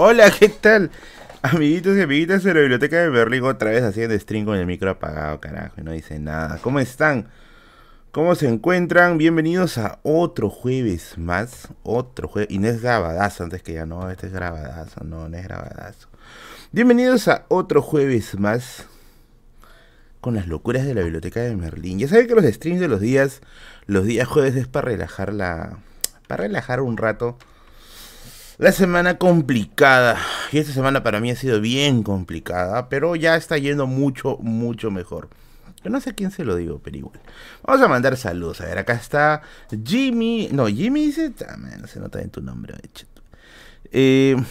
Hola, ¿qué tal? Amiguitos y amiguitas de la Biblioteca de Merlín, otra vez haciendo stream con el micro apagado, carajo, no dice nada. ¿Cómo están? ¿Cómo se encuentran? Bienvenidos a otro jueves más, otro jueves, y no es grabadazo, antes que ya no, este es grabadazo, no, no es grabadazo. Bienvenidos a otro jueves más con las locuras de la Biblioteca de Merlín. Ya saben que los streams de los días jueves es para relajar un rato. La semana complicada, y esta semana para mí ha sido bien complicada, pero ya está yendo mucho mejor. Yo no sé a quién se lo digo, pero igual. Vamos a mandar saludos, a ver, acá está Jimmy, no, Jimmy dice, no se nota en tu nombre, de hecho.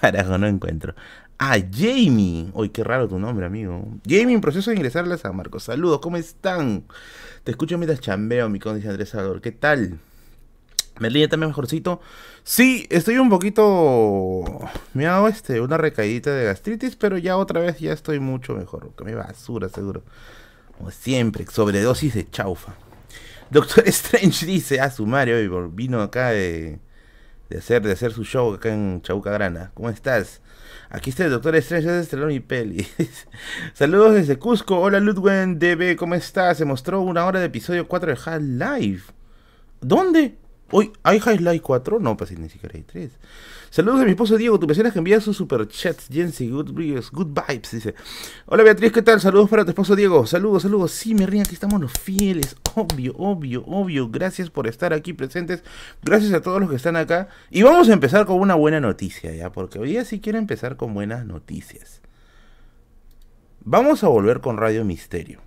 Carajo, no encuentro. Ah, Jamie, uy, qué raro tu nombre, amigo. Jamie, en proceso de ingresar a San Marcos, saludos, ¿cómo están? Te escucho mientras chambeo, mi conde Andrés Salvador, ¿qué tal? Merlín, ¿ya está mejorcito? Sí, estoy un poquito... Me hago una recaídita de gastritis, pero ya otra vez ya estoy mucho mejor. Que me basura, seguro. Como siempre, sobredosis de chaufa. Doctor Strange dice, a su Mario, vino acá de hacer su show acá en Chabucagrana. ¿Cómo estás? Aquí está el Doctor Strange, ya se estrenó mi peli. Saludos desde Cusco. Hola, Ludwen DB, ¿cómo estás? Se mostró una hora de episodio 4 de Half-Life. ¿Dónde? Hoy, ¿hay Highlight 4? No, pues ni siquiera hay 3. Saludos a mi esposo Diego, tu persona que envía sus superchats. Jensi, good vibes, dice. Hola Beatriz, ¿qué tal? Saludos para tu esposo Diego. Saludos, saludos. Sí, Merlín, aquí estamos los fieles. Obvio. Gracias por estar aquí presentes. Gracias a todos los que están acá. Y vamos a empezar con una buena noticia, ya. Porque hoy día sí quiero empezar con buenas noticias. Vamos a volver con Radio Misterio.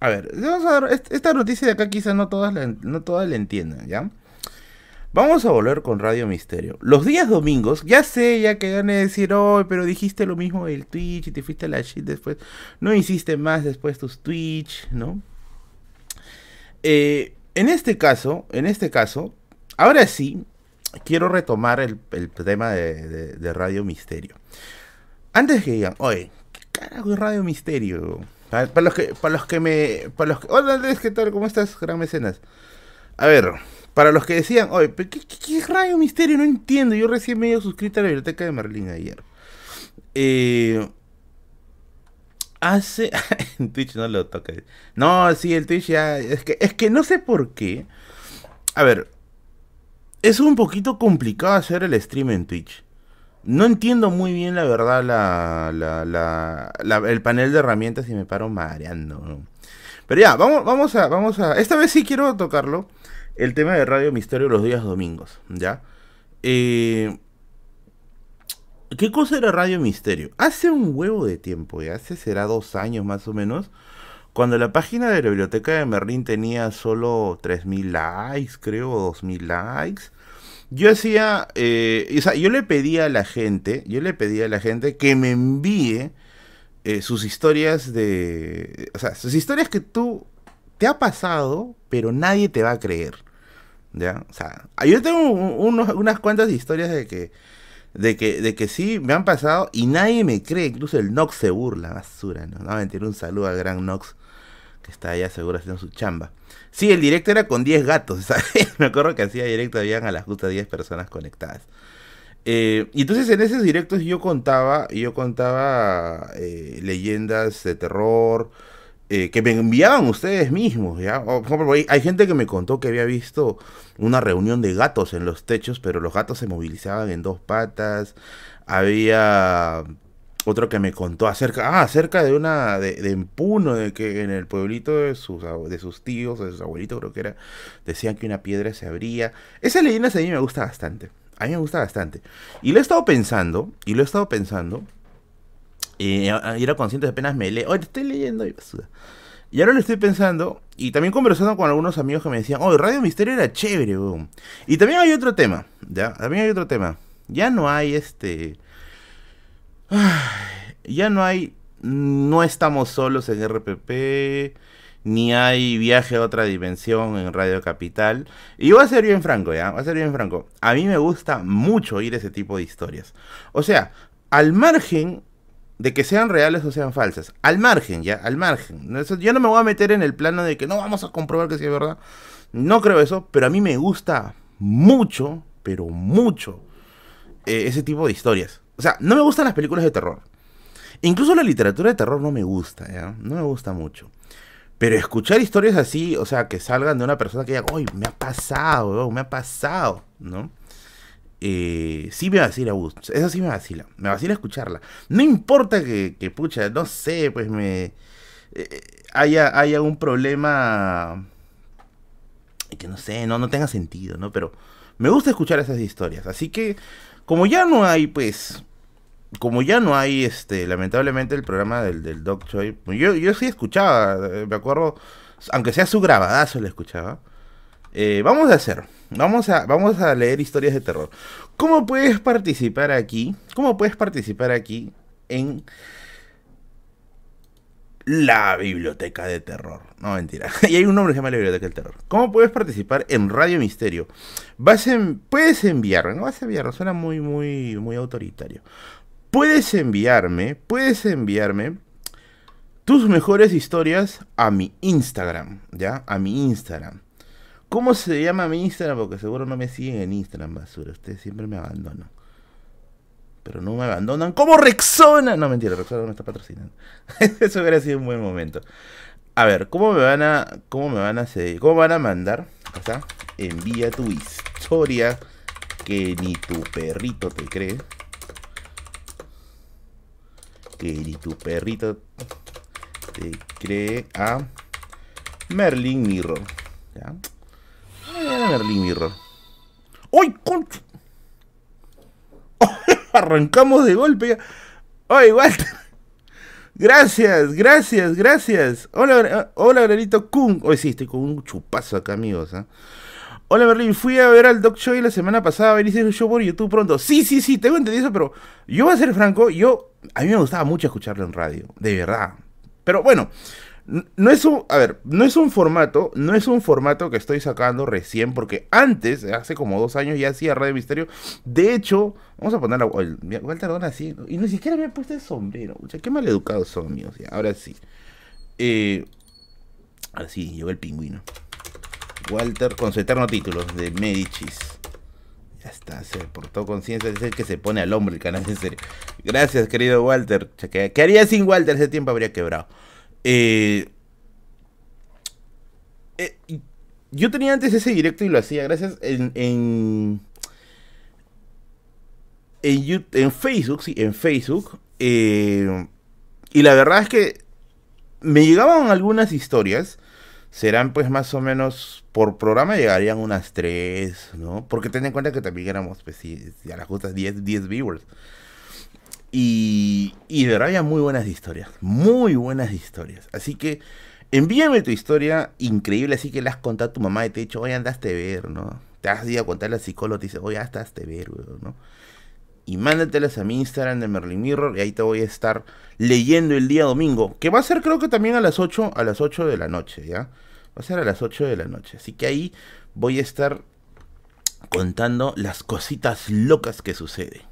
A ver, vamos a dar esta noticia de acá, quizás no todas la entiendan, ¿ya? Vamos a volver con Radio Misterio. Los días domingos, ya sé, ya que van a decir, oh, pero dijiste lo mismo del Twitch y te fuiste a la shit después. No hiciste más después tus Twitch, ¿no? En este caso, ahora sí, quiero retomar el tema de Radio Misterio. Antes que digan, oye, ¿qué carajo es Radio Misterio? Para los que... Hola Andrés, ¿qué tal? ¿Cómo estás? Gran mecenas. A ver... Para los que decían, oye, ¿qué rayo misterio? No entiendo, yo recién me he suscrito a la Biblioteca de Merlín ayer. En Twitch no lo toca. No, sí, el Twitch ya... Es que no sé por qué. A ver, es un poquito complicado hacer el stream en Twitch. No entiendo muy bien, la verdad, el panel de herramientas y me paro mareando, ¿no? Pero ya, vamos a... Esta vez sí quiero tocarlo. El tema de Radio Misterio los días domingos, ¿ya? ¿Qué cosa era Radio Misterio? Hace un huevo de tiempo, ya hace será 2 años más o menos, cuando la página de la Biblioteca de Merlín tenía solo 3.000 likes, creo, 2.000 likes. Yo hacía, o sea, yo le pedía a la gente que me envíe sus historias de... O sea, sus historias que tú te ha pasado, pero nadie te va a creer. ¿Ya? O sea, yo tengo unas cuantas historias de que sí me han pasado y nadie me cree, incluso el Nox se burla, basura, no, no mentir, un saludo al gran Nox que está allá seguro haciendo su chamba. Sí, el directo era con 10 gatos, ¿sabes? Me acuerdo que hacía directo, habían a las justas 10 personas conectadas. Y entonces en esos directos yo contaba leyendas de terror, que me enviaban ustedes mismos, ¿ya? O, por ejemplo, hay gente que me contó que había visto una reunión de gatos en los techos, pero los gatos se movilizaban en 2 patas. Había otro que me contó acerca de una... de Puno, de que en el pueblito de sus tíos, de sus abuelitos, creo que era, decían que una piedra se abría. Esas leyendas a mí me gusta bastante. A mí me gusta bastante. Y lo he estado pensando, y era consciente, apenas me lee, oye, te estoy leyendo y basura. Y ahora lo estoy pensando, y también conversando con algunos amigos que me decían, oh, Radio Misterio era chévere, weón. Y también hay otro tema, ¿ya? Ya no hay No estamos solos en RPP, ni hay Viaje a otra dimensión en Radio Capital. Y voy a ser bien franco, ¿ya? A mí me gusta mucho oír ese tipo de historias. O sea, al margen de que sean reales o sean falsas. Al margen, ya, al margen. Eso, yo no me voy a meter en el plano de que no vamos a comprobar que sí es verdad. No creo eso, pero a mí me gusta mucho, pero mucho, ese tipo de historias. O sea, no me gustan las películas de terror. Incluso la literatura de terror no me gusta, ¿ya? No me gusta mucho. Pero escuchar historias así, o sea, que salgan de una persona que diga, ¡ay, me ha pasado, bro, me ha pasado! ¿No? Sí me vacila, Augusto. Eso sí me vacila. Me vacila escucharla. No importa que pucha, no sé, pues me... haya un problema... que no sé, no tenga sentido, ¿no? Pero me gusta escuchar esas historias. Así que, como ya no hay, pues... Como ya no hay, lamentablemente, el programa del Doc Choi... Yo sí escuchaba, me acuerdo... Aunque sea su grabadazo, la escuchaba. Vamos a hacer... Vamos a leer historias de terror. ¿Cómo puedes participar aquí? ¿Cómo puedes participar aquí en la Biblioteca de Terror? No, mentira. Y hay un nombre que se llama la Biblioteca del Terror. ¿Cómo puedes participar en Radio Misterio? Puedes enviarme, no vas a enviarlo, suena muy autoritario. Puedes enviarme tus mejores historias a mi Instagram, ¿ya? A mi Instagram. ¿Cómo se llama mi Instagram? Porque seguro no me siguen en Instagram, basura. Ustedes siempre me abandonan. Pero no me abandonan como Rexona. No, mentira, Rexona no me está patrocinando. Eso hubiera sido un buen momento. A ver, ¿cómo me van a mandar? Acá, envía tu historia que ni tu perrito te cree. Que ni tu perrito te cree a Merlin Mirror. ¿Ya? Merlin Mirror. ¡Ay, concha! ¡Oh! Arrancamos de golpe ya. ¡Ay, Walter! Gracias. Hola, Granito Kun. Hoy sí, estoy con un chupazo acá, amigos, ¿eh? Hola, Merlin. Fui a ver al Doc Show la semana pasada. Venís a ver el show por YouTube pronto. Sí, tengo entendido eso, pero yo voy a ser franco. A mí me gustaba mucho escucharlo en radio, de verdad. Pero bueno... No es un formato que estoy sacando recién, porque antes, hace como 2 años, ya hacía Radio Misterio. De hecho, vamos a poner Walter Don así, y ni siquiera me he puesto el sombrero. O sea, qué maleducados son, amigos. Ya, ahora sí. Ahora sí, llegó el pingüino. Walter con su eterno título de Medicis. Ya está, se portó conciencia, es el que se pone al hombro el canal, en serio. Gracias, querido Walter. ¿Qué haría sin Walter? Ese tiempo habría quebrado. Yo tenía antes ese directo y lo hacía, gracias, en Facebook, sí, en Facebook. Y la verdad es que me llegaban algunas historias, serán pues más o menos, por programa llegarían unas 3, ¿no? Porque ten en cuenta que también éramos, pues sí, a las justas 10 viewers. Y de verdad había muy buenas historias. Así que envíame tu historia increíble, así que la has contado a tu mamá y te he dicho, oye, andaste a ver, ¿no? Te has ido a contarle al psicólogo, te dice, oye, andaste a ver, ¿no? Y mándatelas a mi Instagram de Merlin Mirror y ahí te voy a estar leyendo el día domingo, que va a ser creo que también a las 8 de la noche, ¿ya? Va a ser a las 8 de la noche, así que ahí voy a estar contando las cositas locas que suceden.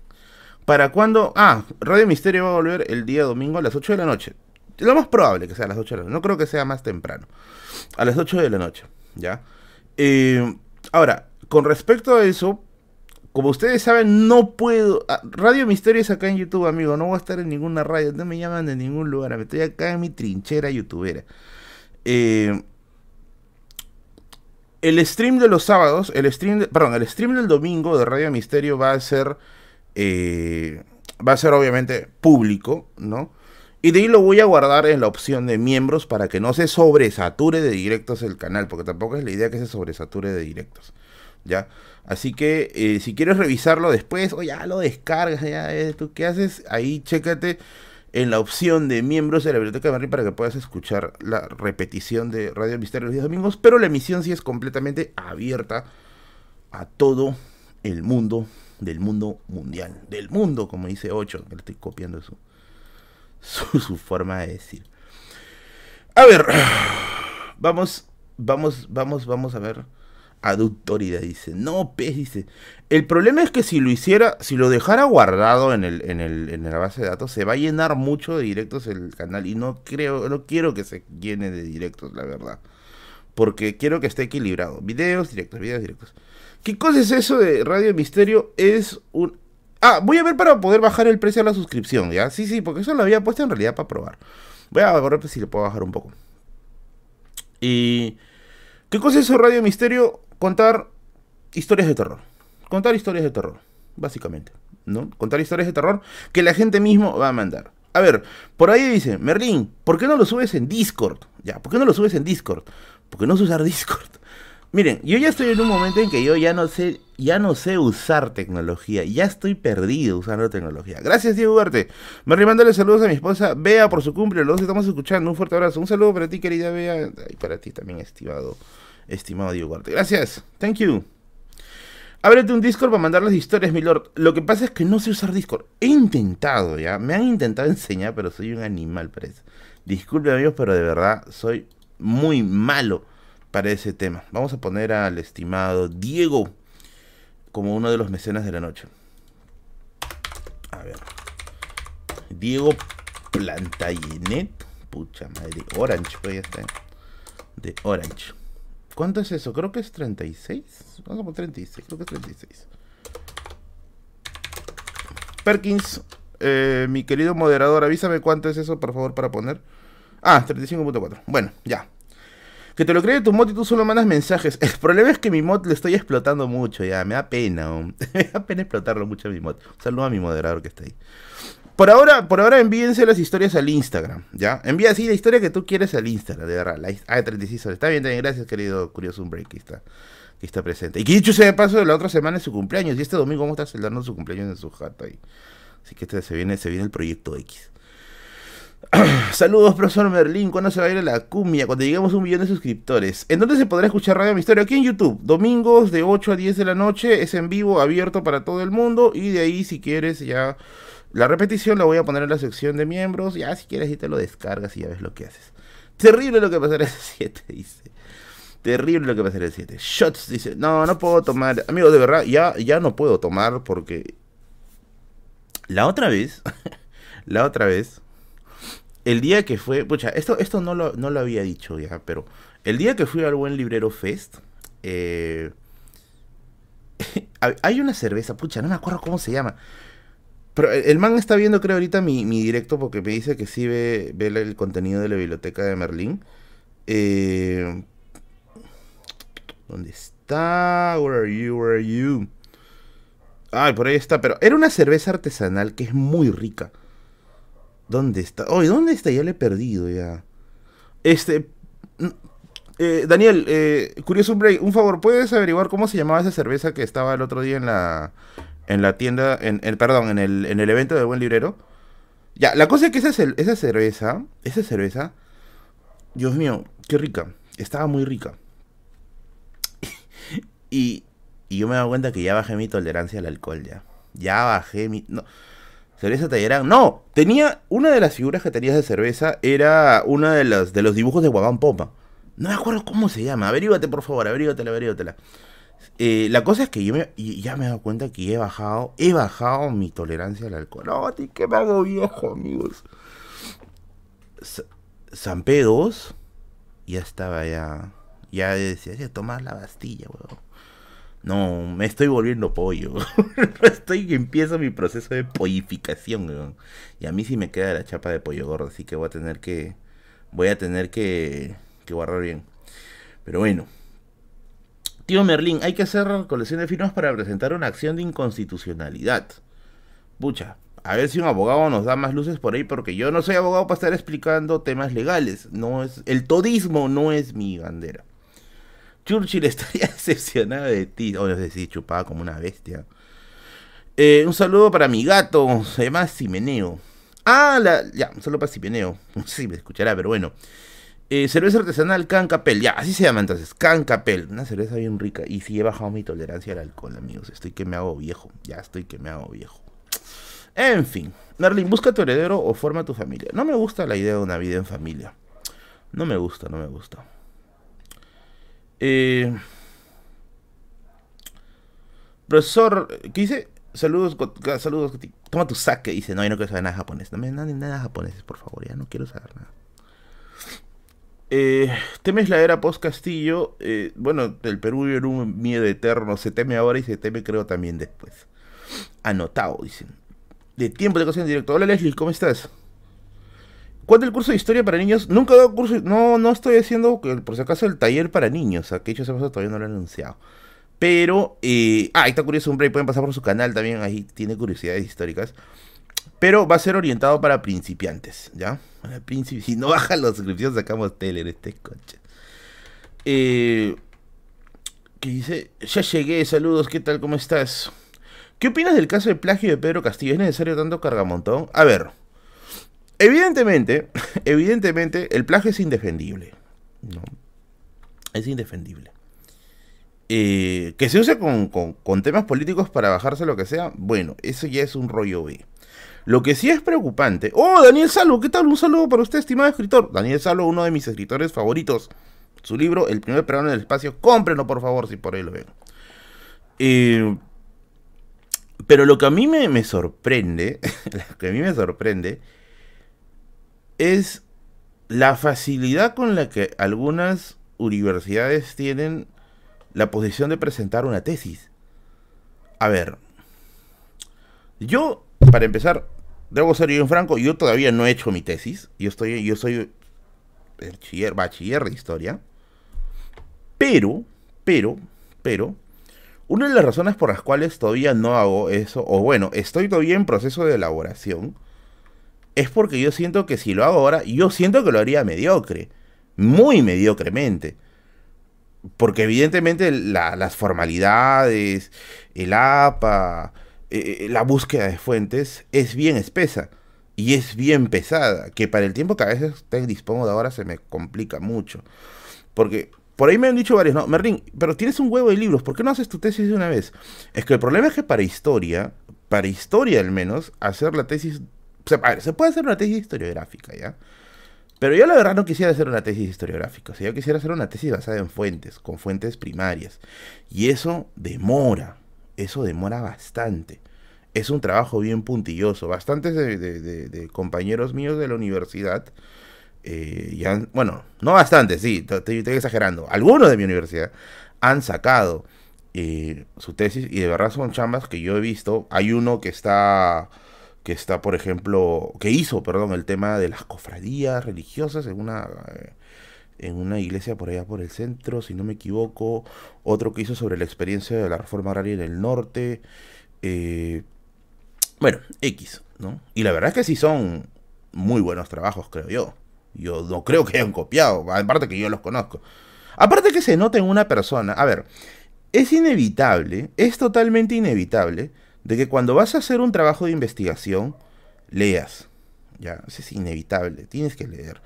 ¿Para cuándo? Ah, Radio Misterio va a volver el día domingo a las 8 de la noche. Lo más probable que sea a las 8 de la noche. No creo que sea más temprano. A las 8 de la noche, ¿ya? Ahora, con respecto a eso, como ustedes saben, no puedo... Radio Misterio es acá en YouTube, amigo. No voy a estar en ninguna radio. No me llaman de ningún lugar. Me estoy acá en mi trinchera youtubera. El stream de los sábados... el stream del domingo de Radio Misterio va a ser... va a ser obviamente público, ¿no? Y de ahí lo voy a guardar en la opción de miembros para que no se sobresature de directos el canal, porque tampoco es la idea que se sobresature de directos, ¿ya? Así que si quieres revisarlo después, o ya lo descargas, ya, ¿tú qué haces? Ahí chécate en la opción de miembros de la Biblioteca de Merlín para que puedas escuchar la repetición de Radio Misterio los días domingos, pero la emisión sí es completamente abierta a todo el mundo. Del mundo mundial. Del mundo, como dice 8. Le estoy copiando su forma de decir. A ver. Vamos a ver. Aductoridad, dice. No, pez, dice. El problema es que si lo hiciera, si lo dejara guardado en la base de datos, se va a llenar mucho de directos el canal. Y no quiero que se llene de directos, la verdad. Porque quiero que esté equilibrado. Videos, directos. ¿Qué cosa es eso de Radio Misterio? Es un Ah, voy a ver para poder bajar el precio de la suscripción, ¿ya? Sí, sí, porque eso lo había puesto en realidad para probar. Voy a ver si le puedo bajar un poco. Y... ¿qué cosa es su Radio Misterio? Contar historias de terror. Contar historias de terror, básicamente, ¿no? Contar historias de terror que la gente mismo va a mandar. A ver, por ahí dice, Merlin, ¿por qué no lo subes en Discord? Ya, ¿por qué no lo subes en Discord? Porque no sé usar Discord. Miren, yo ya estoy en un momento en que yo ya no sé usar tecnología. Ya estoy perdido usando tecnología. Gracias, Diego Ugarte. Merlin, mándale saludos a mi esposa Bea por su cumple. Los estamos escuchando. Un fuerte abrazo. Un saludo para ti, querida Bea. Y para ti también, estimado Diego Ugarte. Gracias. Thank you. Ábrete un Discord para mandar las historias, mi lord. Lo que pasa es que no sé usar Discord. He intentado, ya. Me han intentado enseñar, pero soy un animal para eso. Disculpen, amigos, pero de verdad soy muy malo para ese tema. Vamos a poner al estimado Diego como uno de los mecenas de la noche. A ver. Diego Plantayanet. Pucha madre. Orange, pues ya está. De Orange. ¿Cuánto es eso? Creo que es 36. Vamos a poner 36. Creo que es 36. Perkins, mi querido moderador, avísame cuánto es eso, por favor, para poner. Ah, 35.4. Bueno, ya. Que te lo cree tu mod y tú solo mandas mensajes. El problema es que mi mod le estoy explotando mucho, ya. Me da pena. Me da pena explotarlo mucho a mi mod. Saludo a mi moderador que está ahí. Por ahora envíense las historias al Instagram, ¿ya? Envía así la historia que tú quieres al Instagram, de verdad. Ah, 36 horas. Está bien, también. Gracias, querido Curioso Unbrey, que está presente. Y que dicho sea de paso, la otra semana es su cumpleaños. Y este domingo vamos a estar celebrando su cumpleaños en su jato ahí. Así que este se viene el proyecto X. Saludos, profesor Merlin. ¿Cuándo se va a ir a la cumbia? Cuando lleguemos a 1 millón de suscriptores. ¿En dónde se podrá escuchar Radio Misterio? Aquí en YouTube, domingos de 8 a 10 de la noche. Es en vivo, abierto para todo el mundo. Y de ahí, si quieres, ya la repetición la voy a poner en la sección de miembros. Ya, si quieres, y te lo descargas y ya ves lo que haces. Terrible lo que pasará el 7, dice. Terrible lo que pasará el 7. Shots, dice. No, no puedo tomar. Amigo, de verdad, ya no puedo tomar porque... La otra vez... El día que fue, pucha, esto no lo había dicho ya, pero el día que fui al Buen Librero Fest, hay una cerveza, pucha, no me acuerdo cómo se llama. Pero el man está viendo, creo, ahorita mi directo porque me dice que sí ve el contenido de la biblioteca de Merlín. ¿Dónde está? Where are you? Ay, por ahí está, pero era una cerveza artesanal que es muy rica. ¿Dónde está? Oye, ¿dónde está? Ya le he perdido ya. Daniel, Curioso Break, un favor, ¿puedes averiguar cómo se llamaba esa cerveza que estaba el otro día en la tienda, en el evento de Buen Librero? Ya, la cosa es que esa cerveza, Dios mío, qué rica, estaba muy rica. y yo me he dado cuenta que ya bajé mi tolerancia al alcohol ya. Ya bajé mi... No. Cerveza Tallerán. No, tenía una de las figuras que tenías de cerveza, era una de los dibujos de Guabán Popa. No me acuerdo cómo se llama. Averígate, por favor, averígatela. La cosa es que ya me he dado cuenta que he bajado mi tolerancia al alcohol. No, que me hago viejo, amigos. San Pedros ya estaba ya. Ya decía, ya tomar la Bastilla, weón. No, me estoy volviendo pollo. Empiezo mi proceso de pollificación, weón. Y a mí sí me queda la chapa de pollo gordo, así que voy a tener que guardar bien. Pero bueno. Tío Merlin, hay que hacer colección de firmas para presentar una acción de inconstitucionalidad. Pucha, a ver si un abogado nos da más luces por ahí, porque yo no soy abogado para estar explicando temas legales. No es, el todismo no es mi bandera. Churchill estaría decepcionado de ti. O es decir, chupada como una bestia. Un saludo para mi gato. Se llama Cimeneo. Ya, un saludo para Cimeneo. Sí, me escuchará, pero bueno. Cerveza artesanal Can Capel. Ya, así se llama entonces. Can Capel. Una cerveza bien rica. Y sí, he bajado mi tolerancia al alcohol, amigos. Estoy que me hago viejo. En fin. Merlin, busca a tu heredero o forma a tu familia. No me gusta la idea de una vida en familia. No me gusta. Profesor, ¿qué dice? Saludos. Toma tu saque, dice. No, yo no quiero saber nada japonés. No me dan nada japonés, por favor. Ya no quiero saber nada. Temes la era post Castillo. Bueno, el Perú era un miedo eterno. Se teme ahora y se teme, creo, también después. anotado, dicen. De tiempo de ocasión, directo. Hola Leslie, ¿cómo estás? ¿Cuándo el curso de historia para niños? Nunca he dado curso. No estoy haciendo, por si acaso, el taller para niños. Que hecho ese paso todavía no lo he anunciado. Pero, ahí está Curioso Unbrey. Pueden pasar por su canal también. Ahí tiene curiosidades históricas. Pero va a ser orientado para principiantes, ¿ya? Para si no bajan la suscripción, sacamos tele en este coche. ¿Qué dice? Ya llegué, saludos, ¿qué tal? ¿Cómo estás? ¿Qué opinas del caso de plagio de Pedro Castillo? ¿Es necesario tanto cargamontón? A ver, evidentemente el plagio es indefendible, ¿no? Es indefendible. Que se use con temas políticos para bajarse lo que sea, bueno, eso ya es un rollo B. Lo que sí es preocupante... ¡Oh, Daniel Salvo! ¿Qué tal? Un saludo para usted, estimado escritor. Daniel Salvo, uno de mis escritores favoritos. Su libro, El primer peruano en el espacio. Cómprenlo, por favor, si por ahí lo ven. Pero lo que a mí me sorprende... lo que a mí me sorprende... es la facilidad con la que algunas universidades tienen la posición de presentar una tesis. A ver... yo... para empezar, debo ser bien franco, yo todavía no he hecho mi tesis. Yo soy bachiller de historia. Pero, una de las razones por las cuales todavía no hago eso, o bueno, estoy todavía en proceso de elaboración, es porque yo siento que si lo hago ahora, yo siento que lo haría mediocre. Muy mediocremente. Porque evidentemente las formalidades, el APA... la búsqueda de fuentes es bien espesa y es bien pesada, que para el tiempo que a veces dispongo de ahora se me complica mucho, porque por ahí me han dicho varios, no, Merlin, pero tienes un huevo de libros, ¿por qué no haces tu tesis de una vez? Es que el problema es que para historia al menos, hacer la tesis, o sea, a ver, se puede hacer una tesis historiográfica, ¿ya? Pero yo la verdad no quisiera hacer una tesis historiográfica, o sea, yo quisiera hacer una tesis basada en fuentes, con fuentes primarias, y eso demora. Eso demora bastante. Es un trabajo bien puntilloso. Bastantes de compañeros míos de la universidad, no bastantes, sí, estoy exagerando. Algunos de mi universidad han sacado su tesis y de verdad son chambas que yo he visto. Hay uno que está, por ejemplo, que hizo el tema de las cofradías religiosas en una iglesia por allá por el centro, si no me equivoco. Otro que hizo sobre la experiencia de la reforma agraria en el norte. ¿No? Y la verdad es que sí son muy buenos trabajos, creo yo. Yo no creo que hayan copiado, aparte que yo los conozco. Aparte que se nota en una persona. A ver, es inevitable, es totalmente inevitable, de que cuando vas a hacer un trabajo de investigación, leas. Ya, eso es inevitable, tienes que leer.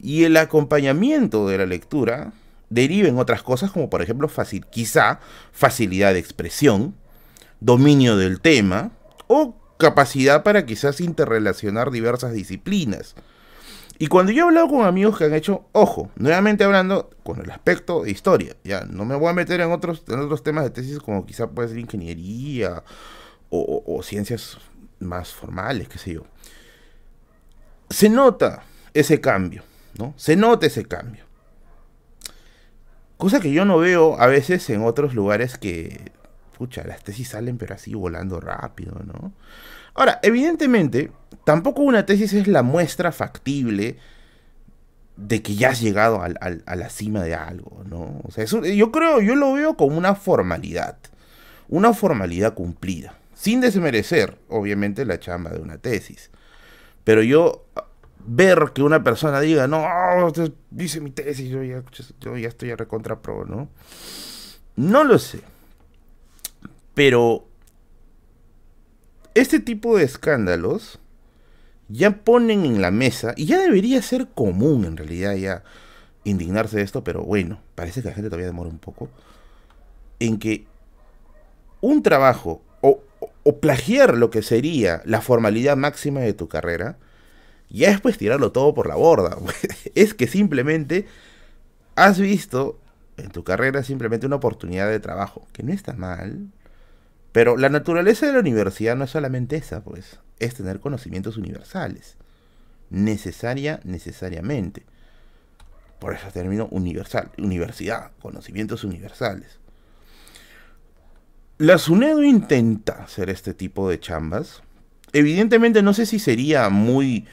Y el acompañamiento de la lectura deriva en otras cosas como, por ejemplo, facilidad de expresión, dominio del tema o capacidad para quizás interrelacionar diversas disciplinas. Y cuando yo he hablado con amigos que han hecho, ojo, nuevamente hablando con el aspecto de historia, ya no me voy a meter en otros temas de tesis como quizás puede ser ingeniería o ciencias más formales, qué sé yo. Se nota ese cambio, ¿no? Se nota ese cambio. Cosa que yo no veo a veces en otros lugares que... pucha, las tesis salen pero así volando rápido, ¿no? Ahora, evidentemente, tampoco una tesis es la muestra factible de que ya has llegado a la cima de algo, ¿no? O sea, yo lo veo como una formalidad. Una formalidad cumplida. Sin desmerecer, obviamente, la chamba de una tesis. Pero yo... ver que una persona diga, no, dice mi tesis, yo ya estoy a recontra pro, ¿no? No lo sé. Pero este tipo de escándalos ya ponen en la mesa, y ya debería ser común en realidad ya indignarse de esto, pero bueno, parece que la gente todavía demora un poco, en que un trabajo, o plagiar lo que sería la formalidad máxima de tu carrera, ya después tirarlo todo por la borda. Es que simplemente has visto en tu carrera simplemente una oportunidad de trabajo, que no está mal, pero la naturaleza de la universidad no es solamente esa, pues, es tener conocimientos universales, necesariamente. Por eso termino universidad, conocimientos universales. La SUNEDU intenta hacer este tipo de chambas. Evidentemente no sé si sería muy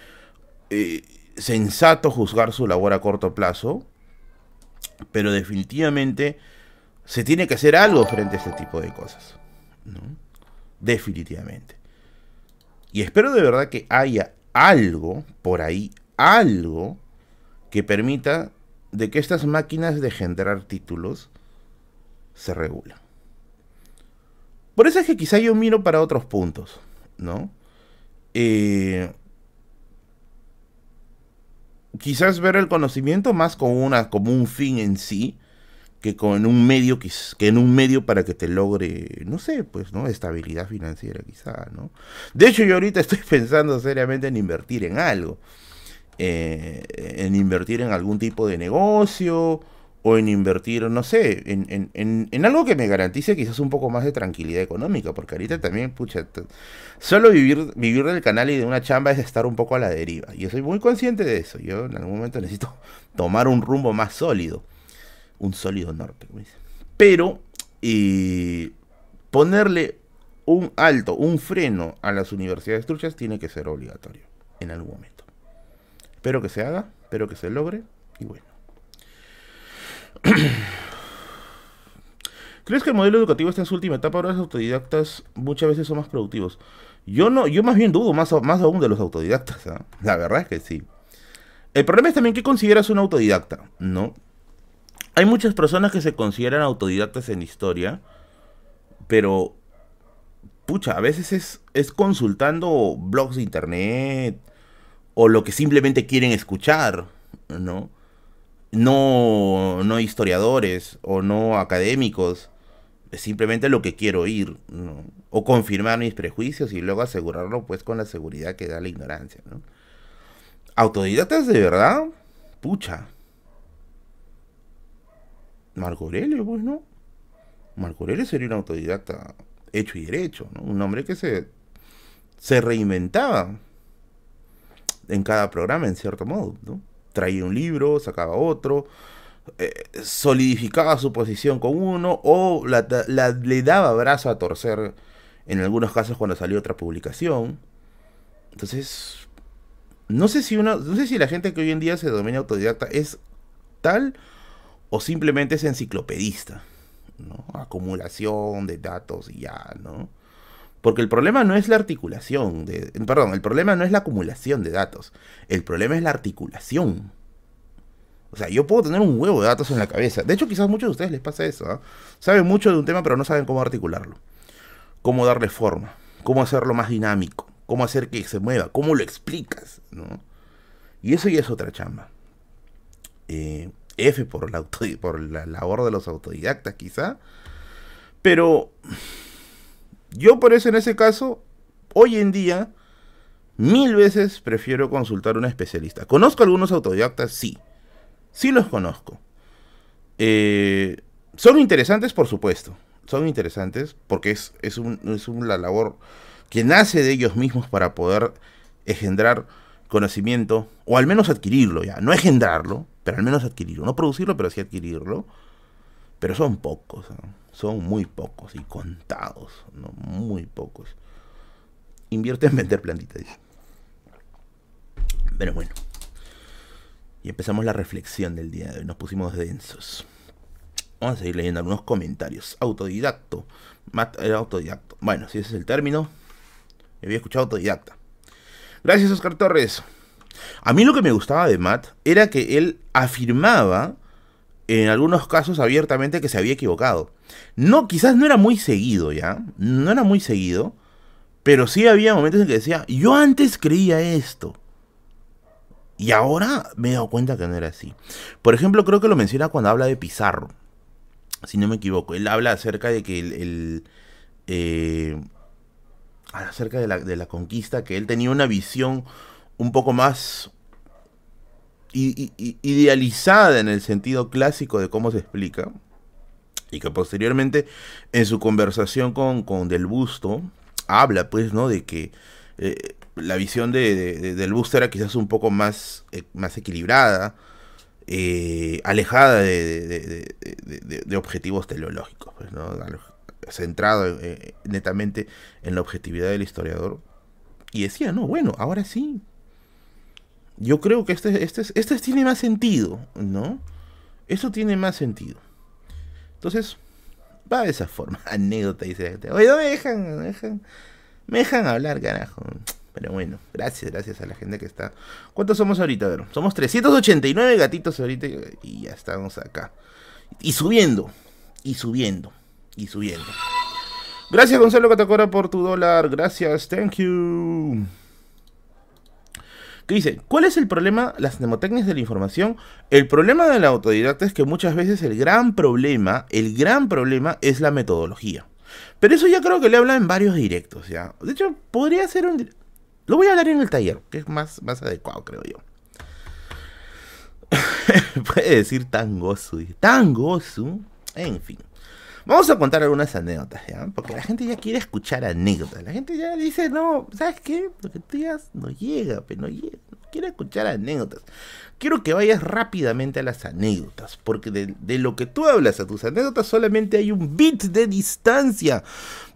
sensato juzgar su labor a corto plazo, pero definitivamente se tiene que hacer algo frente a este tipo de cosas, ¿no? Definitivamente. Y espero de verdad que haya algo, por ahí, algo que permita de que estas máquinas de generar títulos se regulen. Por eso es que quizá yo miro para otros puntos, ¿no? Quizás ver el conocimiento más como un fin en sí, que con un medio, que en un medio para que te logre, no sé, pues, ¿no? Estabilidad financiera quizá, ¿no? De hecho, yo ahorita estoy pensando seriamente en invertir en algo. En invertir en algún tipo de negocio, o en invertir, no sé, en algo que me garantice quizás un poco más de tranquilidad económica, porque ahorita también, pucha, solo vivir del canal y de una chamba es estar un poco a la deriva. Yo soy muy consciente de eso. Yo en algún momento necesito tomar un rumbo más sólido, un sólido norte, como dicen. Pero ponerle un alto, un freno a las universidades truchas tiene que ser obligatorio en algún momento. Espero que se haga, espero que se logre, y bueno. ¿Crees que el modelo educativo está en su última etapa? Ahora los autodidactas muchas veces son más productivos. Yo no, yo más bien dudo más aún de los autodidactas, ¿eh? La verdad es que sí. El problema es también qué consideras un autodidacta, ¿no? Hay muchas personas que se consideran autodidactas en historia, pero pucha, a veces es consultando blogs de internet o lo que simplemente quieren escuchar, ¿no? No historiadores o no académicos, es simplemente lo que quiero oír, ¿no? O confirmar mis prejuicios y luego asegurarlo pues con la seguridad que da la ignorancia, ¿no? Autodidactas de verdad, pucha, Marco Aurelio, pues, ¿no? Marco Aurelio sería un autodidacta hecho y derecho, ¿no? Un hombre que se reinventaba en cada programa, en cierto modo, ¿no? Traía un libro, sacaba otro, solidificaba su posición con uno, o le daba brazo a torcer en algunos casos cuando salió otra publicación. Entonces, no sé si la gente que hoy en día se denomina autodidacta es tal o simplemente es enciclopedista, ¿no? Acumulación de datos y ya, ¿no? Porque el problema no es la articulación de... Perdón, el problema no es la acumulación de datos. El problema es la articulación. O sea, yo puedo tener un huevo de datos en la cabeza. De hecho, quizás a muchos de ustedes les pasa eso, ¿eh? Saben mucho de un tema, pero no saben cómo articularlo. Cómo darle forma. Cómo hacerlo más dinámico. Cómo hacer que se mueva. Cómo lo explicas, ¿no? Y eso ya es otra chamba. F por la labor de los autodidactas, quizá. Pero... yo por eso en ese caso, hoy en día, 1000 veces prefiero consultar a un especialista. ¿Conozco algunos autodidactas? Sí. Sí los conozco. Son interesantes, por supuesto. Son interesantes porque es la labor que nace de ellos mismos para poder engendrar conocimiento, o al menos adquirirlo ya. No engendrarlo, pero al menos adquirirlo. No producirlo, pero sí adquirirlo. Pero son pocos, ¿no? Son muy pocos y contados, ¿no? Muy pocos. Invierte en vender plantitas. Pero bueno. Y empezamos la reflexión del día de hoy. Nos pusimos densos. Vamos a seguir leyendo algunos comentarios. Autodidacto. Autodidacto. Bueno, si ese es el término. Había escuchado autodidacta. Gracias, Oscar Torres. A mí lo que me gustaba de Matt era que él afirmaba... en algunos casos abiertamente que se había equivocado. No, quizás no era muy seguido ya. No era muy seguido. Pero sí había momentos en que decía, yo antes creía esto. Y ahora me he dado cuenta que no era así. Por ejemplo, creo que lo menciona cuando habla de Pizarro. Si no me equivoco. Él habla acerca de que acerca de la conquista. Que él tenía una visión un poco más... idealizada en el sentido clásico de cómo se explica, y que posteriormente en su conversación con Del Busto habla pues, ¿no?, de que la visión de Del Busto era quizás un poco más equilibrada, alejada de objetivos teleológicos, pues, ¿no? centrado netamente en la objetividad del historiador, y decía, no, bueno, ahora sí. Yo creo que este tiene más sentido, ¿no? Esto tiene más sentido. Entonces, va de esa forma. Anécdota, dice la gente. Oye, no me dejan, me dejan hablar, carajo. Pero bueno, gracias, gracias a la gente que está... ¿Cuántos somos ahorita? A ver, somos 389 gatitos ahorita y ya estamos acá. Y subiendo, y subiendo, y subiendo. Gracias, Gonzalo Catacora, por tu dólar. Gracias, thank you. Que dice, ¿cuál es el problema? Las mnemotecnias de la información. El problema de la autodidacta es que muchas veces el gran problema es la metodología. Pero eso ya creo que le habla en varios directos, ¿ya? De hecho, podría ser un... Lo voy a hablar en el taller, que es más adecuado, creo yo. Puede decir tangosu. Tangosu. En fin. Vamos a contar algunas anécdotas, ¿ya? Porque la gente ya quiere escuchar anécdotas. La gente ya dice, no, ¿sabes qué? Lo que tú digas no llega, pero no llega. No quiere escuchar anécdotas. Quiero que vayas rápidamente a las anécdotas. Porque de lo que tú hablas a tus anécdotas solamente hay un bit de distancia.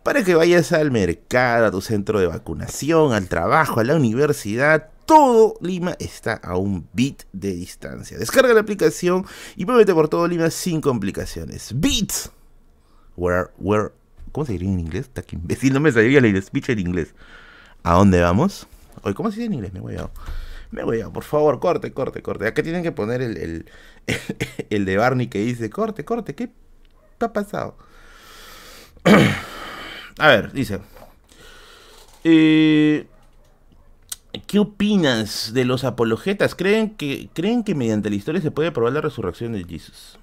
Para que vayas al mercado, a tu centro de vacunación, al trabajo, a la universidad. Todo Lima está a un bit de distancia. Descarga la aplicación y muévete por todo Lima sin complicaciones. Bits. Where, ¿cómo se diría en inglés? Está que imbécil, no me sabía el speech en inglés. ¿A dónde vamos? Oye, ¿cómo se dice en inglés? Me he hueveado, por favor, corte. Acá tienen que poner el de Barney que dice, corte, ¿qué está pasado? A ver, dice, ¿qué opinas de los apologetas? ¿Creen que mediante la historia se puede probar la resurrección de Jesús?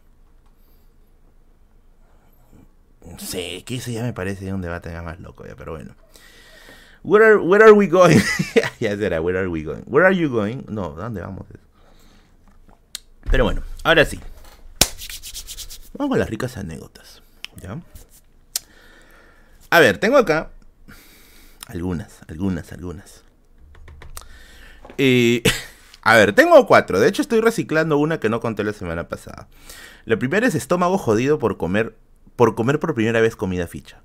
No sé, que ese ya me parece un debate más loco, ya, pero bueno. Where are we going? Ya será, where are we going? Where are you going? No, ¿dónde vamos? Pero bueno, ahora sí. Vamos con las ricas anécdotas, ¿ya? A ver, tengo acá algunas. A ver, tengo 4. De hecho, estoy reciclando una que no conté la semana pasada. La primera es estómago jodido por comer por primera vez comida ficha.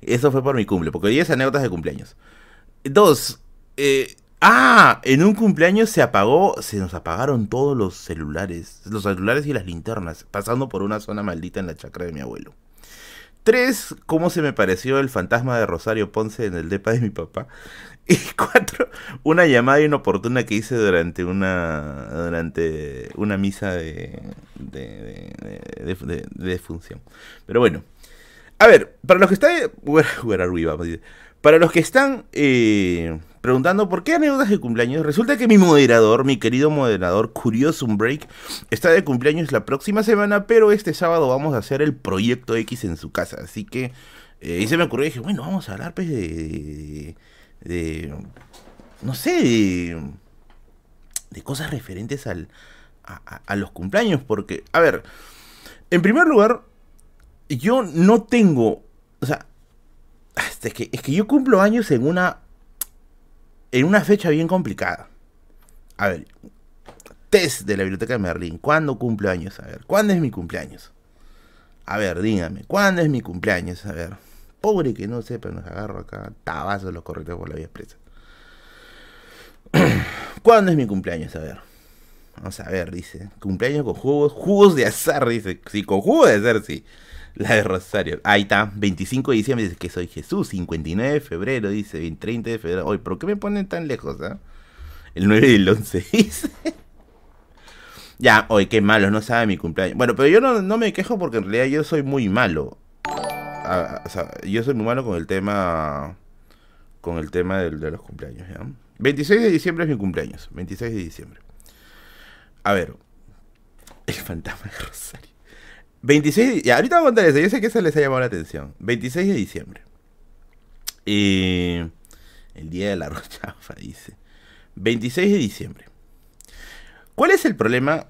Eso fue por mi cumple, porque hoy es anécdotas de cumpleaños. 2. En un cumpleaños se nos apagaron todos los celulares y las linternas, pasando por una zona maldita en la chacra de mi abuelo. 3. ¿Cómo se me pareció el fantasma de Rosario Ponce en el depa de mi papá? Y 4. Una llamada inoportuna que hice durante una misa de defunción. Pero bueno. A ver, para los que están... Where are we, vamos, dice. Para los que están preguntando por qué anécdotas de cumpleaños, resulta que mi moderador, mi querido moderador Curioso Unbrey, está de cumpleaños la próxima semana, pero este sábado vamos a hacer el Proyecto X en su casa. Así que, y se me ocurrió, dije, bueno, vamos a hablar pues de cosas referentes a los cumpleaños, porque, a ver, en primer lugar, yo no tengo, o sea, es que yo cumplo años en una fecha bien complicada. A ver, test de la Biblioteca de Merlín. ¿Cuándo cumplo años? A ver, ¿cuándo es mi cumpleaños? A ver, dígame, ¿cuándo es mi cumpleaños? A ver, pobre que no sepa, nos agarro acá tabazos los correteos por la vía expresa. ¿Cuándo es mi cumpleaños? A ver, vamos a ver, dice, cumpleaños con jugos de azar, dice. Sí, con jugo de azar, sí. La de Rosario. Ahí está, 25 de diciembre, dice que soy Jesús. 59 de febrero, dice, 30 de febrero. Oye, ¿por qué me ponen tan lejos, ah? El 9 y el 11, dice. Ya, oye, qué malo, no sabe mi cumpleaños. Bueno, pero yo no me quejo porque en realidad yo soy muy malo. O sea, yo soy muy malo con el tema... Con el tema de los cumpleaños, ¿ya? 26 de diciembre es mi cumpleaños. 26 de diciembre. A ver. El fantasma de Rosario. 26... Ya, ahorita voy a contar eso. Yo sé que eso les ha llamado la atención. 26 de diciembre. El día de la rochafa, dice. 26 de diciembre. ¿Cuál es el problema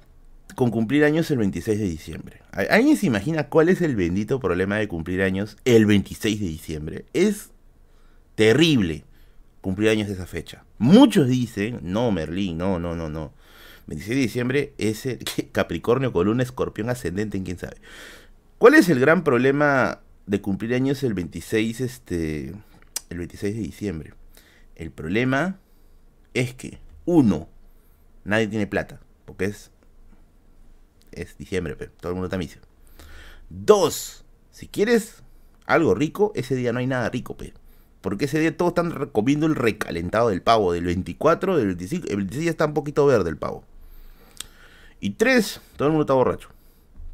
con cumplir años el 26 de diciembre? ¿Alguien se imagina cuál es el bendito problema de cumplir años el 26 de diciembre? Es terrible cumplir años de esa fecha. Muchos dicen, no, Merlín, no. 26 de diciembre es Capricornio con un escorpión ascendente en quién sabe. ¿Cuál es el gran problema de cumplir años el 26, el 26 de diciembre. El problema es que, uno, nadie tiene plata, porque es diciembre, pero todo el mundo tamiza. Dos, si quieres algo rico, ese día no hay nada rico, pe. Porque ese día todos están comiendo el recalentado del pavo, del 24, del 25, el 26 ya está un poquito verde el pavo. Y tres, todo el mundo está borracho.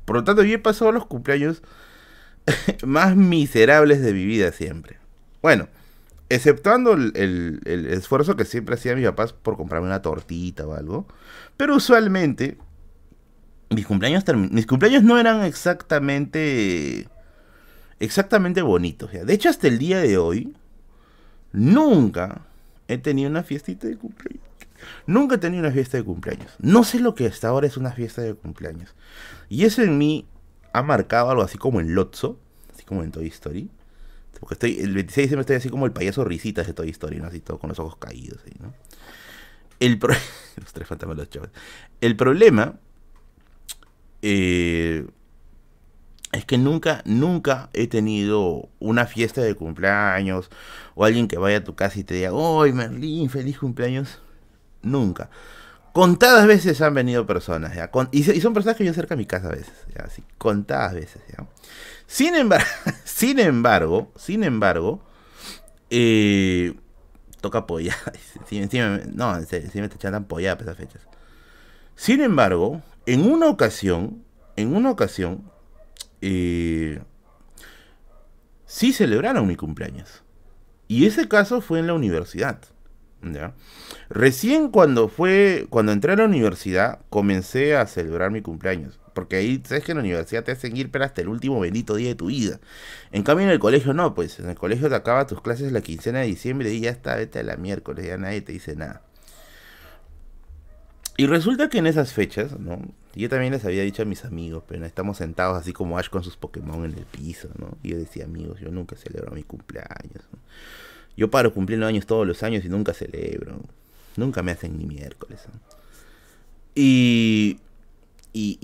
Por lo tanto, yo he pasado los cumpleaños más miserables de mi vida siempre. Bueno, exceptuando el esfuerzo que siempre hacía mis papás por comprarme una tortita o algo. Pero usualmente, mis cumpleaños no eran exactamente bonitos. De hecho, hasta el día de hoy, nunca he tenido una fiestita de cumpleaños. Nunca he tenido una fiesta de cumpleaños. No sé lo que hasta ahora es una fiesta de cumpleaños. Y eso en mí ha marcado algo así como en Lotso, así como en Toy Story. Porque estoy, el 26 de diciembre estoy así como el payaso Risitas de Toy Story, ¿no? Así todo con los ojos caídos, ¿sí? ¿No? Los tres fantasmas de los chavales. El problema es que nunca he tenido una fiesta de cumpleaños o alguien que vaya a tu casa y te diga, ¡ay, Merlin, feliz cumpleaños! Nunca. Contadas veces han venido personas, ¿ya? Y son personas que yo acerco a mi casa a veces, ¿ya? Así, contadas veces, ¿ya? Sin embargo, toca polla. No, encima te echan polla a esas fechas. Sin embargo, en una ocasión, sí celebraron mi cumpleaños. Y ese caso fue en la universidad. ¿Ya? Recién cuando entré a la universidad comencé a celebrar mi cumpleaños, porque ahí sabes que en la universidad te hacen ir pero hasta el último bendito día de tu vida. En cambio en el colegio no, pues en el colegio te acabas tus clases la quincena de diciembre y ya está, vete a la miércoles, ya nadie te dice nada. Y resulta que en esas fechas, ¿no? Yo también les había dicho a mis amigos, pero estamos sentados así como Ash con sus Pokémon en el piso, ¿no? Y yo decía, amigos, yo nunca celebro mi cumpleaños, ¿no? Yo paro cumpliendo años todos los años y nunca celebro. Nunca me hacen ni miércoles. Y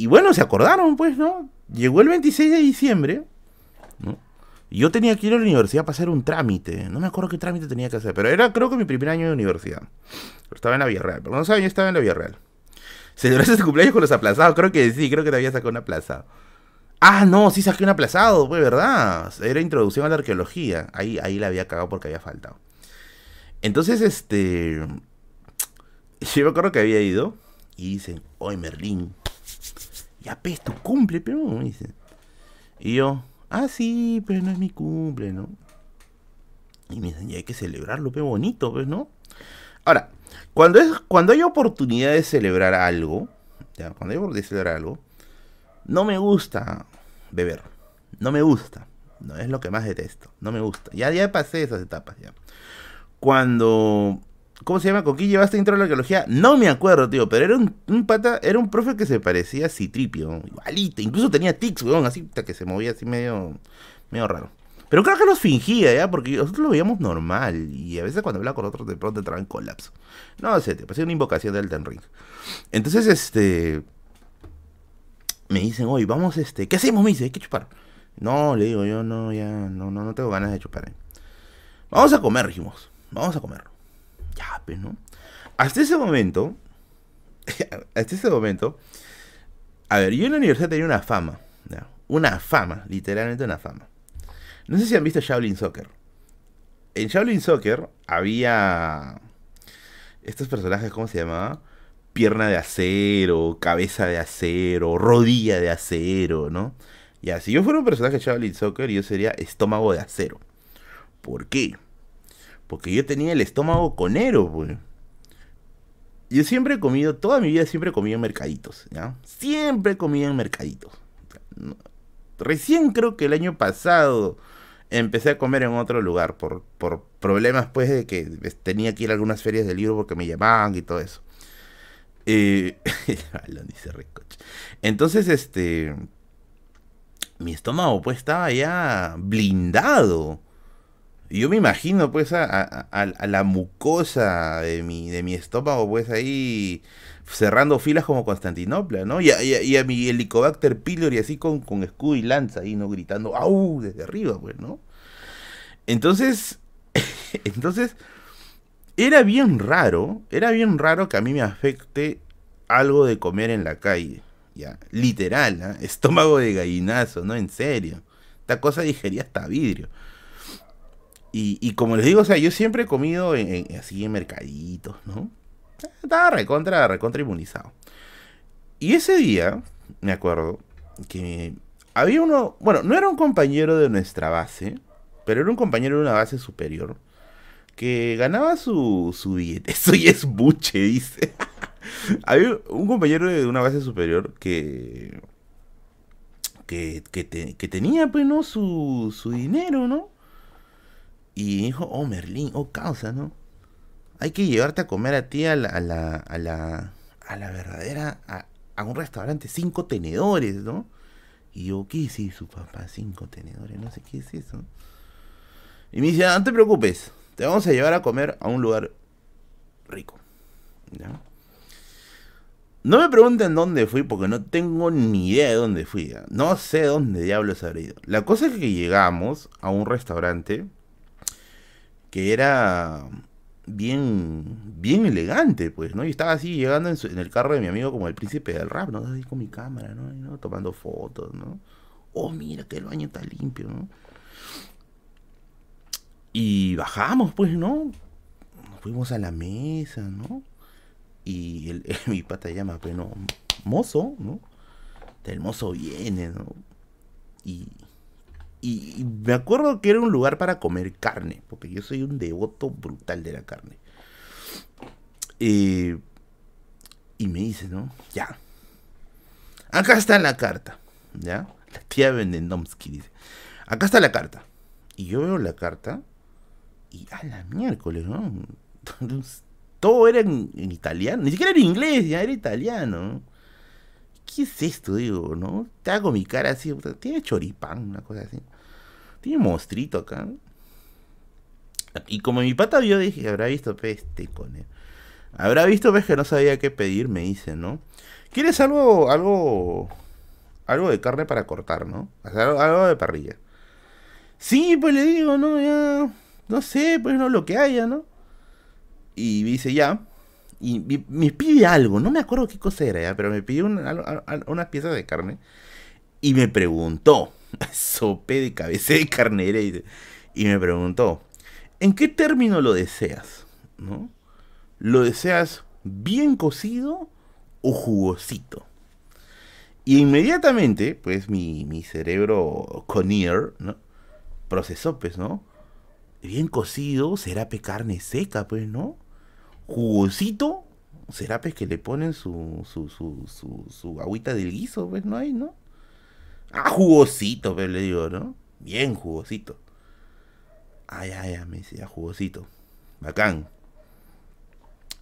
bueno, se acordaron, pues, ¿no? Llegó el 26 de diciembre, ¿no? Yo tenía que ir a la universidad para hacer un trámite. No me acuerdo qué trámite tenía que hacer, pero era creo que mi primer año de universidad. Pero estaba en la Vía Real. Pero no saben, yo estaba en la Vía Real. ¿Celebraste tu cumpleaños con los aplazados? Creo que sí, creo que te había sacado un aplazado. Ah, no, sí saqué un aplazado, pues, ¿verdad? Era introducción a la arqueología. Ahí la había cagado porque había faltado. Entonces, yo me acuerdo que había ido y dicen, oye, Merlin, ya pues, tu cumple, pero me dicen. Y yo, ah, sí, pero no es mi cumple, ¿no? Y me dicen, ya hay que celebrarlo, pero bonito, pues, ¿no? Ahora, cuando hay oportunidad de celebrar algo, ya, cuando hay oportunidad de celebrar algo, no me gusta beber. No me gusta. No es lo que más detesto. No me gusta. Ya pasé esas etapas ya. Cuando... ¿Cómo se llama? ¿Con quién llevaste intro a la arqueología? No me acuerdo, tío. Pero era un pata... Era un profe que se parecía a Citripio. Igualito. Incluso tenía tics, weón. Así que se movía así medio raro. Pero creo que los fingía, ¿ya? Porque nosotros lo veíamos normal. Y a veces cuando hablaba con otros de pronto entraba en colapso. No sé, te pasé una invocación de Elden Ring. Entonces, me dicen, oye, vamos, ¿qué hacemos? Me dice, hay que chupar. No, le digo, yo no, ya, no tengo ganas de chupar, ¿eh? Vamos a comer, dijimos, vamos a comer. Ya, pues, ¿no? Hasta ese momento, a ver, yo en la universidad tenía una fama, ¿ya? Una fama, literalmente una fama. No sé si han visto Shaolin Soccer. En Shaolin Soccer había estos personajes, ¿cómo se llamaba? Pierna de acero, cabeza de acero, rodilla de acero, ¿no? Ya, si yo fuera un personaje de Shaolin Soccer, yo sería estómago de acero. ¿Por qué? Porque yo tenía el estómago conero, güey. Yo siempre he comido, toda mi vida siempre he comido en mercaditos, ¿ya? Siempre he comido en mercaditos. O sea, no. Recién creo que el año pasado empecé a comer en otro lugar por problemas, pues, de que tenía que ir a algunas ferias de libro porque me llamaban y todo eso. Entonces, mi estómago pues estaba ya blindado. Y yo me imagino, pues, a la mucosa de mi estómago, pues, ahí cerrando filas como Constantinopla, ¿no? Y a mi Helicobacter pylori así con escudo y lanza ahí, ¿no? Gritando, ¡au! Desde arriba, pues, ¿no? Entonces, era bien raro que a mí me afecte algo de comer en la calle, ya, literal, ¿eh? Estómago de gallinazo, ¿no? En serio, esta cosa digería hasta vidrio. Y como les digo, o sea, yo siempre he comido así en mercaditos, ¿no? Estaba recontra inmunizado. Y ese día, me acuerdo, que había uno, bueno, no era un compañero de nuestra base, pero era un compañero de una base superior, que ganaba su billete. Eso ya es buche, dice. Había un compañero de una base superior que tenía, pues, ¿no? Su dinero, ¿no? Y dijo, oh, Merlín, oh, causa, ¿no? Hay que llevarte a comer a ti a la verdadera, a un restaurante, 5 tenedores, ¿no? Y yo, ¿qué es eso, papá? 5 tenedores, no sé qué es eso. Y me dice, no te preocupes, te vamos a llevar a comer a un lugar rico, ¿ya? No me pregunten dónde fui, porque no tengo ni idea de dónde fui, ¿ya? No sé dónde diablos habré ido. La cosa es que llegamos a un restaurante que era bien elegante, pues, ¿no? Y estaba así llegando en el carro de mi amigo como el príncipe del rap, ¿no? Así con mi cámara, ¿no? ¿no? Tomando fotos, ¿no? Oh, mira que el baño está limpio, ¿no? Y bajamos, pues, ¿no? Nos fuimos a la mesa, ¿no? Y mi pata llama, pues, ¿no? Mozo, ¿no? El mozo viene, ¿no? Y me acuerdo que era un lugar para comer carne, porque yo soy un devoto brutal de la carne. Y me dice, ¿no? Ya. Acá está la carta, ¿ya? La tía Vendendomsky dice. Acá está la carta. Y yo veo la carta y a la miércoles, ¿no? Todo era en italiano. Ni siquiera era inglés, ya era italiano. ¿Qué es esto? Digo, ¿no? Te hago mi cara así. Tiene choripán, una cosa así. Tiene mostrito acá. Y como mi pata vio, dije, habrá visto peste con él. Habrá visto peste que no sabía qué pedir, me dice, ¿no? ¿Quieres algo de carne para cortar, ¿no? O sea, algo de parrilla. Sí, pues le digo, ¿no? Ya, no sé, pues no, lo que haya, ¿no? Y me dice, ya. Y me pide algo, no me acuerdo qué cosa era, ¿ya? Pero me pidió unas piezas de carne. Y me preguntó, sopé de cabeza de carnera, y me preguntó, ¿en qué término lo deseas? ¿No? ¿Lo deseas bien cocido o jugosito? Y inmediatamente, pues, mi cerebro conier, ¿no? Procesó, pues, ¿no? Bien cocido será carne seca, pues, ¿no? Jugosito, será pues que le ponen su agüita del guiso, pues, no hay, ¿no? Ah, jugosito, pues, le digo, ¿no? Bien jugosito. Ay, me decía, jugosito. Bacán.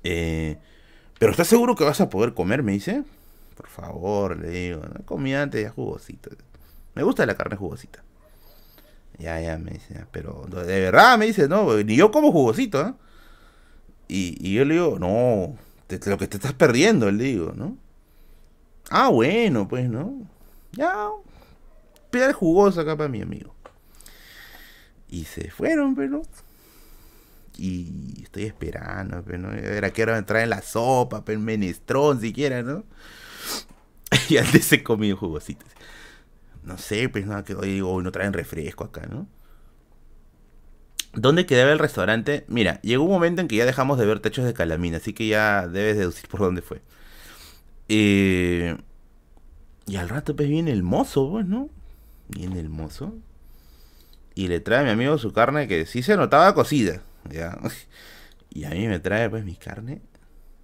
¿Pero estás seguro que vas a poder comer? Me dice. Por favor, le digo, ¿no? Comí antes, ya jugosito. Me gusta la carne jugosita. Ya, me dice, pero de verdad, me dice, no, ni yo como jugosito, ¿eh? Y yo le digo, no, lo que te estás perdiendo, le digo, ¿no? Ah, bueno, pues, ¿no? Ya, pedal jugoso acá para mi amigo. Y se fueron, pero. Y estoy esperando, pero, ¿no? Era que ahora me traen la sopa, pero el menestrón siquiera, ¿no? Y antes se comió jugositos. No sé, pues, nada, que hoy digo, no traen refresco acá, ¿no? ¿Dónde quedaba el restaurante? Mira, llegó un momento en que ya dejamos de ver techos de calamina, así que ya debes deducir por dónde fue. Y al rato, pues, viene el mozo, pues, ¿no? Viene el mozo. Y le trae a mi amigo su carne, que sí se notaba cocida, ¿ya? Y a mí me trae, pues, mi carne,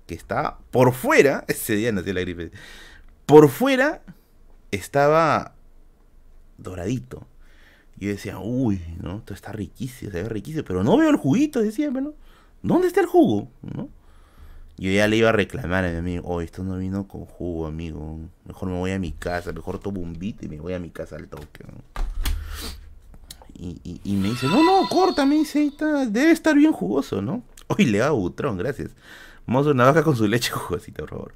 que estaba por fuera. Ese día nació la gripe. Por fuera estaba doradito. Yo decía, uy, ¿no? Esto está riquísimo, se ve riquísimo, pero no veo el juguito, decía, ¿no? ¿Dónde está el jugo? ¿No? Yo ya le iba a reclamar a mi amigo, oh, esto no vino con jugo, amigo. Mejor me voy a mi casa, mejor tomo un bite y me voy a mi casa al toque, ¿no? y me dice, no, no, corta, me dice, debe estar bien jugoso, ¿no? Uy, le da butrón, gracias. Mozo, una vaca con su leche jugosita, por favor.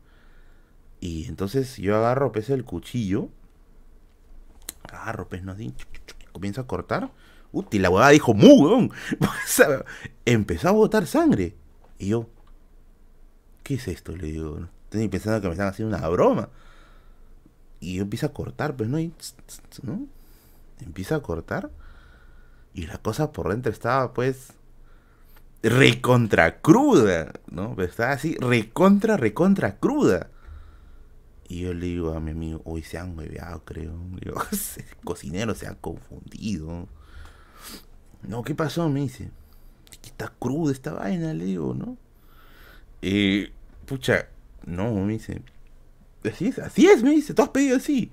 Y entonces yo agarro, pues, el cuchillo. Agarro, pues, no, así, comienzo a cortar. Y la huevada dijo, ¡mugón! Empezó a botar sangre. Y yo, ¿qué es esto? Le digo, estoy pensando que me están haciendo una broma. Y yo empiezo a cortar, pues, ¿no? Y, ¿no? Empiezo a cortar. Y la cosa por dentro estaba, pues, recontra cruda, ¿no? Pero estaba así, recontra cruda. Y yo le digo a mi amigo, hoy se han hueveado, creo. Le digo, el cocinero se ha confundido. No, ¿qué pasó? Me dice, está cruda esta vaina, le digo, ¿no? Pucha, no, me dice, así es, me dice, tú has pedido así.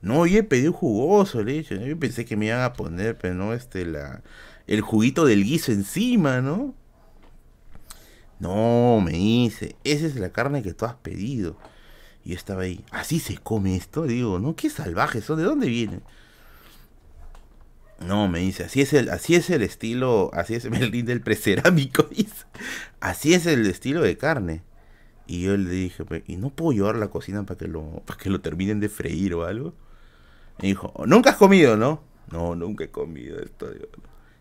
No, yo he pedido jugoso, le he dicho, yo pensé que me iban a poner, pero no, el juguito del guiso encima, ¿no? No, me dice, esa es la carne que tú has pedido. Y yo estaba ahí, ¿así se come esto? Digo, no, qué salvajes son, ¿de dónde vienen? No, me dice, así es el estilo, así es Merlín del precerámico, dice. Así es el estilo de carne. Y yo le dije, ¿y no puedo llevar a la cocina para que lo terminen de freír o algo? Me dijo, ¿nunca has comido, no? No, nunca he comido esto, digo.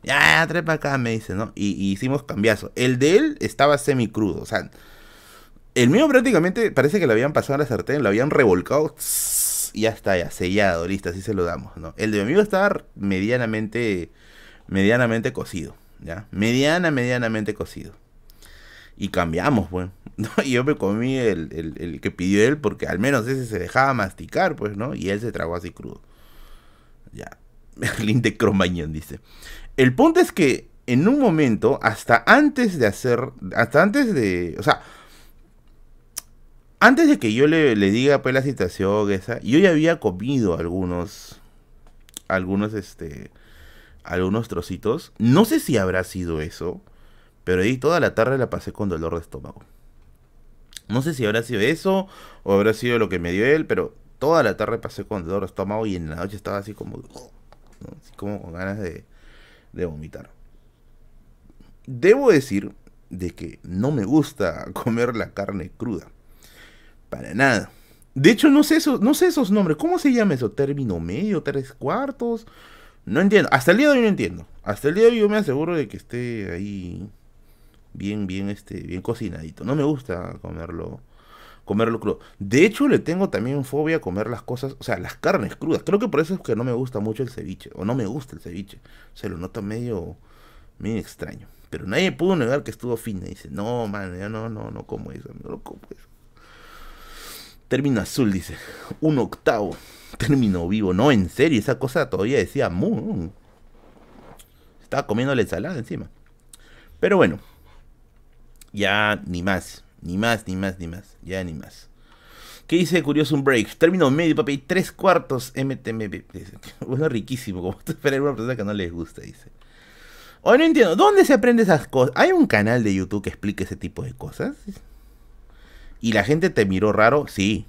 Ya, trae para acá, me dice, ¿no? Y hicimos cambiazo. El de él estaba semicrudo, o sea, el mío prácticamente parece que lo habían pasado a la sartén, lo habían revolcado. Y ya está, ya sellado, listo, así se lo damos, ¿no? El de mi amigo estaba medianamente cocido, ¿ya? Medianamente cocido. Y cambiamos, pues, ¿no? Y yo me comí el que pidió él, porque al menos ese se dejaba masticar, pues, ¿no? Y él se tragó así crudo. Ya. Merlín de Cromañón, dice. El punto es que en un momento, antes de que yo le diga, pues, la situación esa, yo ya había comido algunos trocitos. No sé si habrá sido eso, pero ahí toda la tarde la pasé con dolor de estómago. No sé si habrá sido eso o habrá sido lo que me dio él, pero toda la tarde pasé con dolor de estómago y en la noche estaba así como, ¿no? Así como con ganas de vomitar. Debo decir de que no me gusta comer la carne cruda. Para nada. De hecho, no sé esos nombres. ¿Cómo se llama eso? ¿Término medio? ¿Tres cuartos? No entiendo. Hasta el día de hoy no entiendo. Hasta el día de hoy yo me aseguro de que esté ahí bien cocinadito. No me gusta comerlo crudo. De hecho, le tengo también fobia a comer las cosas, o sea, las carnes crudas. Creo que por eso es que no me gusta mucho el ceviche. O no me gusta el ceviche. Se lo noto medio extraño. Pero nadie pudo negar que estuvo fina. Dice, no, man, yo no como eso. No como eso. Término azul, dice. 1/8. Término vivo. No, en serio, esa cosa todavía decía mu. Estaba comiendo la ensalada encima. Pero bueno. Ya ni más. Ya ni más. ¿Qué dice Curioso Unbrey? Término medio, papi. 3/4. MTMB. Bueno, riquísimo. Como tú esperas una persona que no les gusta, dice. Hoy no entiendo. ¿Dónde se aprende esas cosas? ¿Hay un canal de YouTube que explique ese tipo de cosas? ¿Y la gente te miró raro? Sí,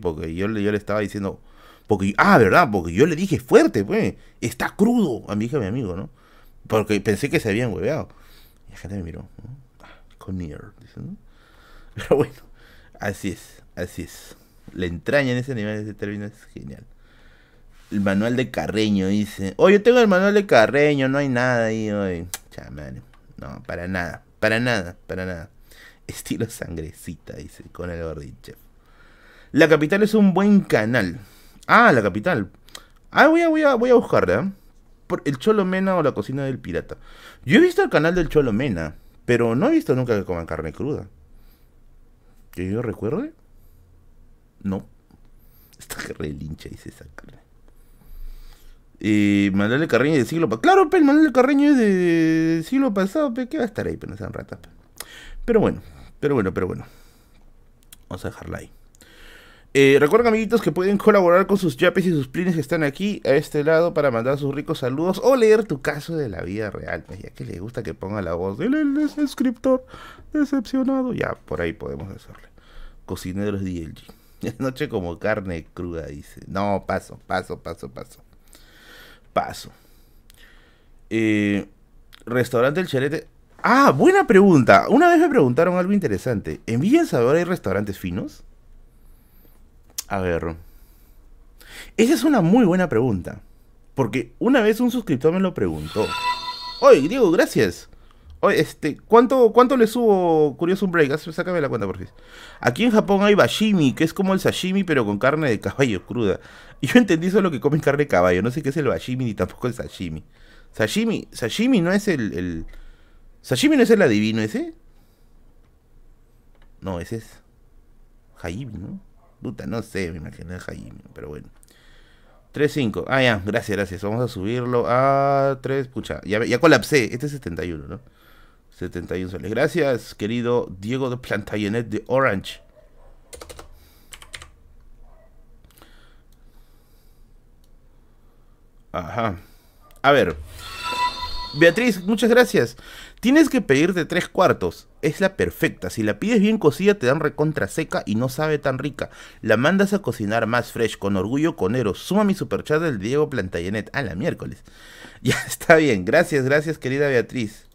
porque yo le estaba diciendo... ¿verdad? Porque yo le dije fuerte, pues. Está crudo, a mi hija, mi amigo, ¿no? Porque pensé que se habían hueveado. Y la gente me miró, ¿no? Con ear, dice, ¿no? Pero bueno, así es. La entraña en ese animal, ese término es genial. El manual de Carreño, dice... Oh, yo tengo el manual de Carreño, no hay nada ahí hoy. Chamán, no, para nada. Estilo sangrecita, dice, con el gordichef. La capital es un buen canal. Ah, la capital. Ah, voy a buscarla, ¿eh? Por el Cholo Mena o la cocina del pirata. Yo he visto el canal del Cholo Mena, pero no he visto nunca que coman carne cruda. ¿Que yo recuerde? No. Está relincha, dice, esa carne. Manuel de Carreño del siglo pasado. Claro, el Manuel de Carreño es del siglo pasado, pe. ¿Qué va a estar ahí, pe? No sean ratas, pe. Pero bueno. Vamos a dejarla ahí. Recuerden, amiguitos, que pueden colaborar con sus yapes y sus plines que están aquí a este lado para mandar sus ricos saludos o leer tu caso de la vida real. Ya que le gusta que ponga la voz del escritor decepcionado. Ya, por ahí podemos hacerle. Cocineros DLG. Noche como carne cruda, dice. No, paso. Restaurante El Charete. Ah, buena pregunta. Una vez me preguntaron algo interesante. ¿En Villa El Salvador hay restaurantes finos? A ver. Esa es una muy buena pregunta. Porque una vez un suscriptor me lo preguntó. Oye, Diego, gracias. Oye, ¿cuánto le subo Curioso Unbrey? Sácame la cuenta, por favor. Aquí en Japón hay bashimi, que es como el sashimi, pero con carne de caballo cruda. Y yo entendí solo que comen carne de caballo. No sé qué es el bashimi ni tampoco el sashimi. Sashimi no es el... ¿Sashimi no es el adivino ese? No, ese es... Hajimi, ¿no? Puta, no sé, me imaginé el Hajimi, pero bueno. 3.5. Ah, ya, gracias, gracias. Vamos a subirlo a 3. Pucha, ya colapsé. Este es 71, ¿no? 71 soles. Gracias, querido Diego de Plantayanet de Orange. Ajá. A ver. Beatriz, muchas gracias. Tienes que pedirte 3/4. Es la perfecta. Si la pides bien cocida, te dan recontra seca y no sabe tan rica. La mandas a cocinar más fresh. Con orgullo, conero. Suma mi superchat del Diego Plantayanet. Ah, la miércoles. Ya está bien. Gracias, gracias, querida Beatriz.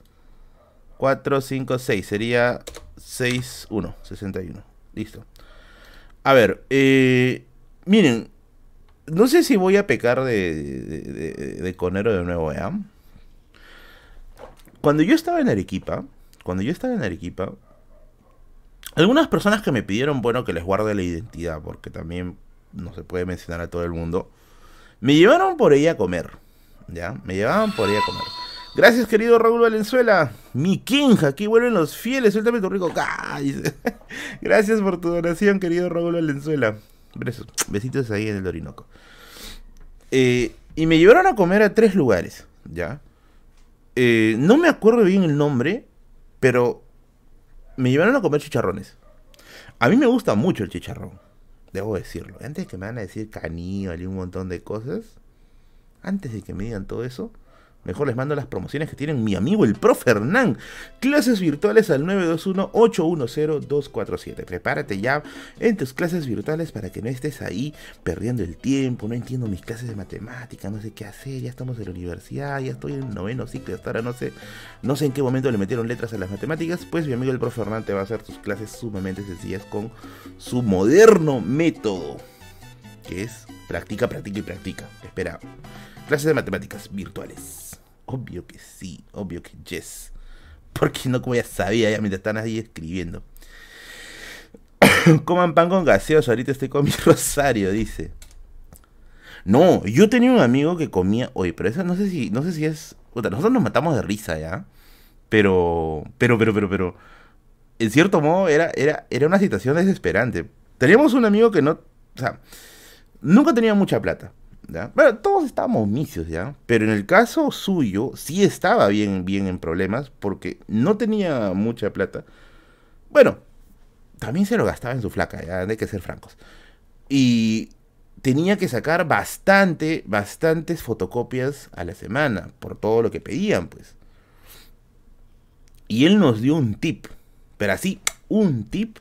4, 5, 6. Sería 6, 1, 61. Listo. A ver. Miren. No sé si voy a pecar de conero de nuevo, ¿eh? Cuando yo estaba en Arequipa, algunas personas que me pidieron, bueno, que les guarde la identidad, porque también no se puede mencionar a todo el mundo, me llevaron por ahí a comer, ¿ya? Me llevaban por ahí a comer. Gracias, querido Raúl Valenzuela. Mi Kinja, aquí vuelven los fieles, suéltame tu rico. Gracias por tu donación, querido Raúl Valenzuela. Besitos ahí en el Orinoco. Y me llevaron a comer a 3 lugares, ¿ya? No me acuerdo bien el nombre, pero me llevaron a comer chicharrones. A mí me gusta mucho el chicharrón, debo decirlo. Antes de que me van a decir caníbal y un montón de cosas, antes de que me digan todo eso, mejor les mando las promociones que tienen mi amigo el Profe Hernán. Clases virtuales al 921-810-247. Prepárate ya en tus clases virtuales para que no estés ahí perdiendo el tiempo. No entiendo mis clases de matemática, no sé qué hacer. Ya estamos en la universidad, ya estoy en el 9º ciclo. Hasta ahora no sé en qué momento le metieron letras a las matemáticas. Pues mi amigo el Profe Hernán te va a hacer tus clases sumamente sencillas con su moderno método, que es practica, practica y practica. Espera. Clases de matemáticas virtuales. Obvio que sí, obvio que yes. Porque no, como ya sabía, ya mientras están ahí escribiendo. Coman pan con gaseoso, ahorita estoy con mi Rosario, dice. No, yo tenía un amigo que comía hoy, pero eso no sé si es... Puta, nosotros nos matamos de risa ya. Pero... En cierto modo era una situación desesperante. Teníamos un amigo que no... O sea, nunca tenía mucha plata. ¿Ya? Bueno, todos estábamos misios, ¿ya? Pero en el caso suyo, sí estaba bien en problemas, porque no tenía mucha plata. Bueno, también se lo gastaba en su flaca, ¿ya? Hay que ser francos. Y tenía que sacar bastantes fotocopias a la semana, por todo lo que pedían, pues. Y él nos dio un tip, pero así, un tip,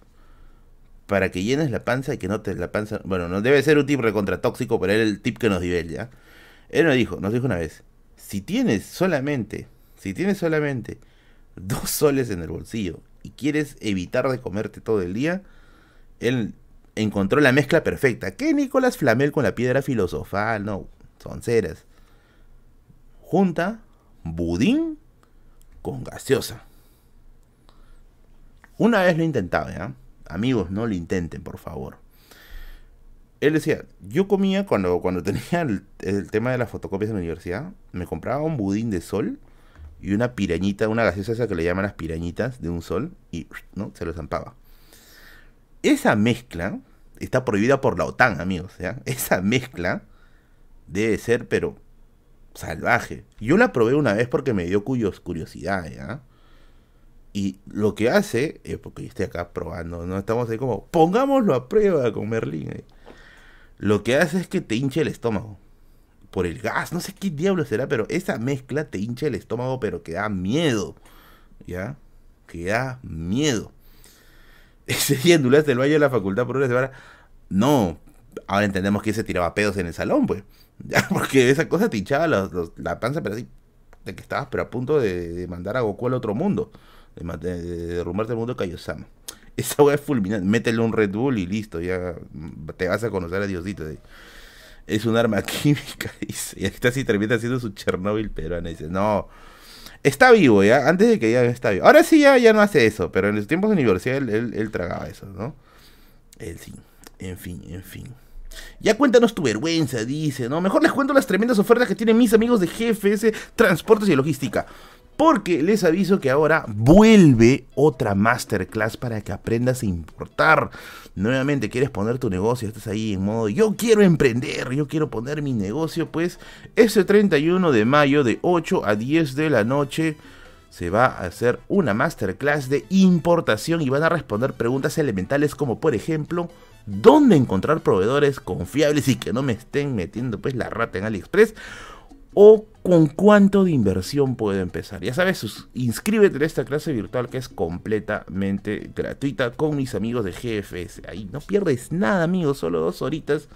para que llenes la panza y que no te la panza... Bueno, no debe ser un tip recontratóxico, pero era el tip que nos dio él, ¿ya? Él nos dijo una vez, si tienes solamente 2 soles en el bolsillo y quieres evitar de comerte todo el día, él encontró la mezcla perfecta. ¿Qué Nicolás Flamel con la piedra filosofal? No, son ceras. Junta budín con gaseosa. Una vez lo intentaba, ¿ya? Amigos, no lo intenten, por favor. Él decía, yo comía cuando tenía el tema de las fotocopias en la universidad, me compraba un budín de sol y una pirañita, una gaseosa esa que le llaman las pirañitas de un sol, y no se lo zampaba. Esa mezcla está prohibida por la OTAN, amigos, ¿ya? Esa mezcla debe ser, pero salvaje. Yo la probé una vez porque me dio curiosidad, ¿ya? Y lo que hace, porque yo estoy acá probando, no estamos ahí como, pongámoslo a prueba con Merlín. Lo que hace es que te hinche el estómago. Por el gas, no sé qué diablo será, pero esa mezcla te hincha el estómago, pero que da miedo. ¿Ya? Que da miedo. Ese día endulaste el baño de la facultad por una semana. No, ahora entendemos que se tiraba pedos en el salón, pues. ¿Ya? Porque esa cosa te hinchaba la panza, pero así, de que estabas pero a punto de mandar a Goku al otro mundo, de derrumbarte el mundo de Kaiosama. Esa hueá es fulminante. Métele un Red Bull y listo, ya te vas a conocer a Diosito. ¿Sí? Es un arma química, dice. Y está así, termina haciendo su Chernobyl peruana. Dice, no, está vivo ya, antes de que ya está vivo. Ahora sí ya no hace eso, pero en los tiempos de universidad él tragaba eso, ¿no? Él sí, en fin. Ya cuéntanos tu vergüenza, dice, ¿no? Mejor les cuento las tremendas ofertas que tienen mis amigos de GFS Transportes y Logística. Porque les aviso que ahora vuelve otra masterclass para que aprendas a importar. Nuevamente quieres poner tu negocio, estás ahí en modo yo quiero emprender, yo quiero poner mi negocio. Pues ese 31 de mayo de 8 a 10 de la noche se va a hacer una masterclass de importación y van a responder preguntas elementales como por ejemplo, ¿dónde encontrar proveedores confiables y que no me estén metiendo pues la rata en AliExpress? ¿O con cuánto de inversión puedo empezar? Ya sabes, inscríbete en esta clase virtual que es completamente gratuita con mis amigos de GFS. Ahí no pierdes nada, amigos, solo 2 horitas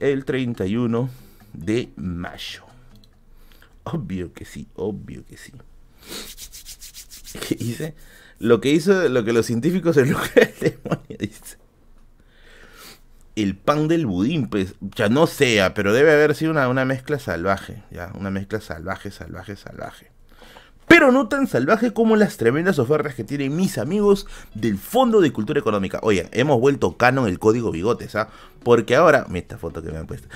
el 31 de mayo. Obvio que sí, obvio que sí. ¿Qué dice? Lo que los científicos en lugar del demonio dicen. El pan del budín, pues, ya no sea, pero debe haber sido una mezcla salvaje, ya, una mezcla salvaje. Pero no tan salvaje como las tremendas ofertas que tienen mis amigos del Fondo de Cultura Económica. Oigan, hemos vuelto canon el código bigotes, ¿ah? Porque ahora, mira esta foto que me han puesto,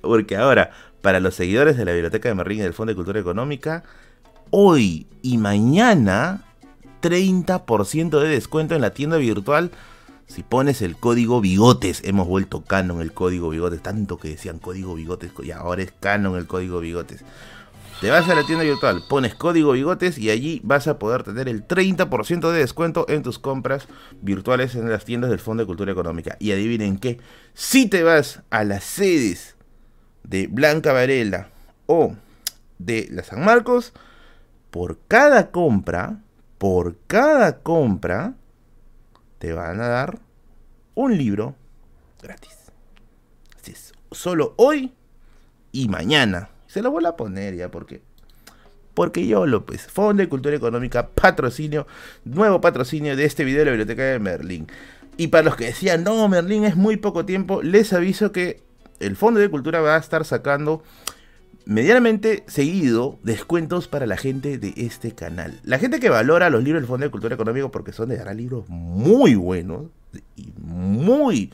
porque ahora, para los seguidores de la Biblioteca de Merlín y del Fondo de Cultura Económica, hoy y mañana, 30% de descuento en la tienda virtual. Si pones el código bigotes, hemos vuelto canon el código bigotes, tanto que decían código bigotes, y ahora es canon el código bigotes. Te vas a la tienda virtual, pones código bigotes y allí vas a poder tener el 30% de descuento en tus compras virtuales en las tiendas del Fondo de Cultura Económica. Y adivinen qué, si te vas a las sedes de Blanca Varela o de la San Marcos, por cada compra, te van a dar un libro gratis. Así es. Solo hoy y mañana. Se lo voy a poner ya porque yo lo pues. Fondo de Cultura Económica, patrocinio, nuevo patrocinio de este video de la Biblioteca de Merlín. Y para los que decían, no, Merlín es muy poco tiempo, les aviso que el Fondo de Cultura va a estar sacando medianamente seguido descuentos para la gente de este canal. La gente que valora los libros del Fondo de Cultura Económica porque son de dar libros muy buenos y muy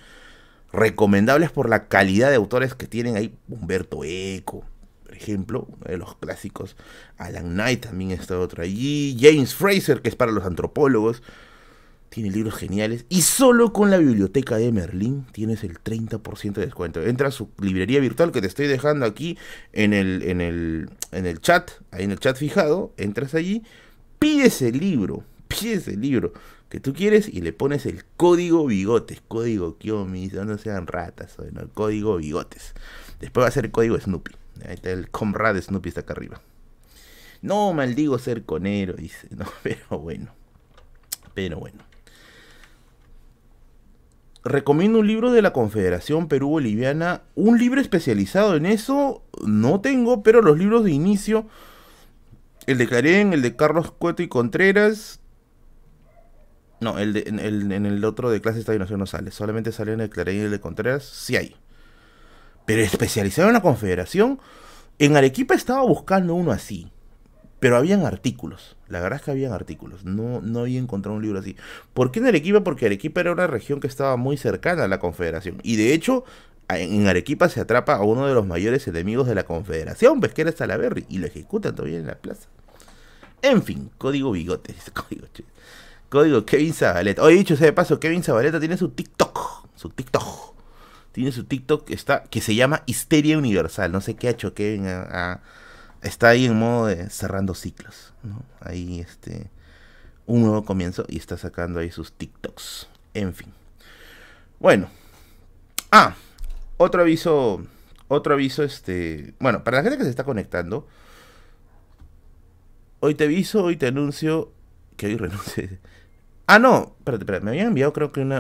recomendables por la calidad de autores que tienen ahí. Humberto Eco, por ejemplo, uno de los clásicos. Alan Knight también está otro allí. James Fraser, que es para los antropólogos. Tiene libros geniales. Y solo con la Biblioteca de Merlín tienes el 30% de descuento. Entra a su librería virtual que te estoy dejando aquí en el chat. Ahí en el chat fijado. Entras allí. Pides el libro que tú quieres y le pones el código bigotes. Código Kiomi. No sean ratas. No, el código bigotes. Después va a ser el código Snoopy. Ahí está el comrade Snoopy, está acá arriba. No maldigo ser conero, dice. No, pero bueno. Recomiendo un libro de la Confederación Perú-Boliviana. Un libro especializado en eso no tengo, pero los libros de inicio, el de Clarén, el de Carlos Cueto y Contreras. No, en el otro de clase estadio no sale. Solamente sale en el Clarén y el de Contreras. Sí hay. Pero especializado en la Confederación. En Arequipa estaba buscando uno así. Pero habían artículos, la verdad es que habían artículos, no había encontrado un libro así. ¿Por qué en Arequipa? Porque Arequipa era una región que estaba muy cercana a la Confederación. Y de hecho, en Arequipa se atrapa a uno de los mayores enemigos de la Confederación, pues que era Salaverry, y lo ejecutan todavía en la plaza. En fin, código bigotes, código Kevin Zabaleta. Oye, dicho sea de paso, Kevin Zabaleta tiene su TikTok, que se llama Histeria Universal. No sé qué ha hecho Kevin Está ahí en modo de cerrando ciclos, ¿no? Ahí un nuevo comienzo y está sacando ahí sus TikToks. En fin. Bueno. Ah, otro aviso bueno, para la gente que se está conectando. Hoy te anuncio que hoy renuncie. Ah, no, espérate, me habían enviado creo que un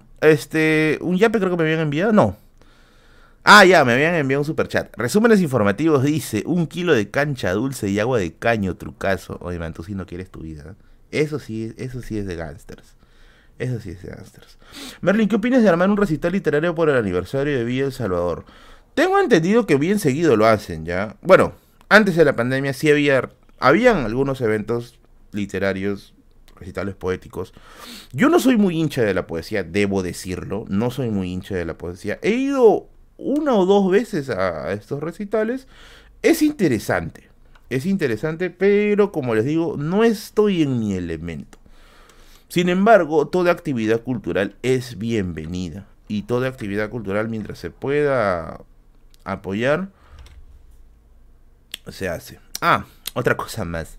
yape creo que me habían enviado. No. Ah, ya, me habían enviado un superchat. Resúmenes informativos, dice, 1 kilo de cancha dulce y agua de caño, trucazo. Oye, man, tú sí no quieres tu vida, ¿no? Eso sí es de gángsters. Eso sí es de gángsters. Merlin, ¿qué opinas de armar un recital literario por el aniversario de Villa El Salvador? Tengo entendido que bien seguido lo hacen, ¿ya? Bueno, antes de la pandemia sí habían algunos eventos literarios, recitales poéticos. Yo no soy muy hincha de la poesía, debo decirlo. No soy muy hincha de la poesía. He ido una o dos veces a estos recitales. Es interesante, pero como les digo, no estoy en mi elemento. Sin embargo, toda actividad cultural es bienvenida. Y toda actividad cultural, mientras se pueda apoyar, se hace. Ah, otra cosa más.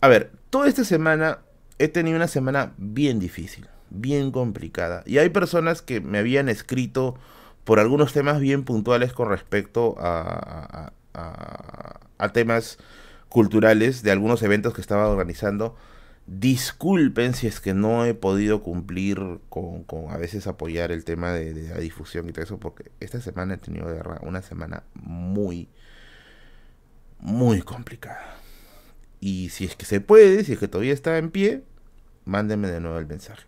A ver, toda esta semana he tenido una semana bien difícil, bien complicada. Y hay personas que me habían escrito por algunos temas bien puntuales con respecto a temas culturales de algunos eventos que estaba organizando. Disculpen si es que no he podido cumplir con a veces apoyar el tema de la difusión y todo eso, porque esta semana he tenido de verdad una semana muy, muy complicada. Y si es que se puede, si es que todavía está en pie, mándenme de nuevo el mensaje.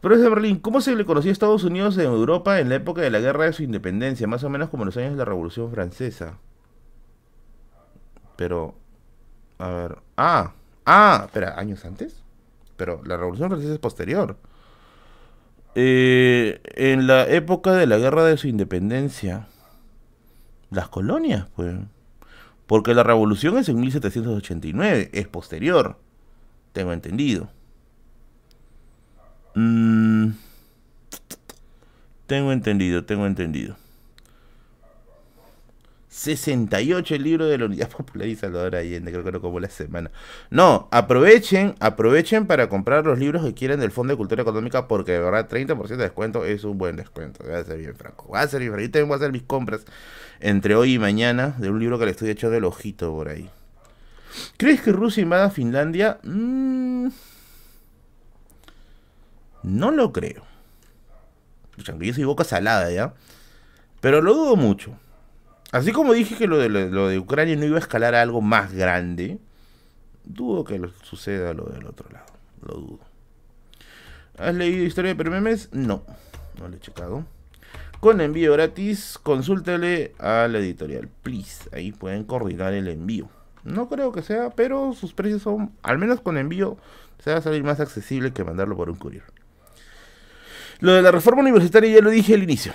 Profesor Merlin, ¿cómo se le conocía a Estados Unidos en Europa en la época de la guerra de su independencia? Más o menos como en los años de la Revolución Francesa. Pero, a ver... espera, ¿años antes? Pero la Revolución Francesa es posterior. En la época de la guerra de su independencia, las colonias, pues. Porque la revolución es en 1789, es posterior, tengo entendido. Tengo entendido. 68 el libro de la Unidad Popular y Salvador Allende, creo que lo como la semana. No, aprovechen para comprar los libros que quieran del Fondo de Cultura Económica, porque de verdad 30% de descuento es un buen descuento. Voy a ser bien franco, yo también voy a hacer mis compras entre hoy y mañana de un libro que le estoy echando el ojito por ahí. ¿Crees que Rusia invada Finlandia? No lo creo. Yo soy boca salada ya, pero lo dudo mucho. Así como dije que lo de Ucrania no iba a escalar a algo más grande, dudo que suceda lo del otro lado, lo dudo. ¿Has leído Historia de Permemes? No, no lo he checado. Con envío gratis, consúltale a la editorial, please. Ahí pueden coordinar el envío. No creo que sea, pero sus precios son, al menos con envío, se va a salir más accesible que mandarlo por un courier. Lo de la reforma universitaria ya lo dije al inicio.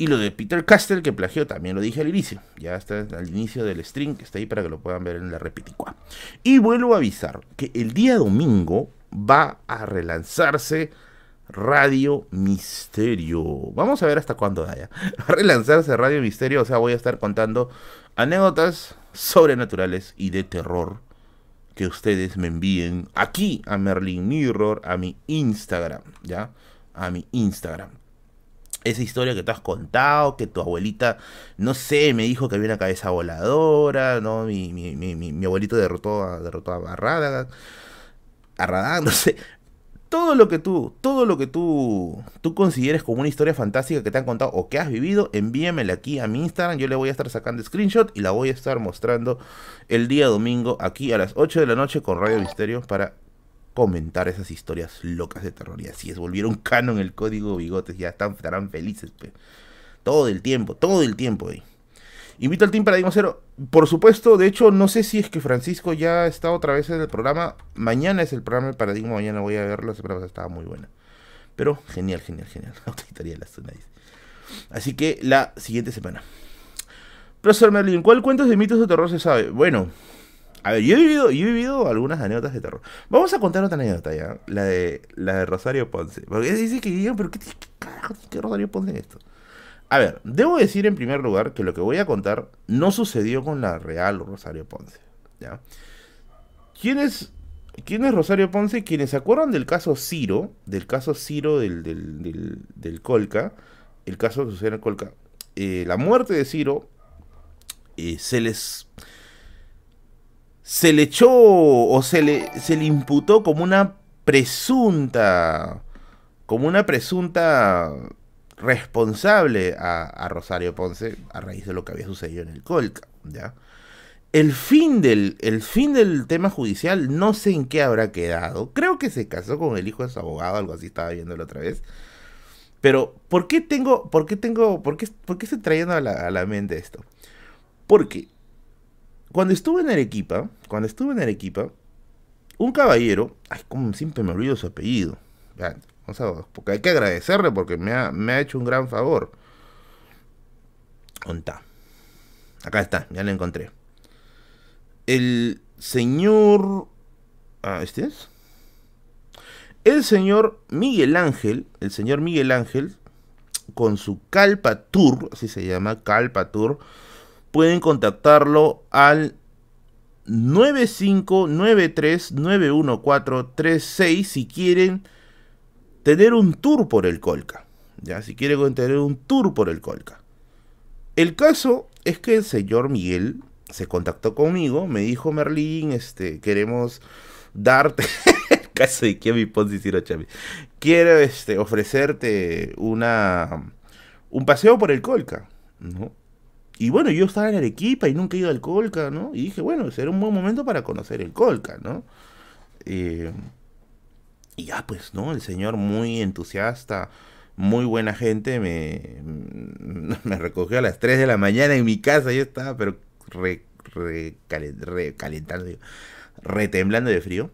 Y lo de Peter Castell, que plagió, también lo dije al inicio. Ya está al inicio del stream, que está ahí para que lo puedan ver en la repeticua. Y vuelvo a avisar que el día domingo va a relanzarse Radio Misterio. Vamos a ver hasta cuándo vaya. Va a relanzarse Radio Misterio, o sea, voy a estar contando anécdotas sobrenaturales y de terror que ustedes me envíen aquí a Merlin Mirror, a mi Instagram, ¿ya? A mi Instagram. Esa historia que te has contado, que tu abuelita, no sé, me dijo que había una cabeza voladora, ¿no? Mi abuelito derrotó a Radagast, no sé. Todo lo que tú consideres como una historia fantástica que te han contado o que has vivido, envíamela aquí a mi Instagram. Yo le voy a estar sacando screenshot y la voy a estar mostrando el día domingo aquí a las 8 de la noche con Radio Misterio para comentar esas historias locas de terror. Y así es, volvieron canon el código bigotes. Ya estarán felices, pe. Todo el tiempo ahí. Invito al Team Paradigma Cero, por supuesto. De hecho, no sé si es que Francisco ya está otra vez en el programa. Mañana es el programa de Paradigma, mañana voy a verlo. Esa programa estaba muy buena. Pero genial. Así que la siguiente semana. Profesor Merlin, ¿cuál cuentos de mitos de terror se sabe? Bueno, a ver, yo he vivido algunas anécdotas de terror. Vamos a contar otra anécdota ya, la de Rosario Ponce. Porque dice que digan, pero ¿qué carajo que Rosario Ponce en esto? A ver, debo decir en primer lugar que lo que voy a contar no sucedió con la real Rosario Ponce, ¿ya? ¿Quién es Rosario Ponce? Quienes se acuerdan del caso Ciro, del Colca, el caso que sucedió en el Colca, la muerte de Ciro, se le imputó como una presunta responsable a Rosario Ponce a raíz de lo que había sucedido en el Colca, ¿ya? El fin del tema judicial no sé en qué habrá quedado. Creo que se casó con el hijo de su abogado, algo así estaba viéndolo otra vez. Pero, ¿por qué estoy trayendo a la mente esto? Porque cuando estuve en Arequipa, un caballero, ay, como siempre me olvido su apellido, vamos a, porque hay que agradecerle porque me ha hecho un gran favor. ¿Dónde está? Acá está, ya lo encontré. El señor... Ah, ¿este es? El señor Miguel Ángel, con su Calpa Tour, así se llama, Calpa Tour, pueden contactarlo al 959391436 si quieren tener un tour por el Colca, ¿ya? Si quieren tener un tour por el Colca. El caso es que el señor Miguel se contactó conmigo, me dijo: Merlin, queremos darte, el caso de que mi Ponzi hiciera Chami, quiero ofrecerte un paseo por el Colca, ¿no? Y bueno, yo estaba en Arequipa y nunca he ido al Colca, ¿no? Y dije, bueno, será un buen momento para conocer el Colca, ¿no? Y ya pues, ¿no? El señor muy entusiasta, muy buena gente, me recogió a las 3 de la mañana en mi casa, yo estaba, pero retemblando de frío.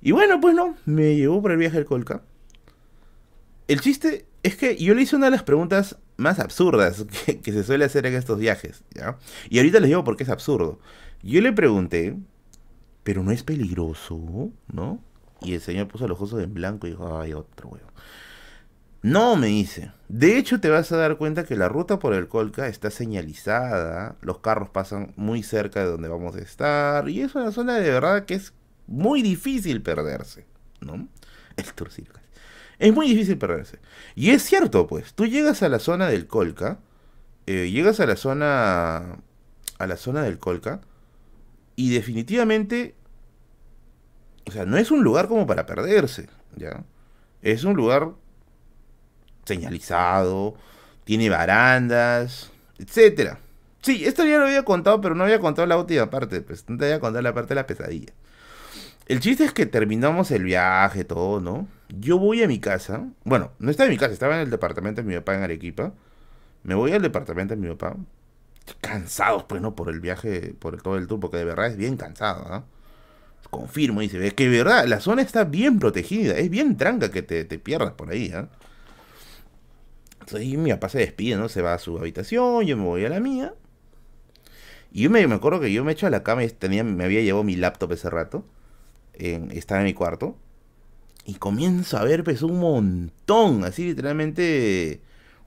Y bueno, pues no, me llevó por el viaje al Colca. El chiste es que yo le hice una de las preguntas más absurdas que se suele hacer en estos viajes, ¿ya? Y ahorita les digo por qué es absurdo. Yo le pregunté, pero no es peligroso, ¿no? Y el señor puso los ojos en blanco y dijo, ay, otro huevo. No, me dice. De hecho, te vas a dar cuenta que la ruta por el Colca está señalizada. Los carros pasan muy cerca de donde vamos a estar. Y es una zona de verdad que es muy difícil perderse, ¿no? El tour circa. Es muy difícil perderse. Y es cierto, pues. Tú llegas a la zona del Colca. Y definitivamente... O sea, no es un lugar como para perderse, ¿ya? Es un lugar... señalizado, tiene barandas, etcétera. Sí, esto ya lo había contado, pero no había contado la última parte, pues no te había contado la parte de la pesadilla. El chiste es que terminamos el viaje, todo, ¿no? Yo voy a mi casa, bueno, no estaba en mi casa, estaba en el departamento de mi papá en Arequipa. Me voy al departamento de mi papá, cansados, pues, ¿no? Por el viaje, por todo el tour, porque de verdad es bien cansado, ¿no? Confirmo, dice, es que de verdad, la zona está bien protegida, es bien tranca que te pierdas por ahí, ¿eh? Entonces mi papá se despide, ¿no? Se va a su habitación, yo me voy a la mía. Y yo me acuerdo que yo me echo a la cama y me había llevado mi laptop ese rato. Estaba en mi cuarto. Y comienzo a ver, pues, un montón, así literalmente,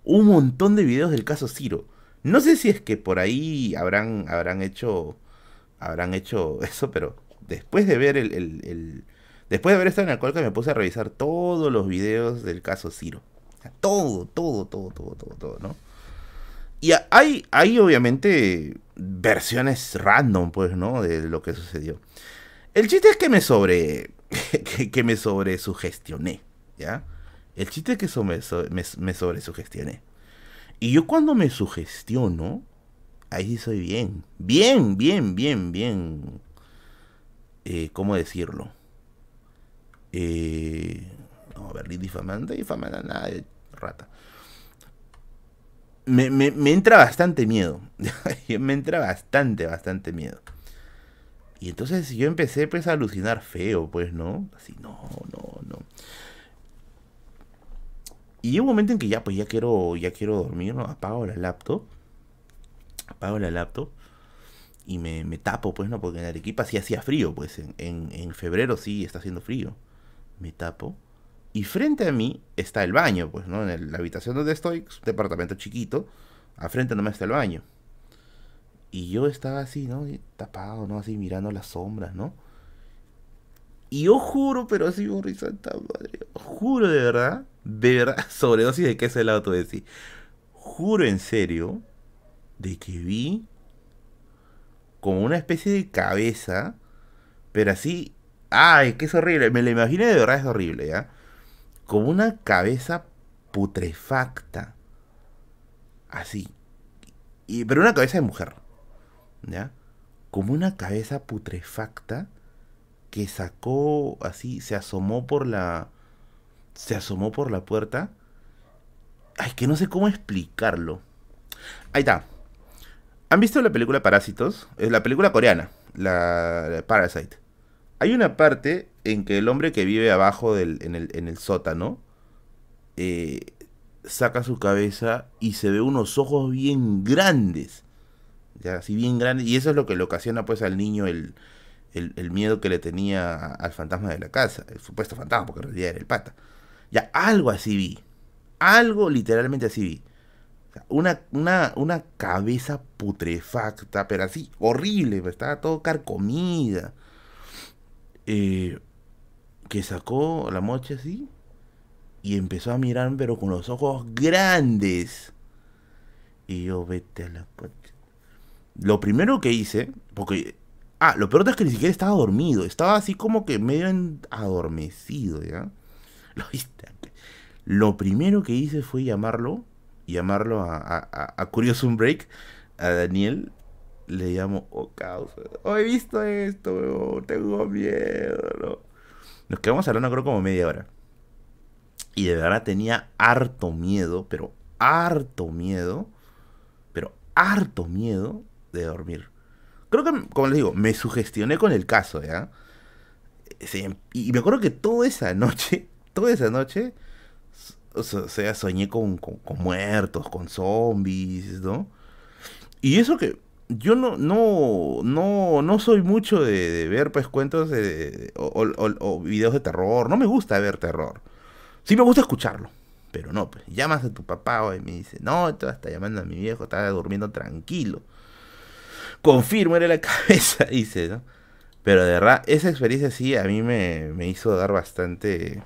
un montón de videos del caso Ciro. No sé si es que por ahí habrán hecho eso, pero después de ver después de haber estado en el Colca me puse a revisar todos los videos del caso Ciro. Todo, ¿no? Y hay obviamente versiones random, pues, ¿no? De lo que sucedió. El chiste es que me sobresugestioné, ¿ya? El chiste es que me sobresugestioné. Y yo cuando me sugestiono, ahí sí soy bien. ¿Cómo decirlo? No, Berlín difamando a nadie, rata. Me entra bastante miedo. Me entra bastante miedo. Y entonces yo empecé, pues, a alucinar feo, pues, ¿no? Así, no. Y llega un momento en que ya, pues, ya quiero dormir, ¿no? Apago la laptop. Y me tapo, pues, ¿no? Porque en Arequipa sí hacía frío, pues. En febrero sí está haciendo frío. Me tapo. Y frente a mí está el baño, pues, ¿no? En la habitación donde estoy, es un departamento chiquito, al frente nomás está el baño. Y yo estaba así, ¿no? Tapado, ¿no? Así mirando las sombras, ¿no? Y yo juro, pero así, por mi santa madre, juro de verdad, sobredosis de queso helado, tú decís. Juro en serio de que vi como una especie de cabeza, pero así, ¡ay, que es horrible! Me lo imaginé, de verdad es horrible, ¿ya? Como una cabeza putrefacta, así. Y, pero una cabeza de mujer, ¿ya? Como una cabeza putrefacta que sacó así, se asomó por la puerta. Ay, que no sé cómo explicarlo. Ahí está. ¿Han visto la película Parásitos? Es la película coreana, la Parasite. Hay una parte en que el hombre que vive abajo en el sótano saca su cabeza y se ve unos ojos bien grandes. Ya, así bien grandes. Y eso es lo que le ocasiona pues al niño el miedo que le tenía al fantasma de la casa. El supuesto fantasma, porque en realidad era el pata. Ya, algo así vi. Algo literalmente así vi. Una cabeza putrefacta, pero así, horrible, estaba todo carcomida. Que sacó la mocha así y empezó a mirar, pero con los ojos grandes. Y yo, vete a la coche. Lo primero que hice, porque... Ah, lo peor es que ni siquiera estaba dormido. Estaba así como que medio adormecido, ¿ya? Lo primero que hice fue llamarlo a Curioso Unbrey, a Daniel. Le llamo, oh, causa, oh, he visto esto, weón, tengo miedo, ¿no? Nos quedamos hablando, creo, como media hora. Y de verdad tenía harto miedo, pero harto miedo, de dormir. Creo que, como les digo, me sugestioné con el caso, ¿ya? Y me acuerdo que toda esa noche... O sea, soñé con muertos, con zombies, ¿no? Y eso que yo no soy mucho de ver pues cuentos o videos de terror. No me gusta ver terror. Sí me gusta escucharlo, pero no, pues llamas a tu papá y me dice, no, te está llamando a mi viejo, estaba durmiendo tranquilo. Confirmo, era la cabeza, dice, ¿no? Pero de verdad, esa experiencia sí a mí me hizo dar bastante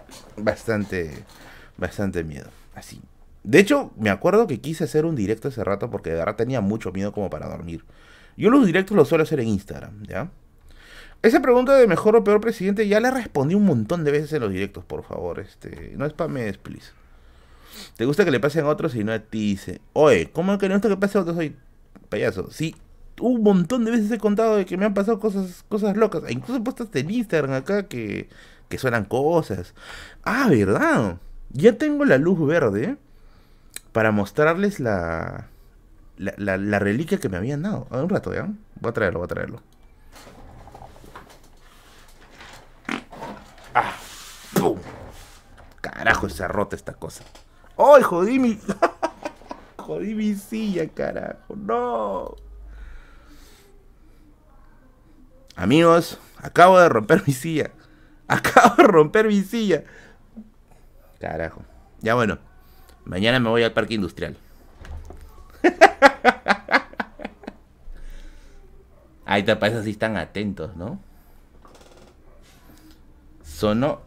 miedo, así. De hecho, me acuerdo que quise hacer un directo hace rato porque de verdad tenía mucho miedo como para dormir. Yo los directos los suelo hacer en Instagram, ¿ya? Esa pregunta de mejor o peor presidente ya la respondí un montón de veces en los directos, por favor. No spamees, please. ¿Te gusta que le pasen a otros y no a ti? Dice, oye, ¿cómo es que no gusta que pase a otros? Soy payaso. Sí, un montón de veces he contado de que me han pasado cosas locas. E incluso puestas en Instagram acá que suenan cosas. Ah, ¿verdad? Ya tengo la luz verde para mostrarles la reliquia que me habían dado. A ver, un rato, ¿ya? Voy a traerlo. ¡Ah! ¡Pum! Carajo, se ha roto esta cosa. ¡Ay, jodí mi... jodí mi silla, carajo! ¡No! Amigos, acabo de romper mi silla. Carajo. Ya bueno. Mañana me voy al parque industrial. Ahí te parece si están atentos, ¿no? Sonó.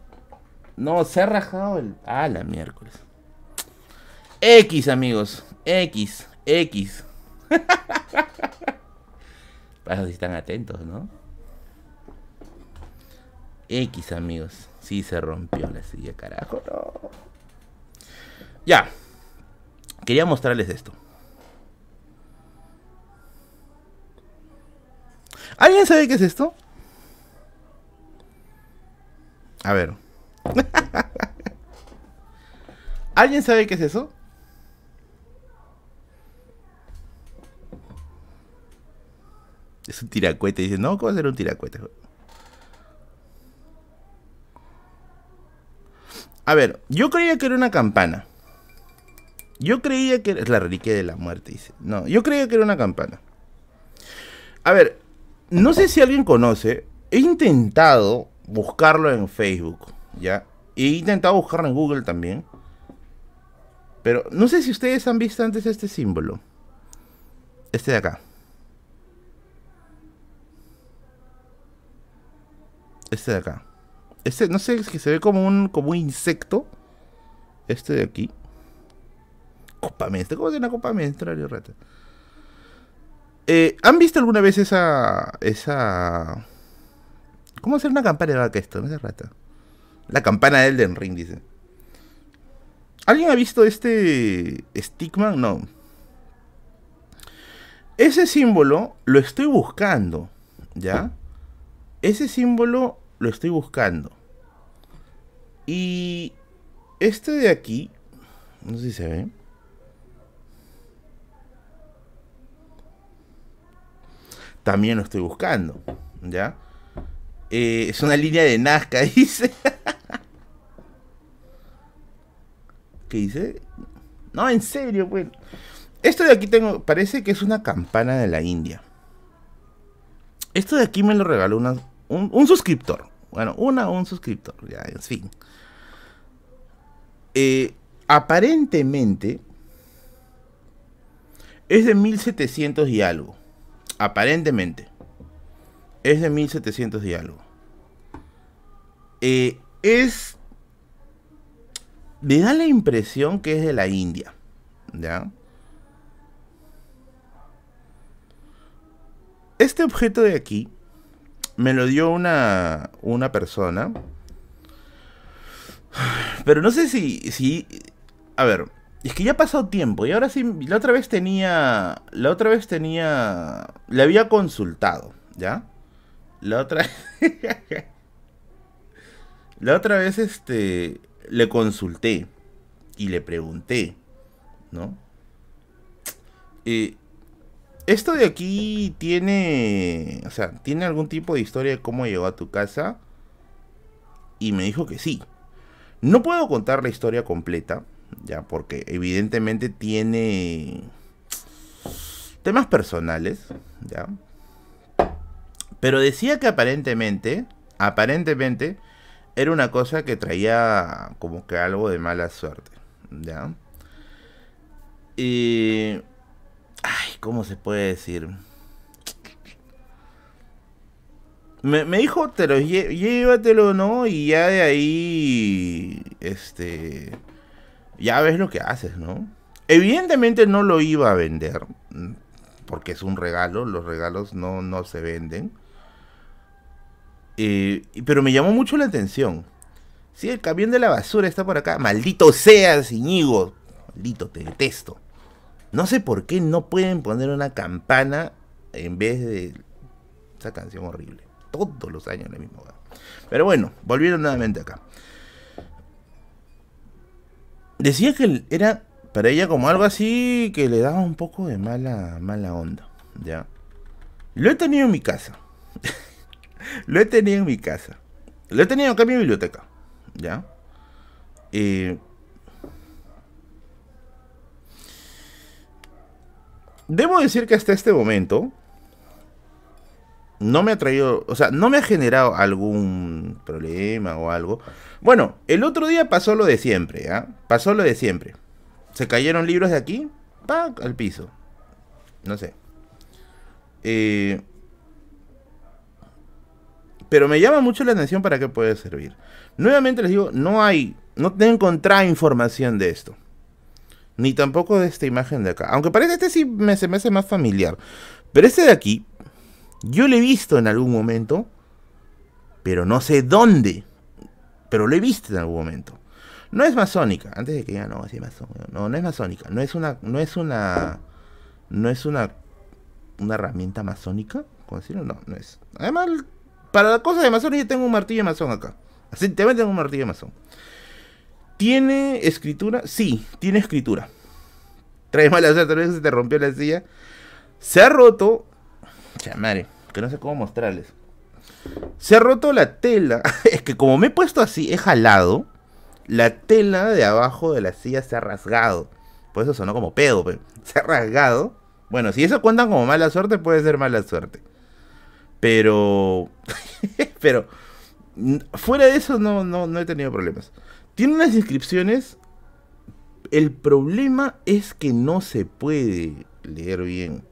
No, se ha rajado el... Ah, la miércoles. X, amigos. X. Pasa si están atentos, ¿no? X, amigos. Sí, se rompió la silla, carajo, no. Ya. Quería mostrarles esto. ¿Alguien sabe qué es esto? A ver. ¿Alguien sabe qué es eso? Es un tiracuete. Dice, no, ¿cómo será un tiracuete? A ver, yo creía que era una campana. Yo creía que... Es la reliquia de la muerte, dice. No, yo creía que era una campana. A ver, no sé si alguien conoce. He intentado buscarlo en Facebook, ¿ya? He intentado buscarlo en Google también. Pero no sé si ustedes han visto antes este símbolo. Este de acá. Este de acá. Este, no sé, es que se ve como un insecto. Este de aquí. Copa menstrual. ¿Cómo es una copa menstrual, rata? ¿Han visto alguna vez esa... ¿Cómo hacer una campana de vaca esto? No es rata. La campana de Elden Ring, dice. ¿Alguien ha visto este Stickman? No. Ese símbolo lo estoy buscando, ¿ya? Ese símbolo lo estoy buscando. Y este de aquí, no sé si se ve. También lo estoy buscando, ¿ya? Es una línea de Nazca, dice. ¿Qué dice? No, en serio, pues. Esto de aquí tengo, parece que es una campana de la India. Esto de aquí me lo regaló un suscriptor. Bueno, un suscriptor, ya, en fin. Aparentemente es de 1700 y algo. Aparentemente es de 1700 y algo. Es... me da la impresión que es de la India, ¿ya? Este objeto de aquí me lo dio una persona. Pero no sé si... A ver, es que ya ha pasado tiempo. Y ahora sí, la otra vez tenía... Le había consultado, ¿ya? La otra vez le consulté y le pregunté, ¿no? Esto de aquí tiene... O sea, ¿tiene algún tipo de historia de cómo llegó a tu casa? Y me dijo que sí. No puedo contar la historia completa, ya, porque evidentemente tiene temas personales, ya. Pero decía que aparentemente era una cosa que traía como que algo de mala suerte, ya. Ay, ¿cómo se puede decir? Me dijo, te lo llévatelo, ¿no? Y ya de ahí, ya ves lo que haces, ¿no? Evidentemente no lo iba a vender, porque es un regalo, los regalos no se venden. Pero me llamó mucho la atención. Sí, el camión de la basura está por acá. Maldito seas, Íñigo. Maldito, te detesto. No sé por qué no pueden poner una campana en vez de esa canción horrible. Todos los años la misma. Pero bueno, volvieron nuevamente acá. Decía que era para ella como algo así que le daba un poco de mala onda, ¿ya? Lo he tenido en mi casa. Lo he tenido acá en mi biblioteca, ¿ya? Debo decir que hasta este momento no me ha traído, o sea, no me ha generado algún problema o algo. Bueno, el otro día pasó lo de siempre, ¿ya? Pasó lo de siempre. Se cayeron libros de aquí, ¡pac!, al piso. No sé. Pero me llama mucho la atención para qué puede servir. Nuevamente les digo, no te encontré información de esto. Ni tampoco de esta imagen de acá. Aunque parece sí se me hace más familiar. Pero este de aquí, yo lo he visto en algún momento. Pero no sé dónde. Pero lo he visto en algún momento. No es masónica. Antes de que digan, no, sí es masónica. No, no es masónica. No es una herramienta masónica. ¿Cómo decirlo? No, no es. Además, para la cosa de masón, yo tengo un martillo de masón acá. Así también tengo un martillo de masón. ¿Tiene escritura? Sí, tiene escritura. Trae mala suerte, tal vez se te rompió la silla. Se ha roto. Chamare, que no sé cómo mostrarles. Se ha roto la tela. Es que como me he puesto así, he jalado. La tela de abajo de la silla se ha rasgado. Por eso sonó como pedo, pero se ha rasgado. Bueno, si eso cuentan como mala suerte, puede ser mala suerte. Pero... pero... fuera de eso no he tenido problemas. Tiene unas inscripciones. El problema es que no se puede leer bien.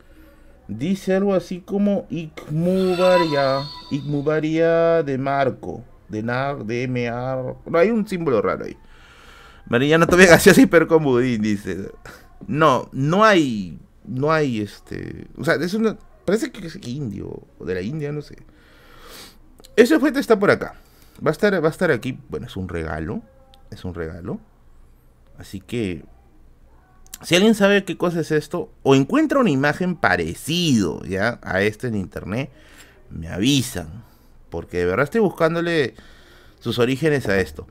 Dice algo así como Ikmubaria de Marco. De Nar, de M.A. No, hay un símbolo raro ahí. Mariana todavía gaseosa y percomudín, dice. No, no hay O sea, es una... parece que es indio. O de la India, no sé. Ese objeto está por acá. Va a estar aquí. Bueno, es un regalo. Así que Si alguien sabe qué cosa es esto, o encuentra una imagen parecido ya a este en internet, me avisan, porque de verdad estoy buscándole sus orígenes a esto.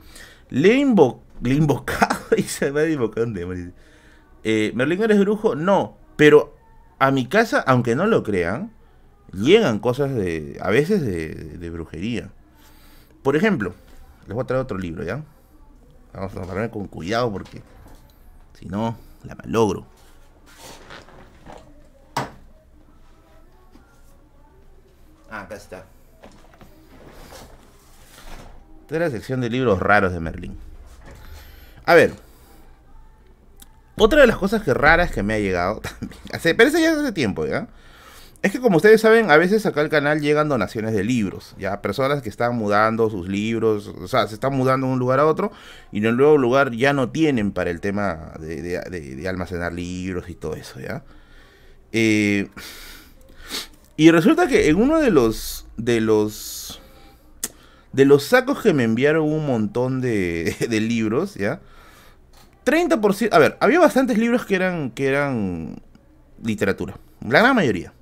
Le he invocado, y se me ha invocado un demonio. Merlin, ¿eres brujo? No, pero a mi casa, aunque no lo crean, llegan cosas de, a veces de brujería. Por ejemplo, les voy a traer otro libro, ¿ya? Vamos a pararme con cuidado porque si no, la malogro. Ah, acá está. Esta es la sección de libros raros de Merlin. A ver, otra de las cosas que raras que me ha llegado también, pero eso ya hace tiempo, ¿ya? Es que como ustedes saben, a veces acá al canal llegan donaciones de libros, ya, personas que están mudando sus libros, o sea, se están mudando de un lugar a otro y en el nuevo lugar ya no tienen para el tema de almacenar libros y todo eso, ya. Y resulta que en uno de los sacos que me enviaron un montón de libros, ya, 30%, a ver, había bastantes libros que eran literatura, la gran mayoría.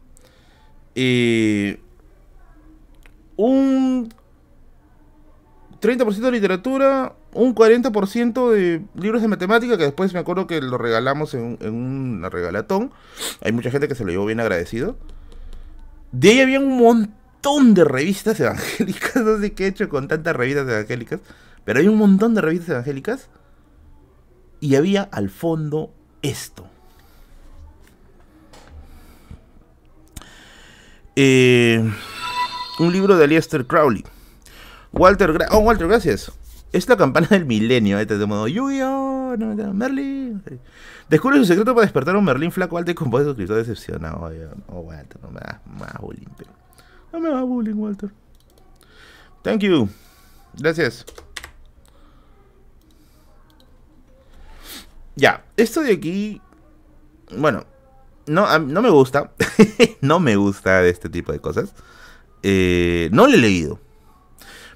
Un 30% de literatura, un 40% de libros de matemática, que después me acuerdo que lo regalamos en un regalatón. Hay mucha gente que se lo llevó bien agradecido. De ahí había un montón de revistas evangélicas. No sé qué he hecho con tantas revistas evangélicas, pero hay un montón de revistas evangélicas. Y había al fondo esto. Un libro de Aleister Crowley. Walter, Walter, gracias. Es la campana del milenio. Este de modo Yu-Gi-Oh! No, Merlin. Descubre su secreto para despertar a un Merlin flaco alto y compadre suscriptor decepcionado. Oh, Walter, no me da más bullying. Pero no me da bullying, Walter. Thank you. Gracias. Ya, esto de aquí. Bueno. No me gusta. No me gusta este tipo de cosas. No lo he leído.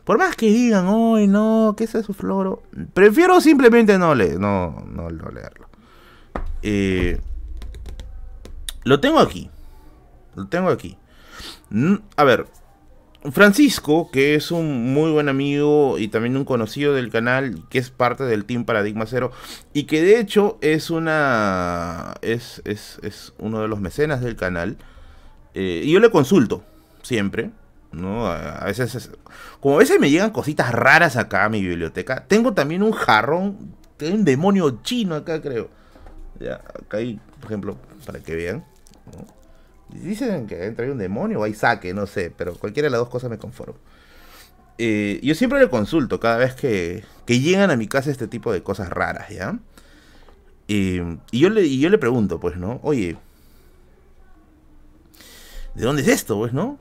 Por más que digan, ¡ay, no! ¿Qué es eso, floro? Prefiero simplemente no leerlo. Lo tengo aquí. Lo tengo aquí. A ver. Francisco, que es un muy buen amigo y también un conocido del canal, que es parte del Team Paradigma Cero y que de hecho es uno de los mecenas del canal, y yo le consulto siempre, ¿no? A veces, como a veces me llegan cositas raras acá a mi biblioteca. Tengo también un jarrón, tengo un demonio chino acá, creo. Ya, acá hay, por ejemplo, para que vean, ¿no? Dicen que entra un demonio o hay saque, no sé, pero cualquiera de las dos cosas me conformo. Yo siempre le consulto cada vez que llegan a mi casa este tipo de cosas raras, ¿ya? Y yo le pregunto, pues, ¿no? Oye, ¿de dónde es esto, pues, no?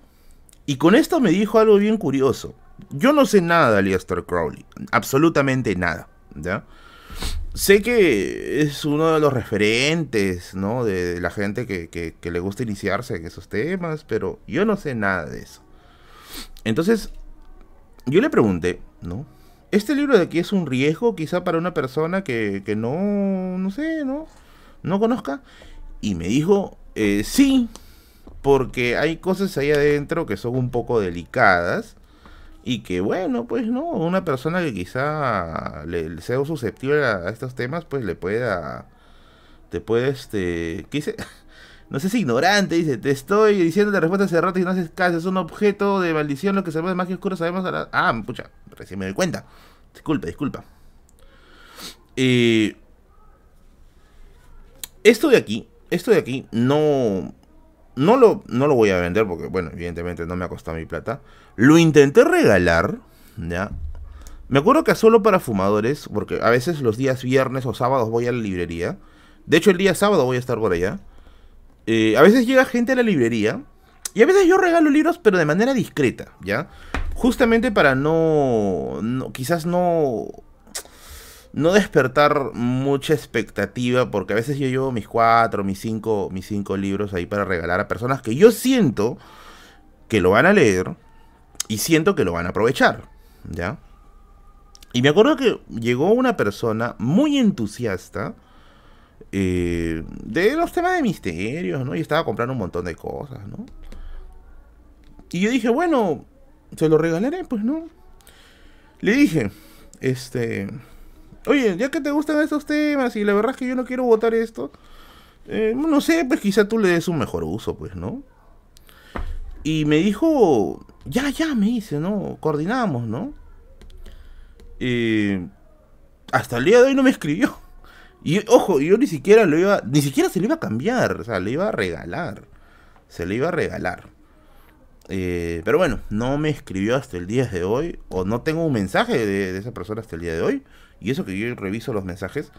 Y con esto me dijo algo bien curioso. Yo no sé nada de Aleister Crowley, absolutamente nada, ¿ya? Sé que es uno de los referentes, ¿no? De la gente que le gusta iniciarse en esos temas, pero yo no sé nada de eso. Entonces, yo le pregunté, ¿no? ¿Este libro de aquí es un riesgo quizá para una persona que no sé, ¿no? No conozca. Y me dijo, sí, porque hay cosas ahí adentro que son un poco delicadas. Y que bueno, pues no, una persona que quizá le sea susceptible a estos temas, pues le pueda, te puede, ¿qué dice? No sé si ignorante, dice, te estoy diciendo la respuesta hace rato y no haces caso, es un objeto de maldición, lo que se llama de magia oscura, sabemos a la... Ah, pucha, recién me doy cuenta, disculpa. Esto de aquí, no lo voy a vender porque, bueno, evidentemente no me ha costado mi plata. Lo intenté regalar, ¿ya? Me acuerdo que solo para fumadores, porque a veces los días viernes o sábados voy a la librería. De hecho, el día sábado voy a estar por allá. A veces llega gente a la librería y a veces yo regalo libros, pero de manera discreta, ¿ya? Justamente para no despertar mucha expectativa, porque a veces yo llevo mis 4, mis 5 libros ahí para regalar a personas que yo siento que lo van a leer y siento que lo van a aprovechar, ¿ya? Y me acuerdo que llegó una persona muy entusiasta, de los temas de misterios, ¿no? Y estaba comprando un montón de cosas, ¿no? Y yo dije, bueno, se lo regalaré, pues, ¿no? Le dije, oye, ya que te gustan estos temas y la verdad es que yo no quiero votar esto, no sé, pues quizá tú le des un mejor uso, pues, ¿no? Y me dijo, ya, me dice, ¿no? Coordinamos, ¿no? Hasta el día de hoy no me escribió. Y ojo, yo ni siquiera se lo iba a cambiar, o sea, le iba a regalar. Se le iba a regalar. Pero bueno, no me escribió hasta el día de hoy, o no tengo un mensaje de esa persona hasta el día de hoy. Y eso que yo reviso los mensajes,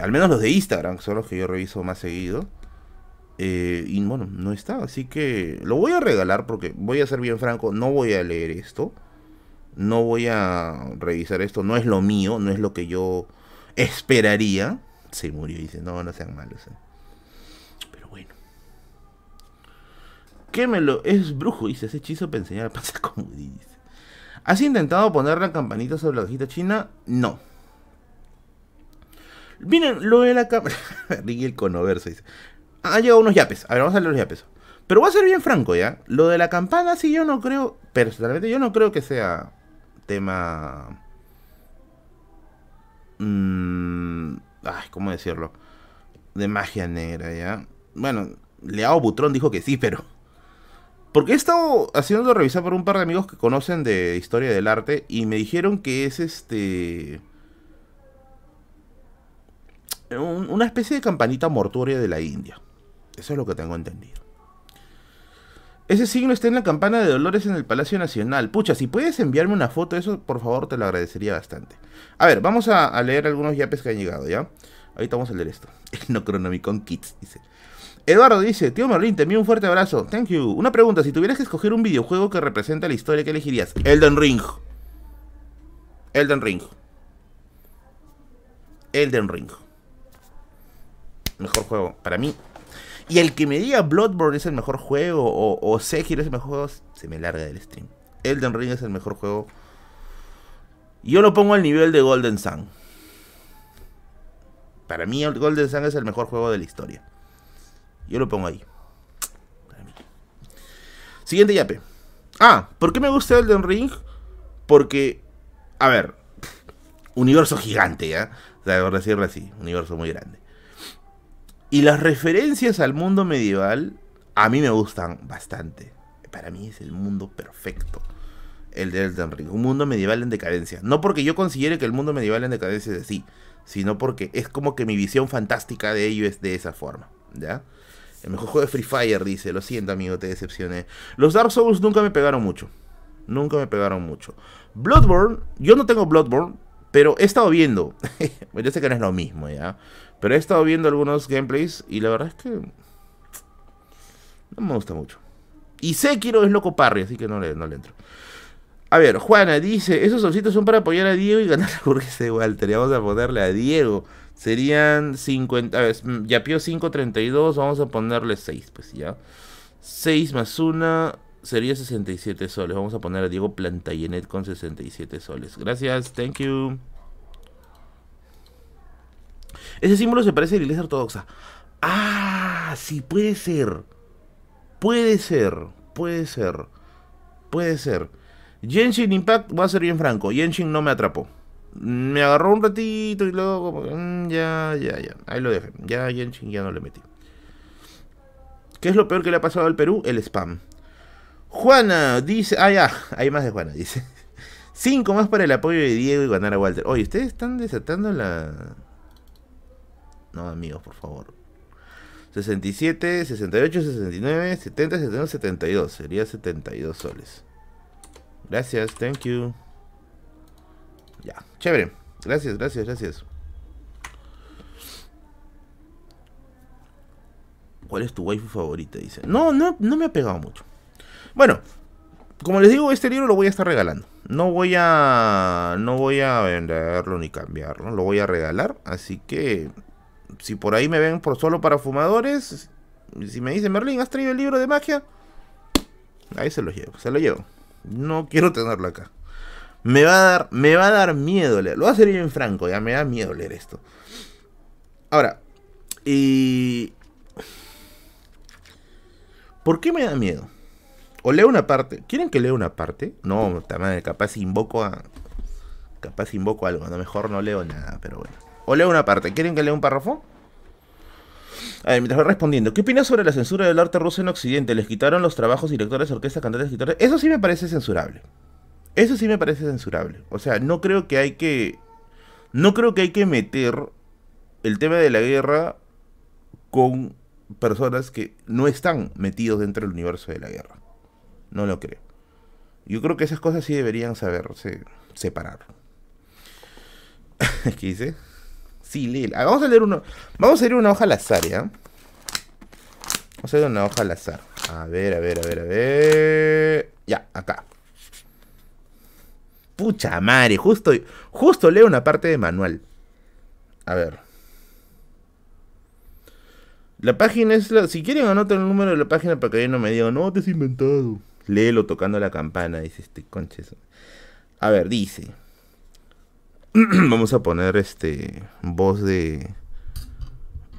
al menos los de Instagram, que son los que yo reviso más seguido. Y bueno, no está, así que lo voy a regalar porque voy a ser bien franco, no voy a leer esto. No voy a revisar esto, no es lo mío, no es lo que yo esperaría. Se murió, dice, no sean malos, ¿eh? Pero bueno. Quémelo, es brujo, dice, es hechizo para enseñar a pasar como dice. ¿Has intentado poner la campanita sobre la cajita china? No. Miren, lo de la cámara. Ricky el conoverso, dice. Ha llegado unos yapes, a ver, vamos a leer los yapes. Pero voy a ser bien franco ya, lo de la campana sí yo no creo, personalmente yo no creo que sea tema... ¿cómo decirlo? De magia negra, ¿ya? Bueno, Leao Butrón dijo que sí, pero... Porque he estado haciéndolo revisar por un par de amigos que conocen de historia del arte y me dijeron que es una especie de campanita mortuoria de la India. Eso es lo que tengo entendido. Ese signo está en la campana de Dolores en el Palacio Nacional. Pucha, si puedes enviarme una foto de eso, por favor, te lo agradecería bastante. A ver, vamos a leer algunos yapes que han llegado, ¿ya? Ahorita vamos a leer esto. No Necronomicon Kids, dice. Eduardo dice, tío Merlin, te envío un fuerte abrazo. Thank you. Una pregunta, si tuvieras que escoger un videojuego que representa la historia, ¿qué elegirías? Elden Ring. Mejor juego, para mí. Y el que me diga Bloodborne es el mejor juego o Sekiro es el mejor juego, se me larga del stream. Elden Ring es el mejor juego. Yo lo pongo al nivel de Golden Sun. Para mí el Golden Sun es el mejor juego de la historia. Yo lo pongo ahí. Para mí. Siguiente yape. Ah, ¿por qué me gusta Elden Ring? Porque, a ver, universo gigante, ¿ya? O sea, por decirlo así, universo muy grande. Y las referencias al mundo medieval a mí me gustan bastante. Para mí es el mundo perfecto, el de Elden Ring. Un mundo medieval en decadencia. No porque yo considere que el mundo medieval en decadencia es así, sino porque es como que mi visión fantástica de ello es de esa forma, ¿ya? El mejor juego de Free Fire, dice. Lo siento, amigo, te decepcioné. Los Dark Souls nunca me pegaron mucho. Bloodborne, yo no tengo Bloodborne, pero he estado viendo. Yo sé que no es lo mismo, ¿ya? Pero he estado viendo algunos gameplays y la verdad es que no me gusta mucho. Y Sekiro es loco parry, así que no le entro. A ver, Juana dice, esos solcitos son para apoyar a Diego y ganar la burguesa de Walter. Y vamos a ponerle a Diego. Serían 50, a ver, ya pio 532, vamos a ponerle 6, pues ya. 6 más 1 sería 67 soles. Vamos a poner a Diego Plantayanet con 67 soles. Gracias, thank you. Ese símbolo se parece a la iglesia ortodoxa. Ah, sí, puede ser. Genshin Impact, voy a ser bien franco, Genshin no me atrapó. Me agarró un ratito y luego como que, ya, ahí lo dejé. Ya Genshin ya no le metí. ¿Qué es lo peor que le ha pasado al Perú? El spam. Juana dice, hay más de Juana, dice. 5 más para el apoyo de Diego y ganar a Walter. Oye, ustedes están desatando la... No, amigos, por favor. 67, 68, 69, 70, 71, 72. Sería 72 soles. Gracias, thank you. Ya, chévere. Gracias. ¿Cuál es tu waifu favorita? Dice. No me ha pegado mucho. Bueno, como les digo, este libro lo voy a estar regalando. No voy a venderlo ni cambiarlo. Lo voy a regalar, así que... Si por ahí me ven por solo para fumadores, si me dicen, Merlin, ¿has traído el libro de magia? Ahí se lo llevo. No quiero tenerlo acá. Me va a dar miedo leer. Lo voy a hacer bien franco, ya me da miedo leer esto. Ahora, ¿Por qué me da miedo? O leo una parte. ¿Quieren que lea una parte? No, también, capaz invoco algo. A lo mejor no leo nada, pero bueno. O leo una parte. ¿Quieren que lea un párrafo? A ver, mientras voy respondiendo. ¿Qué opinas sobre la censura del arte ruso en Occidente? ¿Les quitaron los trabajos directores, orquestas, cantantes, escritores? Eso sí me parece censurable. Eso sí me parece censurable. O sea, no creo que hay que... No creo que hay que meter el tema de la guerra con personas que no están metidos dentro del universo de la guerra. No lo creo. Yo creo que esas cosas sí deberían saberse separar. ¿Qué dice? Sí, léela. Vamos a leer uno. Vamos a leer una hoja al azar, ¿ya? Vamos a leer una hoja al azar. A ver. Ya, acá. Pucha madre, justo leo una parte de manual. A ver. La página es la... Si quieren anoten el número de la página para que yo no me digan, no, te has inventado. Léelo tocando la campana, dice este conches. A ver, dice. Vamos a poner voz de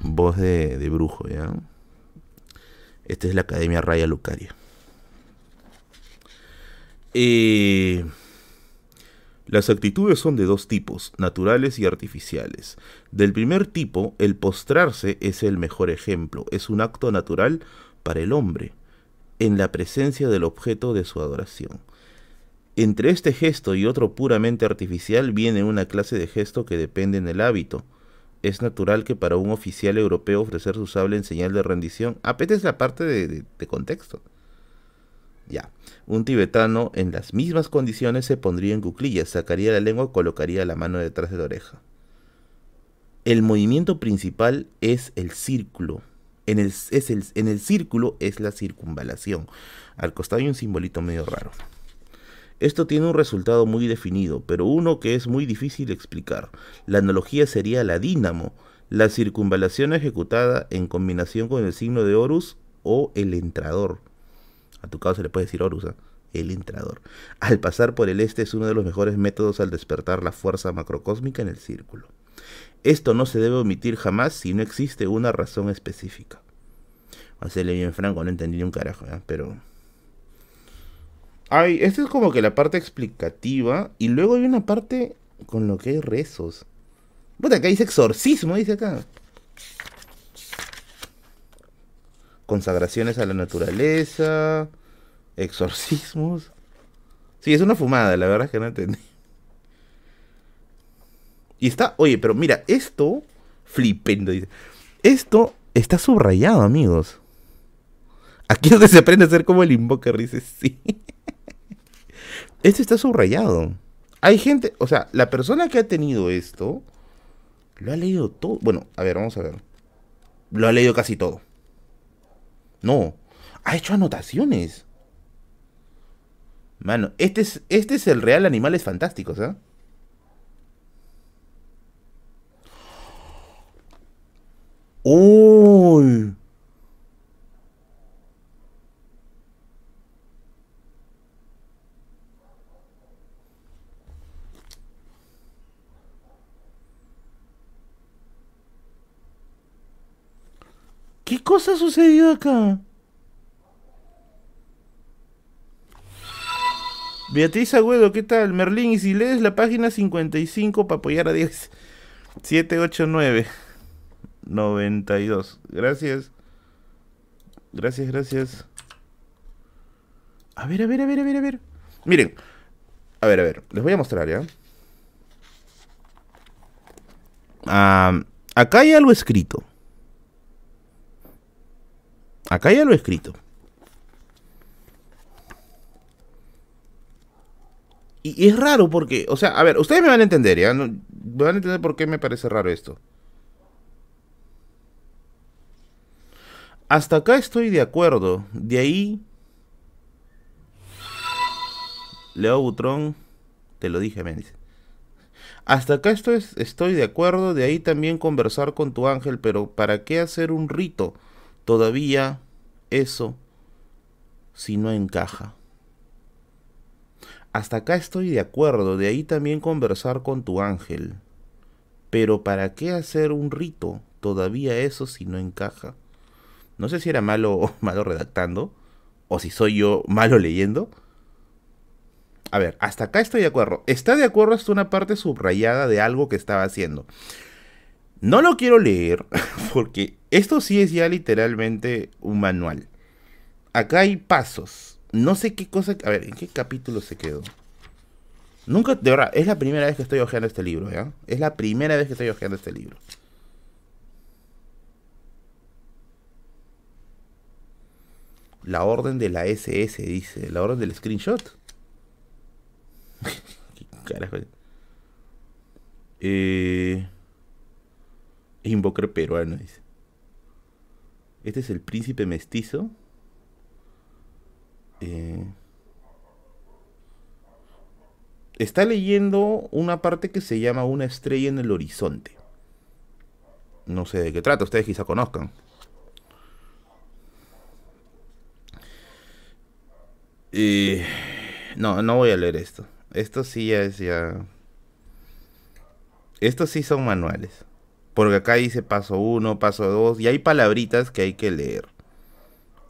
brujo, ¿ya? Esta es la Academia Raya Lucaria. Las actitudes son de dos tipos, naturales y artificiales. Del primer tipo, el postrarse es el mejor ejemplo. Es un acto natural para el hombre, en la presencia del objeto de su adoración. Entre este gesto y otro puramente artificial viene una clase de gesto que dependen del hábito. Es natural que para un oficial europeo ofrecer su sable en señal de rendición... Apete es la parte de contexto. Ya, un tibetano en las mismas condiciones se pondría en cuclillas, sacaría la lengua y colocaría la mano detrás de la oreja. El movimiento principal es el círculo. En el círculo es la circunvalación. Al costado hay un simbolito medio raro. Esto tiene un resultado muy definido, pero uno que es muy difícil de explicar. La analogía sería la dínamo, la circunvalación ejecutada en combinación con el signo de Horus o el entrador. A tu caso se le puede decir Orusa, el entrador. Al pasar por el este es uno de los mejores métodos al despertar la fuerza macrocósmica en el círculo. Esto no se debe omitir jamás si no existe una razón específica. A serle bien franco, no entendí ni un carajo, ¿eh? Pero... Ay, esta es como que la parte explicativa. Y luego hay una parte con lo que hay rezos. Puta, acá dice exorcismo, dice acá. Consagraciones a la naturaleza, exorcismos. Sí, es una fumada, la verdad es que no entendí. Y está, oye, pero mira, esto, flipendo, dice. Esto está subrayado, amigos. Aquí es donde se aprende a hacer como el invoker, dice, sí. Esto está subrayado. Hay gente, o sea, la persona que ha tenido esto, lo ha leído todo. Bueno, a ver, vamos a ver. Lo ha leído casi todo. No, ha hecho anotaciones. Mano, este es el real Animales Fantásticos, ¿eh? ¡Uy! ¿Qué cosa ha sucedido acá? Beatriz Agüedo, ¿qué tal? Merlín, y si lees la página 55 para apoyar a 10. 789 92. Gracias. Gracias. A ver. Miren. A ver. Les voy a mostrar, ¿ya? Acá hay algo escrito. Acá ya lo he escrito. Y es raro porque... O sea, a ver, ustedes me van a entender, ¿ya? No, me van a entender por qué me parece raro esto. Hasta acá estoy de acuerdo. De ahí... Leo Butrón, te lo dije, me dice. Hasta acá estoy de acuerdo. De ahí también conversar con tu ángel. Pero ¿para qué hacer un rito? Todavía eso si no encaja. Hasta acá estoy de acuerdo, de ahí también conversar con tu ángel. Pero ¿para qué hacer un rito? todavía eso si no encaja. No sé si era malo redactando, o si soy yo malo leyendo. A ver, hasta acá estoy de acuerdo. Está de acuerdo hasta una parte subrayada de algo que estaba haciendo. No lo quiero leer, porque esto sí es ya literalmente un manual. Acá hay pasos. No sé qué cosa... A ver, ¿en qué capítulo se quedó? Nunca... De verdad, es la primera vez que estoy hojeando este libro, ¿ya? Es la primera vez que estoy hojeando este libro. La orden de la SS, dice. La orden del screenshot. ¿Qué carajo? Invocar peruano, dice. Este es el príncipe mestizo. Está leyendo una parte que se llama Una estrella en el horizonte. No sé de qué trata, ustedes quizá conozcan. No, no voy a leer esto. Esto sí ya es ya... Estos sí son manuales. Porque acá dice paso 1, paso 2. Y hay palabritas que hay que leer.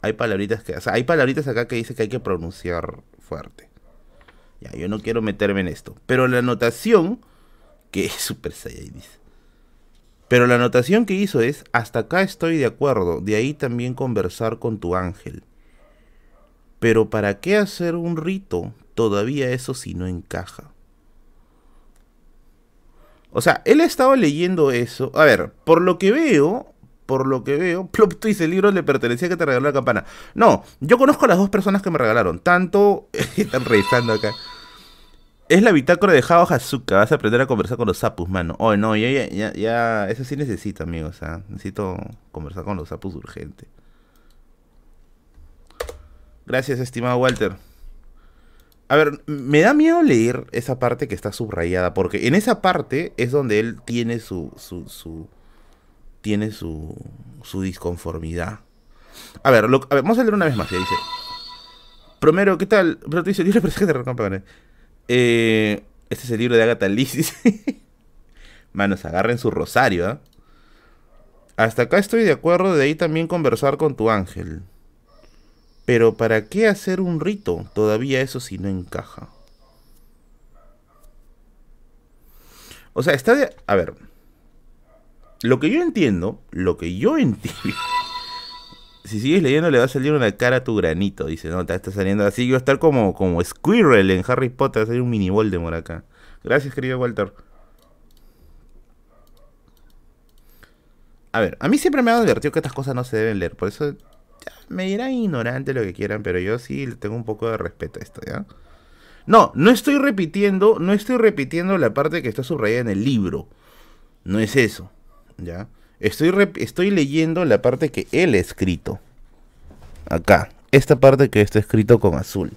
Hay palabritas que... O sea, hay palabritas acá que dice que hay que pronunciar fuerte. Ya, yo no quiero meterme en esto. Pero la anotación... Que es Super Saiyan, dice. Pero la anotación que hizo es... Hasta acá estoy de acuerdo. De ahí también conversar con tu ángel. Pero ¿para qué hacer un rito? Todavía eso si no encaja. O sea, él ha estado leyendo eso. A ver, por lo que veo, plop twist, el libro le pertenecía que te regaló la campana. No, yo conozco a las dos personas que me regalaron. Tanto, están revisando acá. Es la bitácora de Hao Hazuka. Vas a aprender a conversar con los sapus, mano. Oh, no, ya, eso sí necesito, amigo. O sea, necesito conversar con los sapus urgente. Gracias, estimado Walter. A ver, me da miedo leer esa parte que está subrayada, porque en esa parte es donde él tiene su disconformidad. A ver, vamos a leer una vez más. Ya dice. Primero, ¿qué tal? Pero te dice el libro, pero es que te recompensa. Este es el libro de Agatha Lisis. Manos, agarren su rosario, ¿eh? Hasta acá estoy de acuerdo, de ahí también conversar con tu ángel. Pero ¿para qué hacer un rito? Todavía eso si no encaja. O sea, está de... A ver. Lo que yo entiendo... Si sigues leyendo le va a salir una cara a tu granito. Dice, no, te está saliendo así. Yo voy a estar como Squirrel en Harry Potter. Va a salir un mini Voldemort acá. Gracias, querido Walter. A ver, a mí siempre me ha advertido que estas cosas no se deben leer. Por eso... Me dirán ignorante lo que quieran, pero yo sí le tengo un poco de respeto a esto, ¿ya? No, no estoy repitiendo la parte que está subrayada en el libro. No es eso, ¿ya? Estoy leyendo la parte que él ha escrito. Acá, esta parte que está escrito con azul.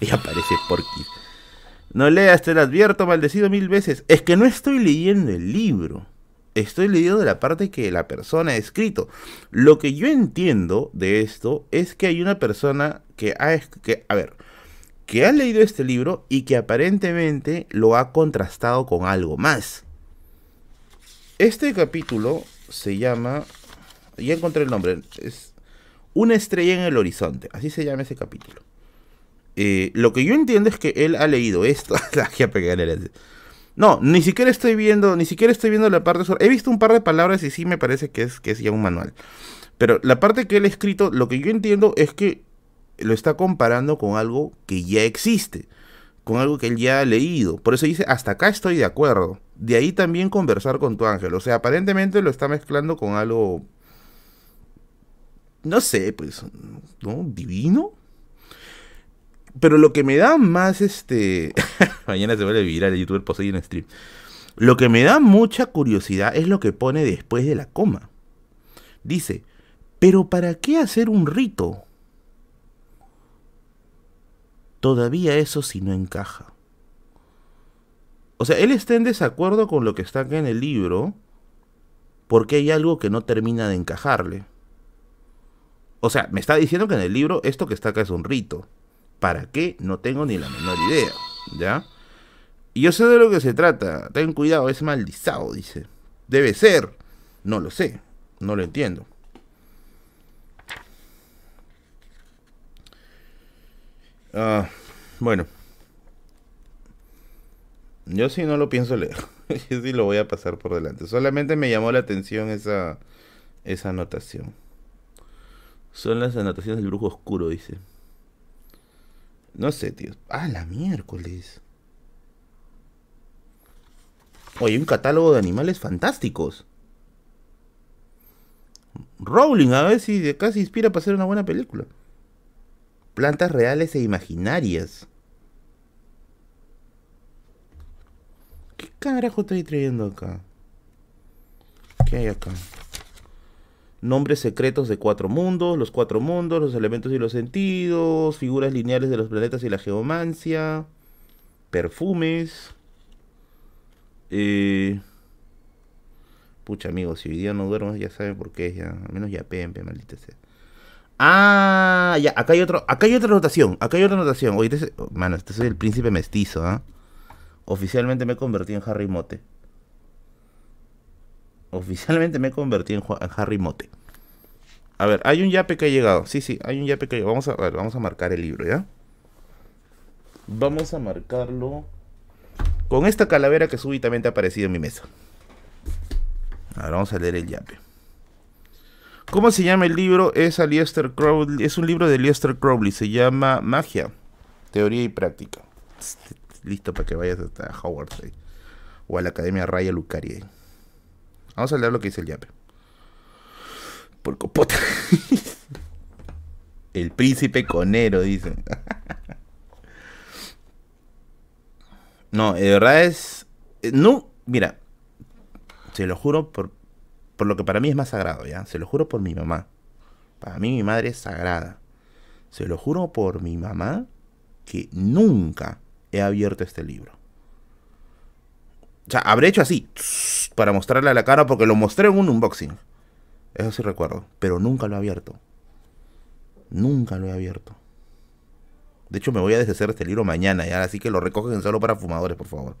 Y aparece Porky. No leas, te lo advierto, maldecido mil veces. Es que no estoy leyendo el libro. Estoy leyendo la parte que la persona ha escrito. Lo que yo entiendo de esto es que hay una persona que ha leído este libro y que aparentemente lo ha contrastado con algo más. Este capítulo se llama... Ya encontré el nombre. Es Una estrella en el horizonte. Así se llama ese capítulo. Lo que yo entiendo es que él ha leído esto. No, ni siquiera estoy viendo la parte... He visto un par de palabras y sí me parece que es ya un manual. Pero la parte que él ha escrito, lo que yo entiendo es que lo está comparando con algo que ya existe. Con algo que él ya ha leído. Por eso dice, hasta acá estoy de acuerdo. De ahí también conversar con tu ángel. O sea, aparentemente lo está mezclando con algo... No sé, pues... ¿no? ¿Divino? Pero lo que me da más mañana se vuelve viral el youtuber posee en stream. Lo que me da mucha curiosidad es lo que pone después de la coma. Dice, pero ¿para qué hacer un rito? Todavía eso si no encaja. O sea, él está en desacuerdo con lo que está acá en el libro porque hay algo que no termina de encajarle. O sea, me está diciendo que en el libro esto que está acá es un rito. ¿Para qué? No tengo ni la menor idea, ¿ya? Y yo sé de lo que se trata. Ten cuidado, es maldizado, dice. Debe ser. No lo sé. No lo entiendo. Bueno. Yo sí no lo pienso leer. Yo sí lo voy a pasar por delante. Solamente me llamó la atención esa anotación. Son las anotaciones del brujo oscuro, dice. No sé, tío. Ah, la miércoles. Oye, un catálogo de animales fantásticos. Rowling, a ver si acá se inspira para hacer una buena película. Plantas reales e imaginarias. ¿Qué carajo estoy trayendo acá? ¿Qué hay acá? Nombres secretos de cuatro mundos, los elementos y los sentidos, figuras lineales de los planetas y la geomancia, perfumes. Pucha, amigos, si hoy día no duermo, ya saben por qué, ya, al menos ya PMP, maldita sea. Ah, ya, acá hay otra anotación, Oye, mano, este soy el príncipe mestizo, ¿ah? Oficialmente me convertí en Harry Mote. A ver, hay un yape que ha llegado. Sí, sí, hay un yape que ha llegado. Vamos a marcar el libro, ¿ya? Vamos a marcarlo con esta calavera que súbitamente ha aparecido en mi mesa. Ahora vamos a leer el yape. ¿Cómo se llama el libro? Es Aleister Crowley. Es un libro de Aleister Crowley. Se llama Magia, Teoría y Práctica. Listo para que vayas hasta Howard ahí, o a la Academia Raya Lucaria ahí. Vamos a leer lo que dice el yape. Por copota. El príncipe conero, dicen. No, de verdad es... No, mira. Se lo juro por lo que para mí es más sagrado, ¿ya? Se lo juro por mi mamá. Para mí mi madre es sagrada. Se lo juro por mi mamá que nunca he abierto este libro. O sea, habré hecho así, para mostrarle a la cara, porque lo mostré en un unboxing. Eso sí recuerdo, pero nunca lo he abierto. Nunca lo he abierto. De hecho, me voy a deshacer de este libro mañana, ¿ya? Así que lo recogen solo para fumadores, por favor.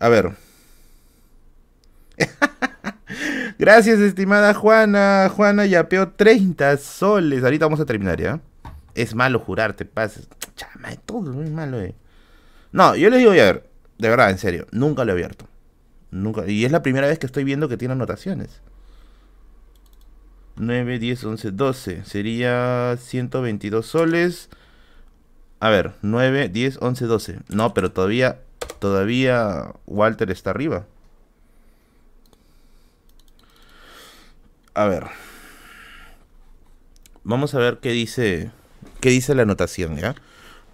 A ver. Gracias, estimada Juana. Juana yapeó 30 soles. Ahorita vamos a terminar, ¿ya? Es malo jurar, te pases. Chama, todo es malo, No, yo les digo, ya, a ver. De verdad, en serio, nunca lo he abierto. Nunca. Y es la primera vez que estoy viendo que tiene anotaciones. 9, 10, 11, 12. Sería 122 soles. A ver, 9, 10, 11, 12. No, pero todavía Walter está arriba. A ver. Vamos a ver qué dice la anotación, ¿ya?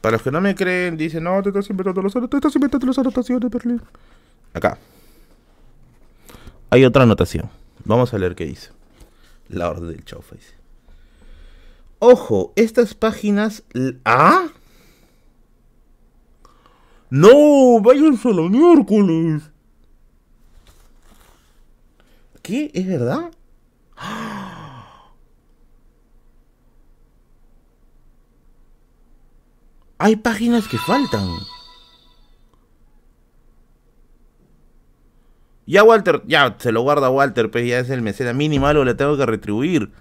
Para los que no me creen, dicen, no, te estás inventando las anotaciones, Merlin. Acá. Hay otra anotación. Vamos a leer qué dice. La orden del chofa dice. Ojo, estas páginas... ¿Ah? ¡No! ¡Váyanse a la miércoles! ¿Qué? ¿Es verdad? Hay páginas que faltan. Ya, Walter. Ya, se lo guarda Walter, pues ya es el mecenas mínimo, algo le tengo que retribuir.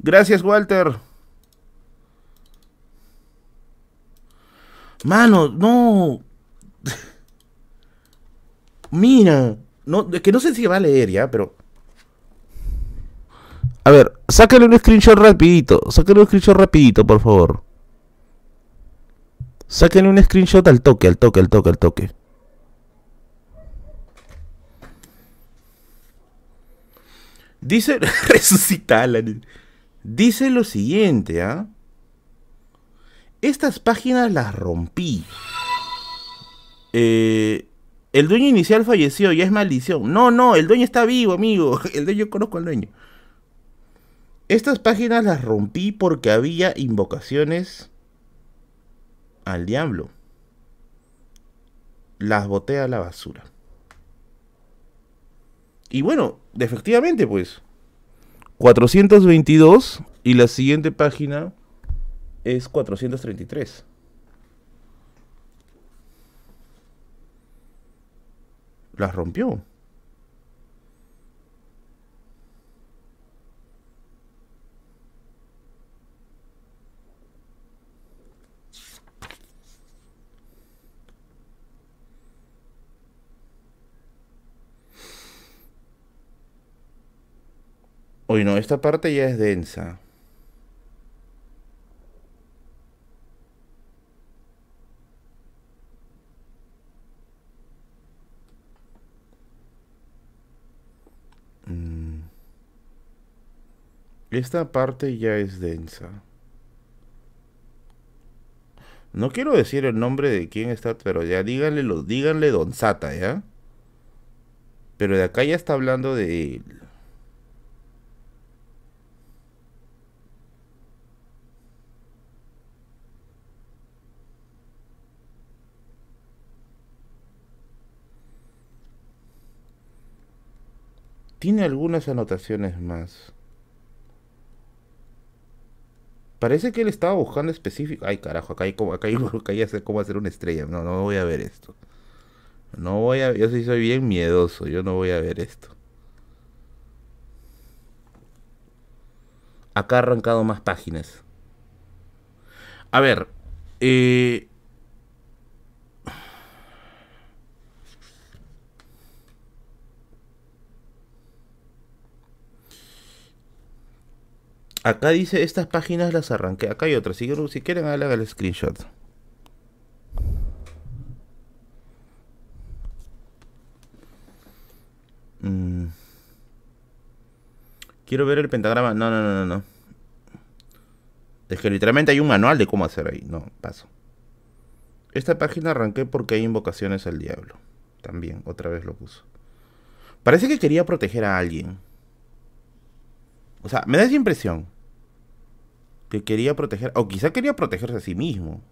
Gracias, Walter. Mano, no. Mira. No, es que no sé si va a leer ya, pero... A ver, sácale un screenshot rapidito. Sácale un screenshot rapidito, por favor. Sáquenle un screenshot al toque, Dice, resucita, Alan. Dice lo siguiente, ¿ah? Estas páginas las rompí. El dueño inicial falleció, ya es maldición. No, no, el dueño está vivo, amigo. El dueño, yo conozco al dueño. Estas páginas las rompí porque había invocaciones... al diablo. Las boté a la basura. Y bueno, efectivamente pues 422. Y la siguiente página es 433. Las rompió. Uy, no, esta parte ya es densa. Esta parte ya es densa. No quiero decir el nombre de quién está, pero ya díganle Don Sata, ¿ya? Pero de acá ya está hablando de él. Tiene algunas anotaciones más. Parece que él estaba buscando específico. Ay, carajo, acá hay cómo hacer una estrella. No, no voy a ver esto. No voy a... Yo sí soy bien miedoso. Yo no voy a ver esto. Acá ha arrancado más páginas. A ver. Acá dice, estas páginas las arranqué. Acá hay otras. Si quieren, hagan el screenshot. Quiero ver el pentagrama. No. Es que literalmente hay un manual de cómo hacer ahí. No, paso. Esta página arranqué porque hay invocaciones al diablo. También, otra vez lo puso. Parece que quería proteger a alguien. O sea, me da esa impresión. Que quería proteger, o quizá quería protegerse a sí mismo,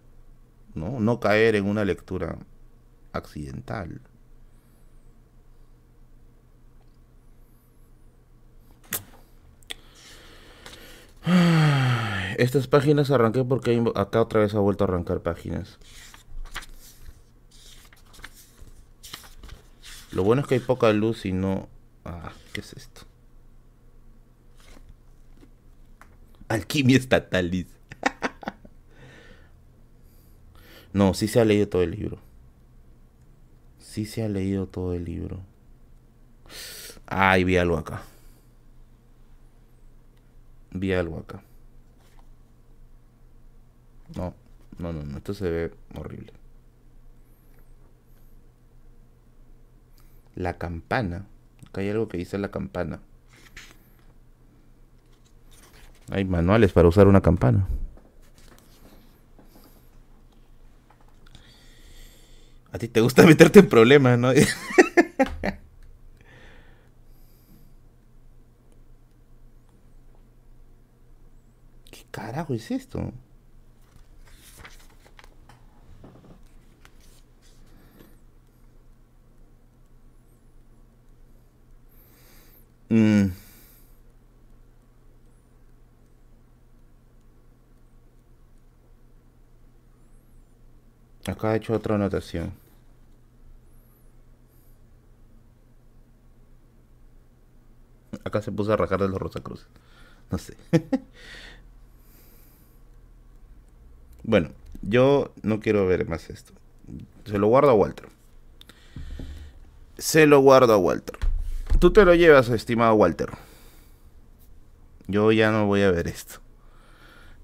¿no? No caer en una lectura accidental. Estas páginas arranqué porque acá otra vez ha vuelto a arrancar páginas. Lo bueno es que hay poca luz y no... Ah, ¿qué es esto? Alquimia estatal, dice. No, sí se ha leído todo el libro. Sí se ha leído todo el libro. Ay, vi algo acá. Vi algo acá. No. Esto se ve horrible. La campana. Acá hay algo que dice la campana. Hay manuales para usar una campana. A ti te gusta meterte en problemas, ¿no? ¿Qué carajo es esto? Acá he hecho otra anotación. Acá se puso a rajar de los Rosacruces. No sé. Bueno, yo no quiero ver más esto. Se lo guardo a Walter. Se lo guardo a Walter. Tú te lo llevas, estimado Walter. Yo ya no voy a ver esto.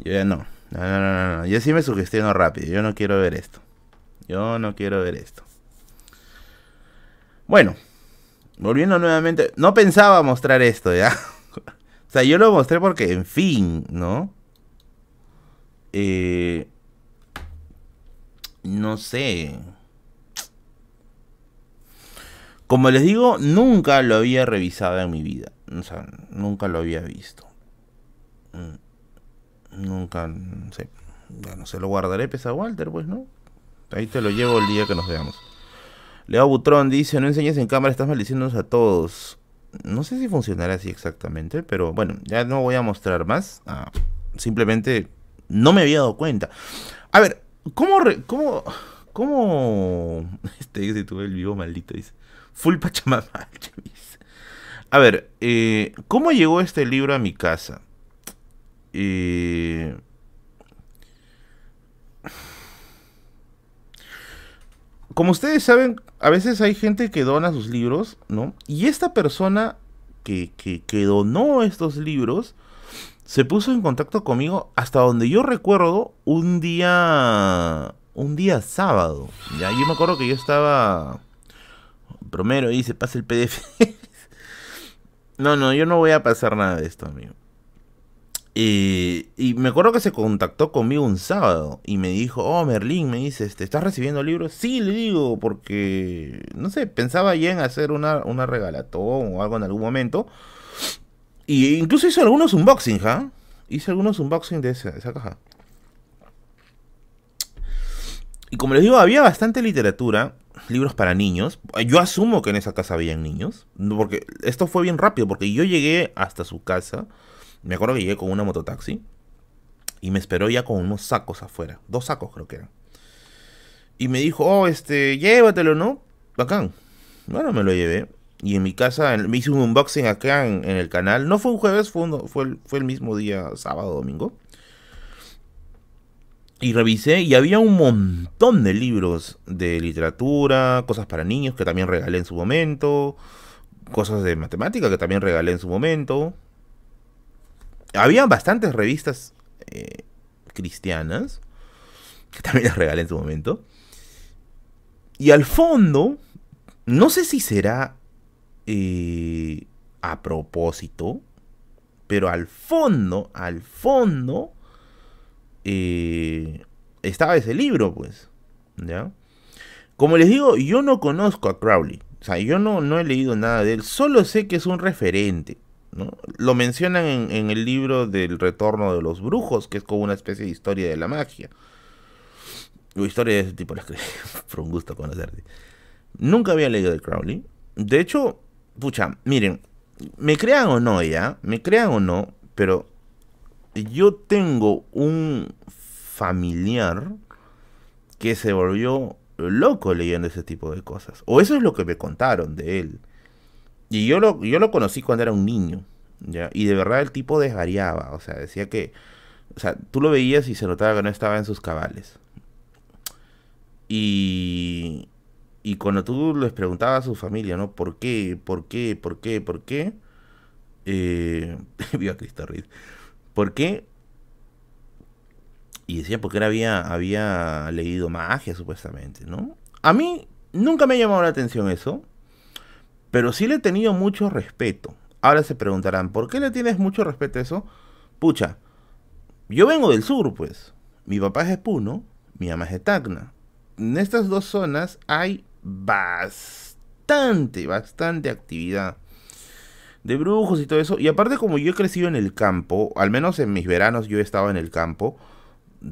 Yo ya no. No. Yo sí me sugestiono rápido. Yo no quiero ver esto. Yo no quiero ver esto. Bueno, volviendo nuevamente. No pensaba mostrar esto, ¿ya? O sea, yo lo mostré porque, en fin, ¿no? No sé. Como les digo, nunca lo había revisado en mi vida. O sea, nunca lo había visto. Nunca, no sé. Bueno, se lo guardaré, pesa Walter, pues, ¿no? Ahí te lo llevo el día que nos veamos. Leo Butrón dice, no enseñes en cámara, estás maldiciéndonos a todos. No sé si funcionará así exactamente, pero bueno, ya no voy a mostrar más. Simplemente no me había dado cuenta. A ver, ¿cómo? Dice, tuve el vivo maldito, dice. Full Pachamama, dice. A ver, ¿cómo llegó este libro a mi casa? Como ustedes saben, a veces hay gente que dona sus libros, ¿no? Y esta persona que donó estos libros, se puso en contacto conmigo, hasta donde yo recuerdo, un día sábado. Ya, yo me acuerdo que yo estaba... Primero dice, pasa el PDF. No, yo no voy a pasar nada de esto, amigo. Y me acuerdo que se contactó conmigo un sábado y me dijo, oh, Merlin, me dice, ¿estás recibiendo libros? Sí, le digo, porque, no sé, pensaba ya en hacer una regalatón o algo en algún momento. Y incluso hice algunos unboxing, ¿ah? Hice algunos unboxing de esa caja. Y como les digo, había bastante literatura, libros para niños. Yo asumo que en esa casa habían niños, porque esto fue bien rápido, porque yo llegué hasta su casa. Me acuerdo que llegué con una mototaxi y me esperó ya con unos sacos afuera, 2 sacos creo que eran. Y me dijo, oh, llévatelo, ¿no? Bacán. Bueno, me lo llevé. Y en mi casa me hice un unboxing acá en el canal. No fue un jueves, fue el mismo día, sábado, domingo. Y revisé y había un montón de libros de literatura, cosas para niños que también regalé en su momento, cosas de matemática que también regalé en su momento. Había bastantes revistas cristianas que también las regalé en su momento. Y al fondo, no sé si será a propósito, pero al fondo estaba ese libro, pues, ¿ya? Como les digo, yo no conozco a Crowley. O sea, yo no he leído nada de él. Solo sé que es un referente, ¿no? Lo mencionan en el libro del Retorno de los Brujos, que es como una especie de historia de la magia. O historia de ese tipo, las que fue un gusto conocerte. Nunca había leído de Crowley. De hecho, pucha, miren, me crean o no ya, me crean o no, pero yo tengo un familiar que se volvió loco leyendo ese tipo de cosas. O eso es lo que me contaron de él. Y yo lo conocí cuando era un niño, ¿ya? Y de verdad el tipo desvariaba, o sea, decía que... O sea, tú lo veías y se notaba que no estaba en sus cabales. Y cuando tú les preguntabas a su familia, ¿no? ¿Por qué? Vio a Cristo Reed. ¿Por qué? Y decía porque él había leído magia, supuestamente, ¿no? A mí nunca me ha llamado la atención eso. Pero sí le he tenido mucho respeto. Ahora se preguntarán, ¿por qué le tienes mucho respeto a eso? Pucha, yo vengo del sur, pues. Mi papá es de Puno, mi mamá es de Tacna. En estas dos zonas hay bastante actividad de brujos y todo eso. Y aparte, como yo he crecido en el campo, al menos en mis veranos yo he estado en el campo.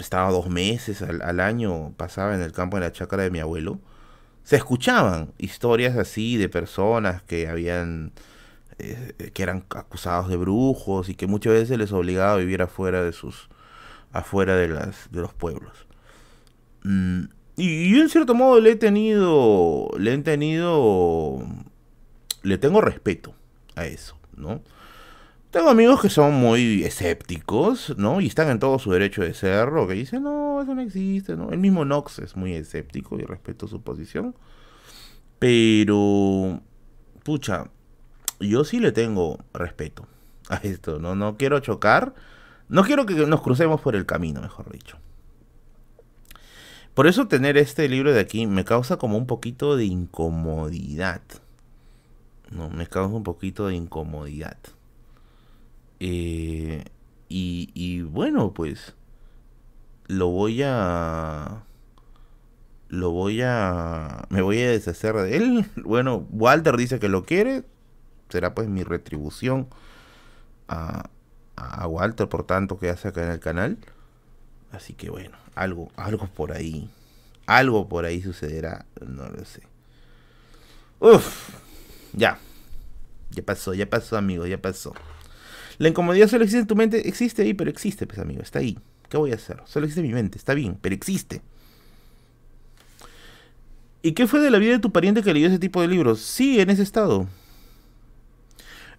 Estaba 2 meses al año, pasaba en el campo, en la chacra de mi abuelo. Se escuchaban historias así de personas que eran acusados de brujos y que muchas veces les obligaba a vivir afuera de los pueblos. Y yo en cierto modo le tengo respeto a eso, ¿no? Tengo amigos que son muy escépticos, ¿no? Y están en todo su derecho de serlo, que dicen, no, eso no existe, ¿no? El mismo Nox es muy escéptico y respeto su posición. Pero, pucha, yo sí le tengo respeto a esto, ¿no? No quiero chocar, no quiero que nos crucemos por el camino, mejor dicho. Por eso tener este libro de aquí me causa como un poquito de incomodidad. No, me causa un poquito de incomodidad. Y bueno, pues me voy a deshacer de él. Bueno, Walter dice que lo quiere. Será pues mi retribución a Walter por tanto que hace acá en el canal. Así que bueno, algo por ahí sucederá, no lo sé. Uff, ya pasó, amigos, ya pasó. La incomodidad solo existe en tu mente. Existe ahí, pero existe, pues, amigo. Está ahí. ¿Qué voy a hacer? Solo existe en mi mente. Está bien, pero existe. ¿Y qué fue de la vida de tu pariente que leyó ese tipo de libros? Sí, en ese estado.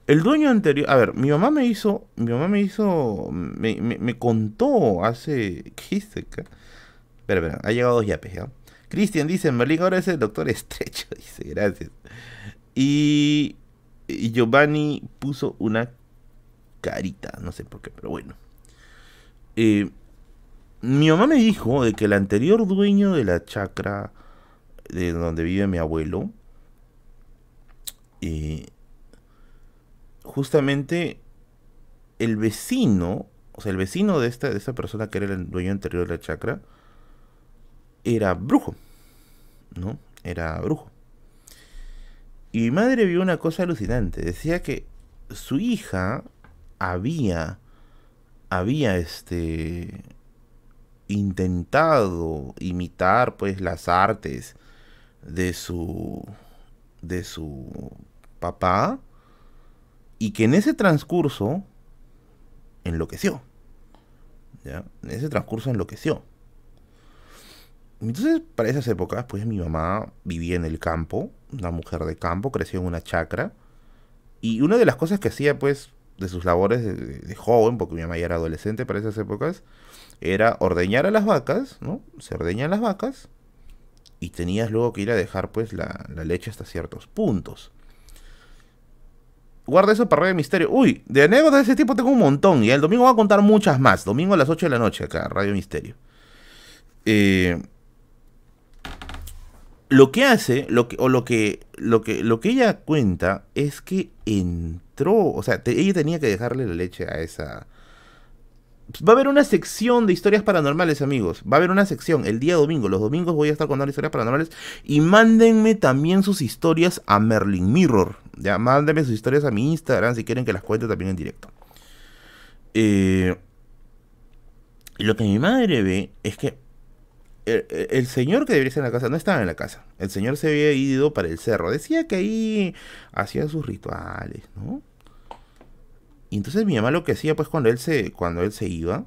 El dueño anterior... A ver, mi mamá me hizo... Me contó hace... ¿Qué hice acá? Espera. Ha llegado 2 yapes, ¿ya? Cristian dice, Merlin ahora es el Doctor Estrecho. Dice, gracias. Y... Y Giovanni puso una carita, no sé por qué, pero bueno. Mi mamá me dijo de que el anterior dueño de la chacra de donde vive mi abuelo, justamente el vecino, o sea, el vecino de esta persona que era el dueño anterior de la chacra, era brujo, ¿no? Era brujo. Y mi madre vio una cosa alucinante. Decía que su hija había intentado imitar, pues, las artes de su papá, y que en ese transcurso enloqueció. ¿Ya? En ese transcurso enloqueció. Entonces, para esas épocas, pues mi mamá vivía en el campo, una mujer de campo, creció en una chacra, y una de las cosas que hacía, pues, de sus labores de joven, porque mi mamá ya era adolescente para esas épocas, era ordeñar a las vacas, ¿no? Se ordeñan las vacas, y tenías luego que ir a dejar, pues, la leche hasta ciertos puntos. Guarda eso para Radio Misterio. Uy, de anécdotas de ese tipo tengo un montón, y el domingo voy a contar muchas más. Domingo a las 8 de la noche acá, Radio Misterio. Lo que hace, lo que ella cuenta es que entró, o sea, ella tenía que dejarle la leche a esa... Va a haber una sección de historias paranormales, amigos. Va a haber una sección el día domingo. Los domingos voy a estar contando historias paranormales. Y mándenme también sus historias a Merlin Mirror. Ya, mándenme sus historias a mi Instagram si quieren que las cuente también en directo. Lo que mi madre ve es que el señor que debería estar en la casa no estaba en la casa. El señor se había ido para el cerro. Decía que ahí hacía sus rituales, ¿no? Y entonces mi mamá lo que hacía, pues, cuando él se iba,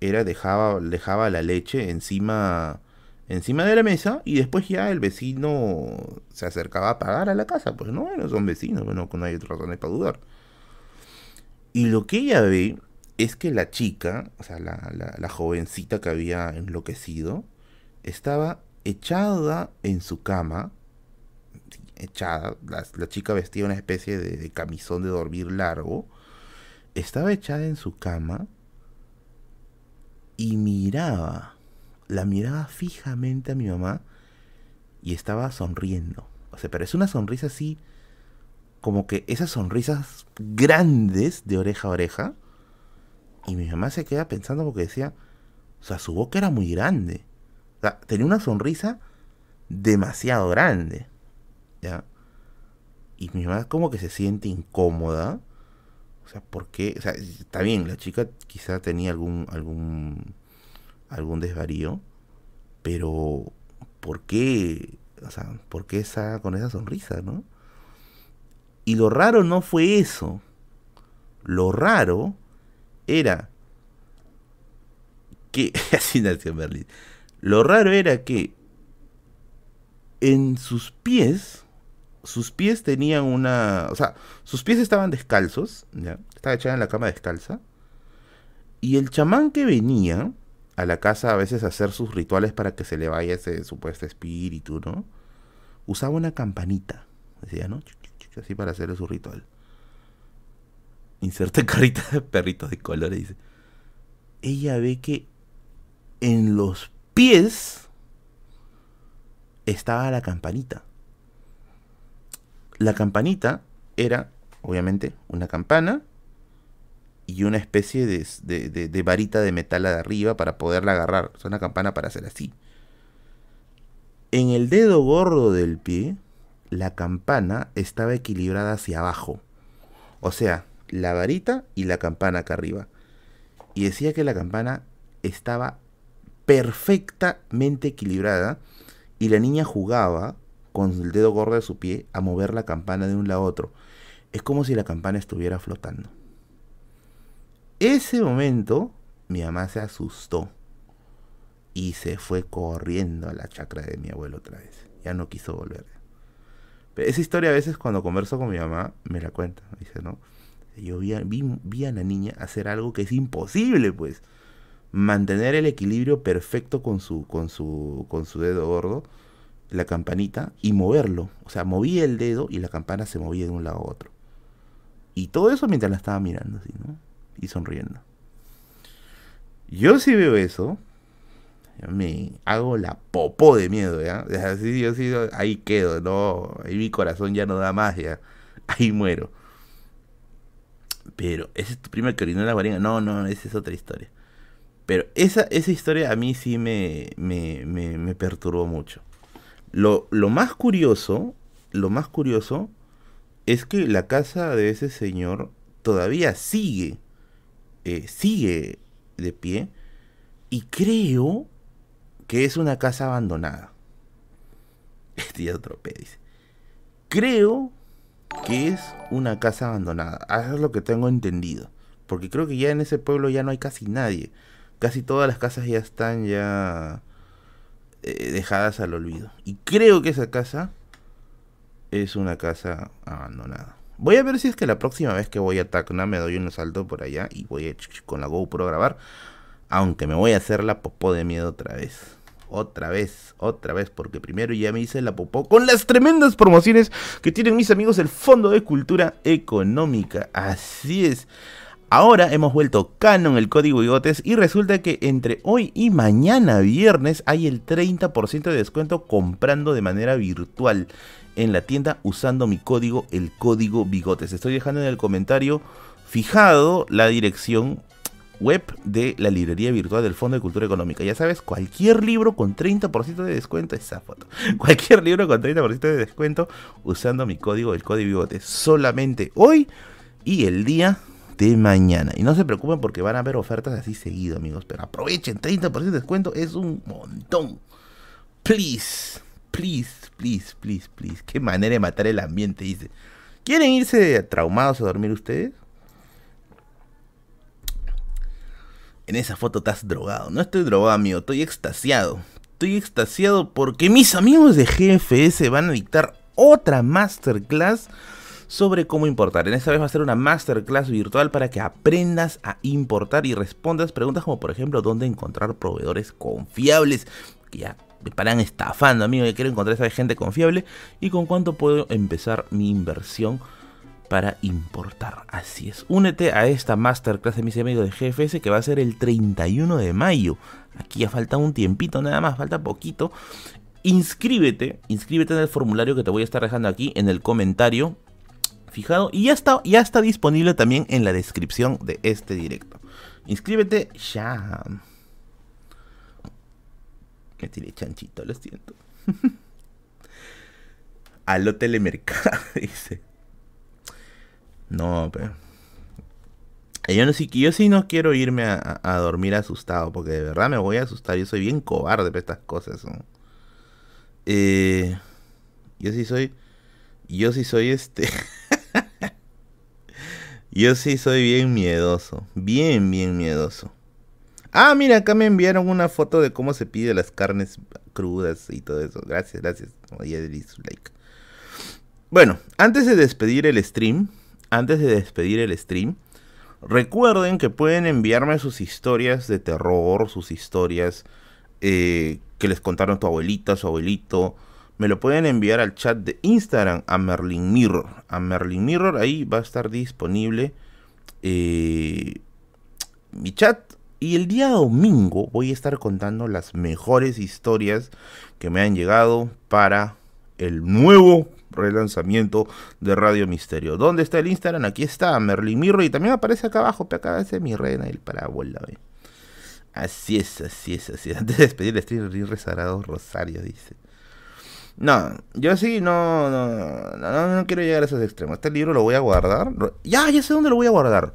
era dejaba la leche encima de la mesa, y después ya el vecino se acercaba a pagar a la casa. Pues no, bueno, son vecinos, bueno, no hay otras razones para dudar. Y lo que ella ve es que la chica, o sea, la jovencita que había enloquecido, estaba echada en su cama, echada, la chica vestía una especie de camisón de dormir largo, estaba echada en su cama y miraba fijamente a mi mamá, y estaba sonriendo. O sea, pero es una sonrisa así, como que esas sonrisas grandes de oreja a oreja. Y mi mamá se queda pensando porque decía, o sea, su boca era muy grande. O sea, tenía una sonrisa demasiado grande, ¿ya? Y mi mamá como que se siente incómoda. O sea, ¿por qué? O sea, está bien, la chica quizá tenía algún desvarío, pero ¿por qué? O sea, ¿por qué con esa sonrisa, no? Y lo raro no fue eso. Lo raro era que... Así nació Merlin. Lo raro era que en sus pies tenían una... O sea, sus pies estaban descalzos, ¿ya? Estaba echada en la cama descalza. Y el chamán que venía a la casa a veces a hacer sus rituales para que se le vaya ese supuesto espíritu, ¿no? Usaba una campanita, decía, ¿no? Así para hacerle su ritual. Inserta carita de perritos de colores, dice. Ella ve que en los pies estaba la campanita. La campanita era, obviamente, una campana y una especie de varita de metal de arriba para poderla agarrar. Es una campana para hacer así. En el dedo gordo del pie, la campana estaba equilibrada hacia abajo. O sea, la varita y la campana acá arriba. Y decía que la campana estaba perfectamente equilibrada y la niña jugaba con el dedo gordo de su pie a mover la campana de un lado a otro. Es como si la campana estuviera flotando. Ese momento mi mamá se asustó y se fue corriendo a la chacra de mi abuelo otra vez. Ya no quiso volver. Pero esa historia a veces cuando converso con mi mamá me la cuenta. Me dice, ¿no? Yo vi a la niña hacer algo que es imposible, pues. Mantener el equilibrio perfecto con su dedo gordo, la campanita, y moverlo. O sea, movía el dedo y la campana se movía de un lado a otro. Y todo eso mientras la estaba mirando así, ¿no? Y sonriendo. Yo sí veo eso, me hago la popó de miedo, ¿ya? Así, yo sí, ahí quedo, no, ahí mi corazón ya no da más, ya. Ahí muero. Pero, ¿ese es tu prima que orinó en la guaringa? No, no, esa es otra historia. Pero esa historia a mí sí me perturbó mucho. Lo más curioso es que la casa de ese señor todavía sigue, de pie, y creo que es una casa abandonada. Este ya tropé, dice. Creo que es una casa abandonada, eso es lo que tengo entendido, porque creo que ya en ese pueblo ya no hay casi nadie. Casi todas las casas ya están dejadas al olvido. Y creo que esa casa es una casa abandonada. Voy a ver si es que la próxima vez que voy a Tacna me doy un salto por allá y voy con la GoPro a grabar. Aunque me voy a hacer la popó de miedo otra vez. Otra vez, porque primero ya me hice la popó con las tremendas promociones que tienen mis amigos del Fondo de Cultura Económica. Así es. Ahora hemos vuelto canon el código bigotes y resulta que entre hoy y mañana viernes hay el 30% de descuento comprando de manera virtual en la tienda usando mi código, el código bigotes. Estoy dejando en el comentario fijado la dirección web de la librería virtual del Fondo de Cultura Económica. Ya sabes, cualquier libro con 30% de descuento, esa foto, cualquier libro con 30% de descuento usando mi código, el código bigotes. Solamente hoy y el día de mañana. Y no se preocupen porque van a haber ofertas así seguido, amigos. Pero aprovechen, 30% de descuento es un montón. Please. Qué manera de matar el ambiente, dice. ¿Quieren irse traumados a dormir ustedes? En esa foto estás drogado. No estoy drogado, amigo. Estoy extasiado. Estoy extasiado porque mis amigos de GFS van a dictar otra masterclass sobre cómo importar. En esta vez va a ser una masterclass virtual para que aprendas a importar y respondas preguntas como, por ejemplo, dónde encontrar proveedores confiables, que ya me paran estafando, amigo, que quiero encontrar esa gente confiable, y con cuánto puedo empezar mi inversión para importar. Así es, únete a esta masterclass de mis amigos de GFS que va a ser el 31 de mayo. Aquí ya falta un tiempito nada más, falta poquito. Inscríbete en el formulario que te voy a estar dejando aquí en el comentario fijado, y ya está disponible también en la descripción de este directo. Inscríbete ya. Me tiré chanchito, lo siento. Aló Telemercado, dice. No, pero yo sí no quiero irme a dormir asustado, porque de verdad me voy a asustar. Yo soy bien cobarde para estas cosas, ¿no? Yo sí soy yo sí soy bien miedoso. Bien miedoso. Ah, mira, acá me enviaron una foto de cómo se pide las carnes crudas y todo eso. Gracias. Oye, like. Bueno, antes de despedir el stream, recuerden que pueden enviarme sus historias de terror, sus historias que les contaron tu abuelita, su abuelito. Me lo pueden enviar al chat de Instagram, a Merlin Mirror. Ahí va a estar disponible mi chat. Y el día domingo voy a estar contando las mejores historias que me han llegado para el nuevo relanzamiento de Radio Misterio. ¿Dónde está el Instagram? Aquí está, Merlin Mirror. Y también aparece acá abajo, pero acá es mi reina el parábola. Así es. Antes de despedir el stream, rezarado Rosario, dice. No, yo sí, no quiero llegar a esos extremos. Este libro lo voy a guardar. Ya sé dónde lo voy a guardar.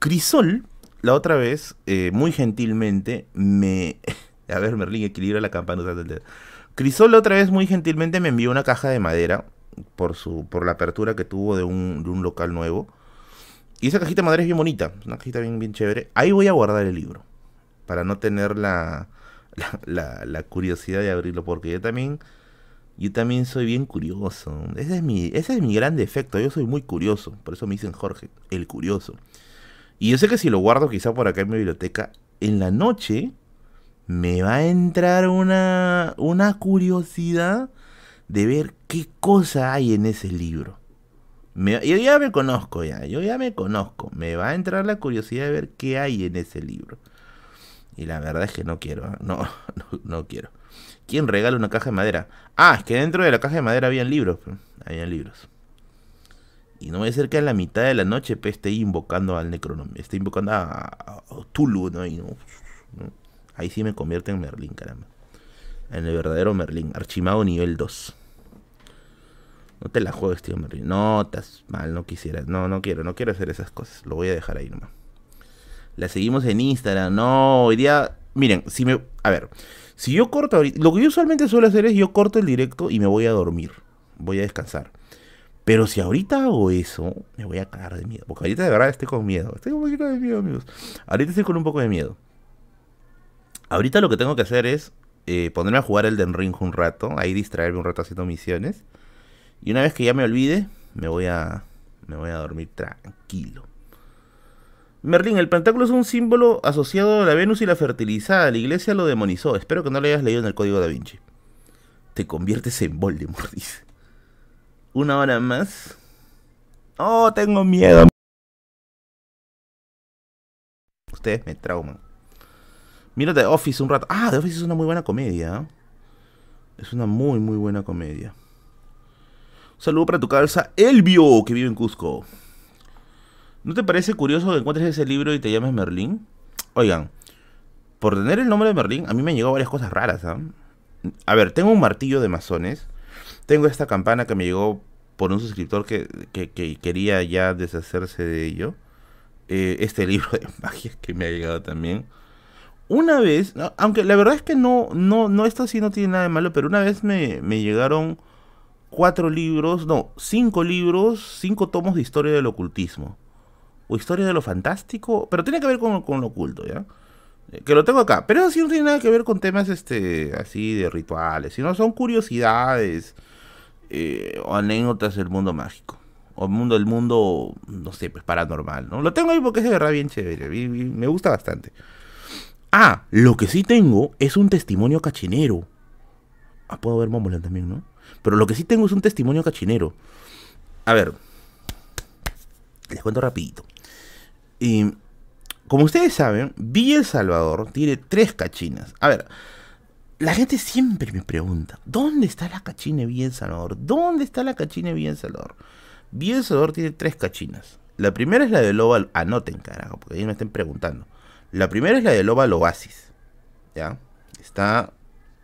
Crisol, la otra vez, muy gentilmente, me... A ver, Merlin, equilibra la campana. Crisol, la otra vez, muy gentilmente, me envió una caja de madera por la apertura que tuvo de un local nuevo. Y esa cajita de madera es bien bonita. Es una cajita bien chévere. Ahí voy a guardar el libro, para no tener la curiosidad de abrirlo, porque yo también soy bien curioso. Ese es mi gran defecto. Yo soy muy curioso, por eso me dicen Jorge el Curioso. Y yo sé que si lo guardo quizá por acá en mi biblioteca, en la noche me va a entrar una curiosidad de ver qué cosa hay en ese libro. Yo ya me conozco, me va a entrar la curiosidad de ver qué hay en ese libro. Y la verdad es que no quiero, no quiero. ¿Quién regala una caja de madera? Ah, es que dentro de la caja de madera habían libros. Y no voy a ser que a la mitad de la noche esté invocando al Necronomio. Esté invocando a Tulu, ¿no? Ahí sí me convierte en Merlín, caramba. En el verdadero Merlín. Archimago nivel 2. No te la juegues, tío Merlín. No, estás mal, no quisiera. No quiero hacer esas cosas. Lo voy a dejar ahí nomás. La seguimos en Instagram. No, hoy día... Miren, si me... A ver. Si yo corto ahorita... Lo que yo usualmente suelo hacer es yo corto el directo y me voy a dormir. Voy a descansar. Pero si ahorita hago eso, me voy a cagar de miedo. Porque ahorita de verdad estoy con miedo. Estoy con un poquito de miedo, amigos. Ahorita estoy con un poco de miedo. Ahorita lo que tengo que hacer es ponerme a jugar Elden Ring un rato. Ahí distraerme un rato haciendo misiones. Y una vez que ya me olvide, me voy a dormir tranquilo. Merlín, el pentáculo es un símbolo asociado a la Venus y la fertilizada. La iglesia lo demonizó. Espero que no lo hayas leído en el Código Da Vinci. Te conviertes en Voldemort, dice. Una hora más. Oh, tengo miedo. Ustedes me trauman. Mira The Office un rato. Ah, The Office es una muy buena comedia. Es una muy buena comedia. Un saludo para tu calza, Elvio, que vive en Cusco. ¿No te parece curioso que encuentres ese libro y te llames Merlín? Oigan, por tener el nombre de Merlín, a mí me han llegado varias cosas raras, ¿eh? A ver, tengo un martillo de masones. Tengo esta campana que me llegó por un suscriptor que quería ya deshacerse de ello. Este libro de magia que me ha llegado también. Una vez, aunque la verdad es que no esto sí no tiene nada de malo, pero una vez me llegaron 5 tomos de historia del ocultismo. O historia de lo fantástico, pero tiene que ver con lo oculto, ¿ya? Que lo tengo acá, pero eso sí no tiene nada que ver con temas así de rituales, sino son curiosidades o anécdotas del mundo mágico o el mundo, no sé, pues paranormal, ¿no? Lo tengo ahí porque es de verdad bien chévere, me gusta bastante. Ah, lo que sí tengo es un testimonio cachinero. Ah, puedo ver Momoland también, ¿no? Pero lo que sí tengo es un testimonio cachinero. A ver, les cuento rapidito. Y... como ustedes saben, Villa El Salvador tiene 3 cachinas. A ver, la gente siempre me pregunta, ¿dónde está la cachina de Villa El Salvador? ¿Dónde está la cachina de Villa El Salvador? Villa El Salvador tiene 3 cachinas. La primera es la de Loba... Anoten, carajo, porque ahí me estén preguntando. La primera es la de Loba Lobasis. ¿Ya? Está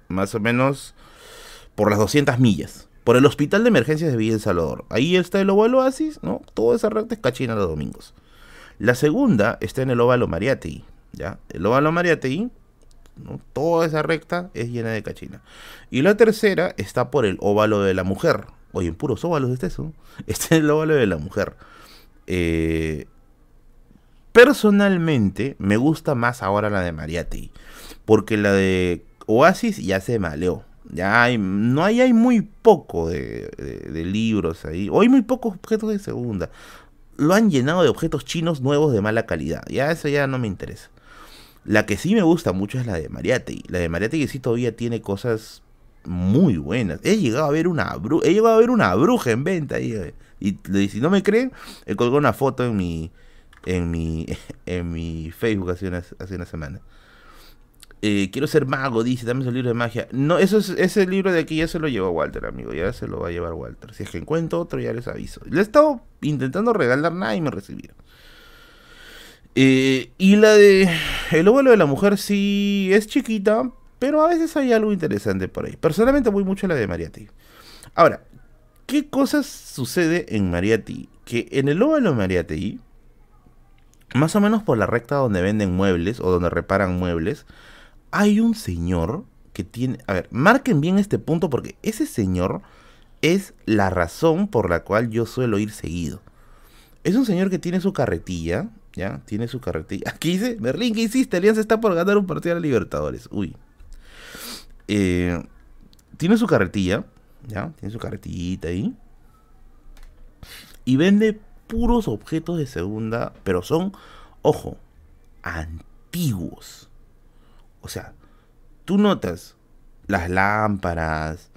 más o menos por las 200 millas. Por el Hospital de Emergencias de Villa El Salvador. Ahí está el Loba Lobasis, ¿no? Toda esa recta es cachina los domingos. La segunda está en el óvalo Mariategui, ¿ya? El óvalo Mariategui, ¿no? Toda esa recta es llena de cachina. Y la tercera está por el óvalo de la mujer. Oye, en puros óvalos está eso. Está en el óvalo de la mujer. Personalmente, me gusta más ahora la de Mariategui. Porque la de Oasis ya se maleó. Ya hay, hay muy poco de libros ahí. O hay muy pocos objetos de segunda. Lo han llenado de objetos chinos nuevos de mala calidad. Ya eso ya no me interesa. La que sí me gusta mucho es la de Mariategui. La de Mariategui sí todavía tiene cosas muy buenas. He llegado a ver una bruja. En venta ahí. Y si no me creen, he colgado una foto en mi Facebook hace una semana. Quiero ser mago, dice, dame ese libro de magia. No, ese libro de aquí ya se lo llevó Walter, amigo. Ya se lo va a llevar Walter. Si es que encuentro otro, ya les aviso. Le he estado intentando regalar nada y me recibieron. Y la de El óvalo de la mujer sí es chiquita, pero a veces hay algo interesante por ahí. Personalmente voy mucho a la de Mariategui. Ahora, ¿qué cosas sucede en Mariategui? Que en el óvalo de Mariategui, más o menos por la recta donde venden muebles o donde reparan muebles, hay un señor que tiene... A ver, marquen bien este punto porque ese señor es la razón por la cual yo suelo ir seguido. Es un señor que tiene su carretilla, ¿ya? Tiene su carretilla. Aquí dice, Merlín, ¿qué hiciste? Alianza está por ganar un partido de Libertadores. Uy. Tiene su carretilla, ¿ya? Tiene su carretillita ahí. Y vende puros objetos de segunda, pero son, ojo, antiguos. O sea, tú notas las lámparas,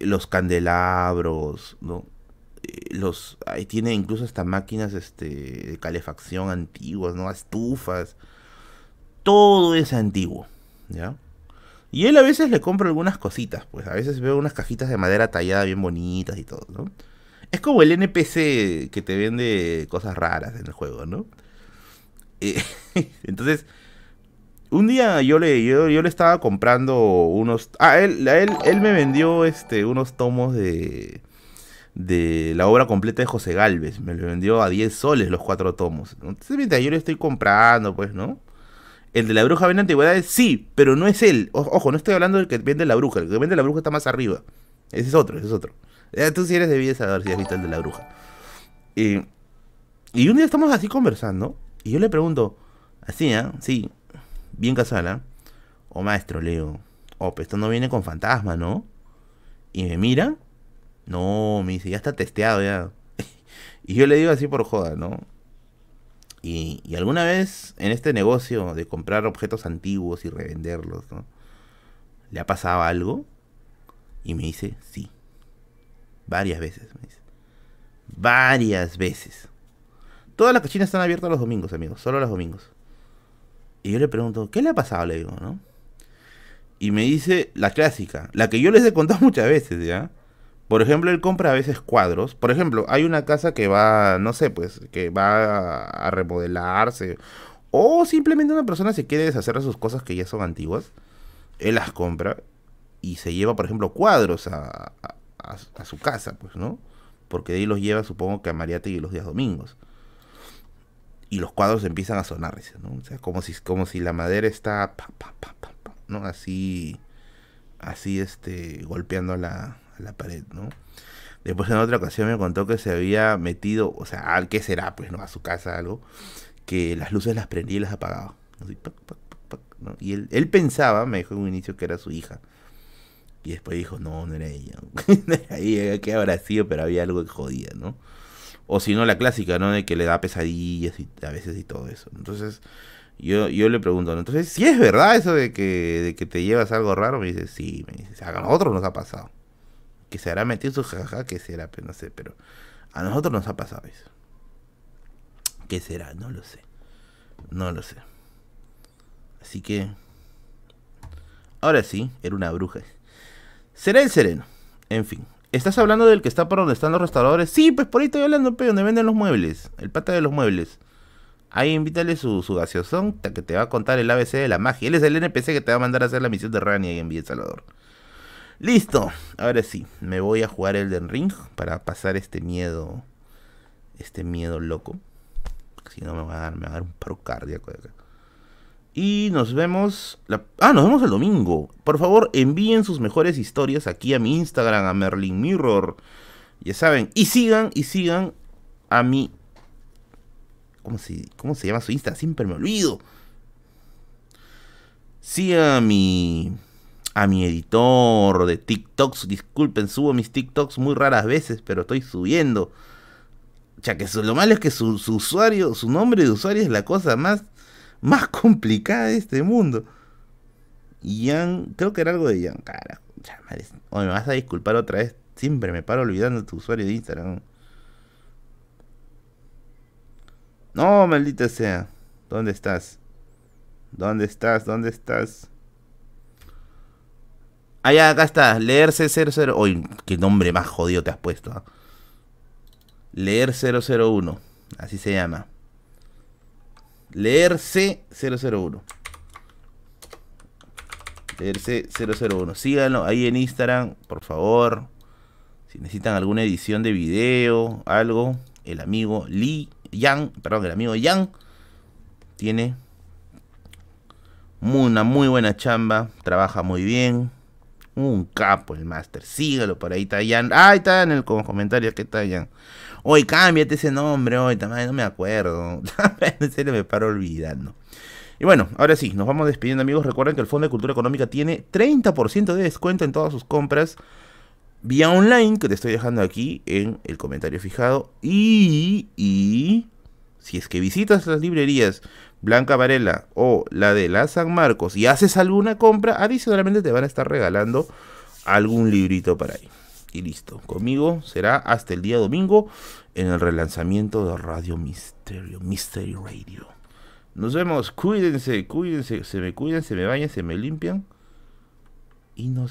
los candelabros, ¿no? ahí tiene incluso hasta máquinas de calefacción antiguas, ¿no? Estufas. Todo es antiguo, ¿ya? Y él a veces le compra algunas cositas, pues a veces veo unas cajitas de madera tallada bien bonitas y todo, ¿no? Es como el NPC que te vende cosas raras en el juego, ¿no? Entonces, un día yo le estaba comprando unos... él me vendió unos tomos de la obra completa de José Gálvez. Me lo vendió a 10 soles los 4 tomos. Entonces, mientras yo le estoy comprando, pues, ¿no? El de la bruja vende antigüedades, sí, pero no es él. Ojo, no estoy hablando del que vende la bruja. El que vende la bruja está más arriba. Ese es otro, ese es otro. Tú sí eres de saber si has visto el de la bruja. Y un día estamos así conversando. Y yo le pregunto, así, sí, bien casual, oh, maestro, Leo, pues esto no viene con fantasma, ¿no? Y me mira. No, me dice, ya está testeado ya. Y yo le digo así por joda, ¿no? Y alguna vez en este negocio de comprar objetos antiguos y revenderlos, ¿no? ¿Le ha pasado algo? Y me dice, sí. Varias veces, me dice. Varias veces. Todas las cachinas están abiertas los domingos, amigos. Solo los domingos. Y yo le pregunto, ¿qué le ha pasado? Le digo, ¿no? Y me dice la clásica. La que yo les he contado muchas veces, ¿ya? Por ejemplo, él compra a veces cuadros. Por ejemplo, hay una casa que va, no sé, pues, que va a remodelarse. O simplemente una persona se quiere deshacer de sus cosas que ya son antiguas. Él las compra y se lleva, por ejemplo, cuadros a su casa, pues, ¿no? Porque de ahí los lleva, supongo que a Mariategui los días domingos. Y los cuadros empiezan a sonar, ¿no? O sea, como si la madera está, ¿no? Así, golpeando la pared, ¿no? Después en otra ocasión me contó que se había metido, o sea, ¿qué será? Pues, ¿no? A su casa algo, que las luces las prendía y las apagaba. Así, ¿no? Y él pensaba, me dijo en un inicio, que era su hija. Y después dijo, no, no era ella. No era ella, que habrá sido, pero había algo que jodía, ¿no? O si no, la clásica, ¿no? De que le da pesadillas y a veces y todo eso. Entonces, yo le pregunto, ¿no? Entonces, ¿sí es verdad eso de que te llevas algo raro? Me dice, sí, me dice, a nosotros nos ha pasado. Que se habrá metido su jajaja, que será, pero no sé, pero a nosotros nos ha pasado eso. ¿Qué será? No lo sé. No lo sé. Así que, ahora sí, era una bruja. Será el sereno. En fin. ¿Estás hablando del que está por donde están los restauradores? Sí, pues por ahí estoy hablando, pero donde venden los muebles. El pata de los muebles. Ahí invítale su gaseosón, que te va a contar el ABC de la magia. Él es el NPC que te va a mandar a hacer la misión de Rani ahí en Villa Salvador. ¡Listo! Ahora sí, me voy a jugar Elden Ring para pasar este miedo loco. Si no me va a dar un paro cardíaco de acá. Y nos vemos... nos vemos el domingo. Por favor, envíen sus mejores historias aquí a mi Instagram, a Merlin Mirror. Ya saben. Y sigan a mi... ¿Cómo se llama su Insta? Siempre me olvido. Sigan a mi editor de TikToks. Disculpen, subo mis TikToks muy raras veces, pero estoy subiendo. O sea, que lo malo es que su usuario, su nombre de usuario es la cosa más complicada de este mundo. Jan, creo que era algo de Jan, carajo. Oye, me vas a disculpar otra vez. Siempre me paro olvidando tu usuario de Instagram. No, maldita sea. ¿Dónde estás? ¿Dónde estás? ¿Dónde estás? Ah, ya, acá está. Leer 00. Oye, qué nombre más jodido te has puesto, ¿eh? Leer 001. Así se llama. Leerse 001. Síganlo ahí en Instagram, por favor. Si necesitan alguna edición de video, algo, el amigo Jan tiene una muy buena chamba, trabaja muy bien, un capo el máster. Sígalo, por ahí está Jan. Ahí está en el comentario que está Jan. Oye, cámbiate ese nombre, hoy también no me acuerdo. En serio me paro olvidando. Y bueno, ahora sí, nos vamos despidiendo, amigos. Recuerden que el Fondo de Cultura Económica tiene 30% de descuento en todas sus compras vía online, que te estoy dejando aquí en el comentario fijado. Y si es que visitas las librerías Blanca Varela o la de la San Marcos y haces alguna compra, adicionalmente te van a estar regalando algún librito para ahí. y listo. Conmigo será hasta el día domingo en el relanzamiento de Radio Misterio, Mystery Radio. Nos vemos, cuídense, se me cuidan, se me bañan, se me limpian y nos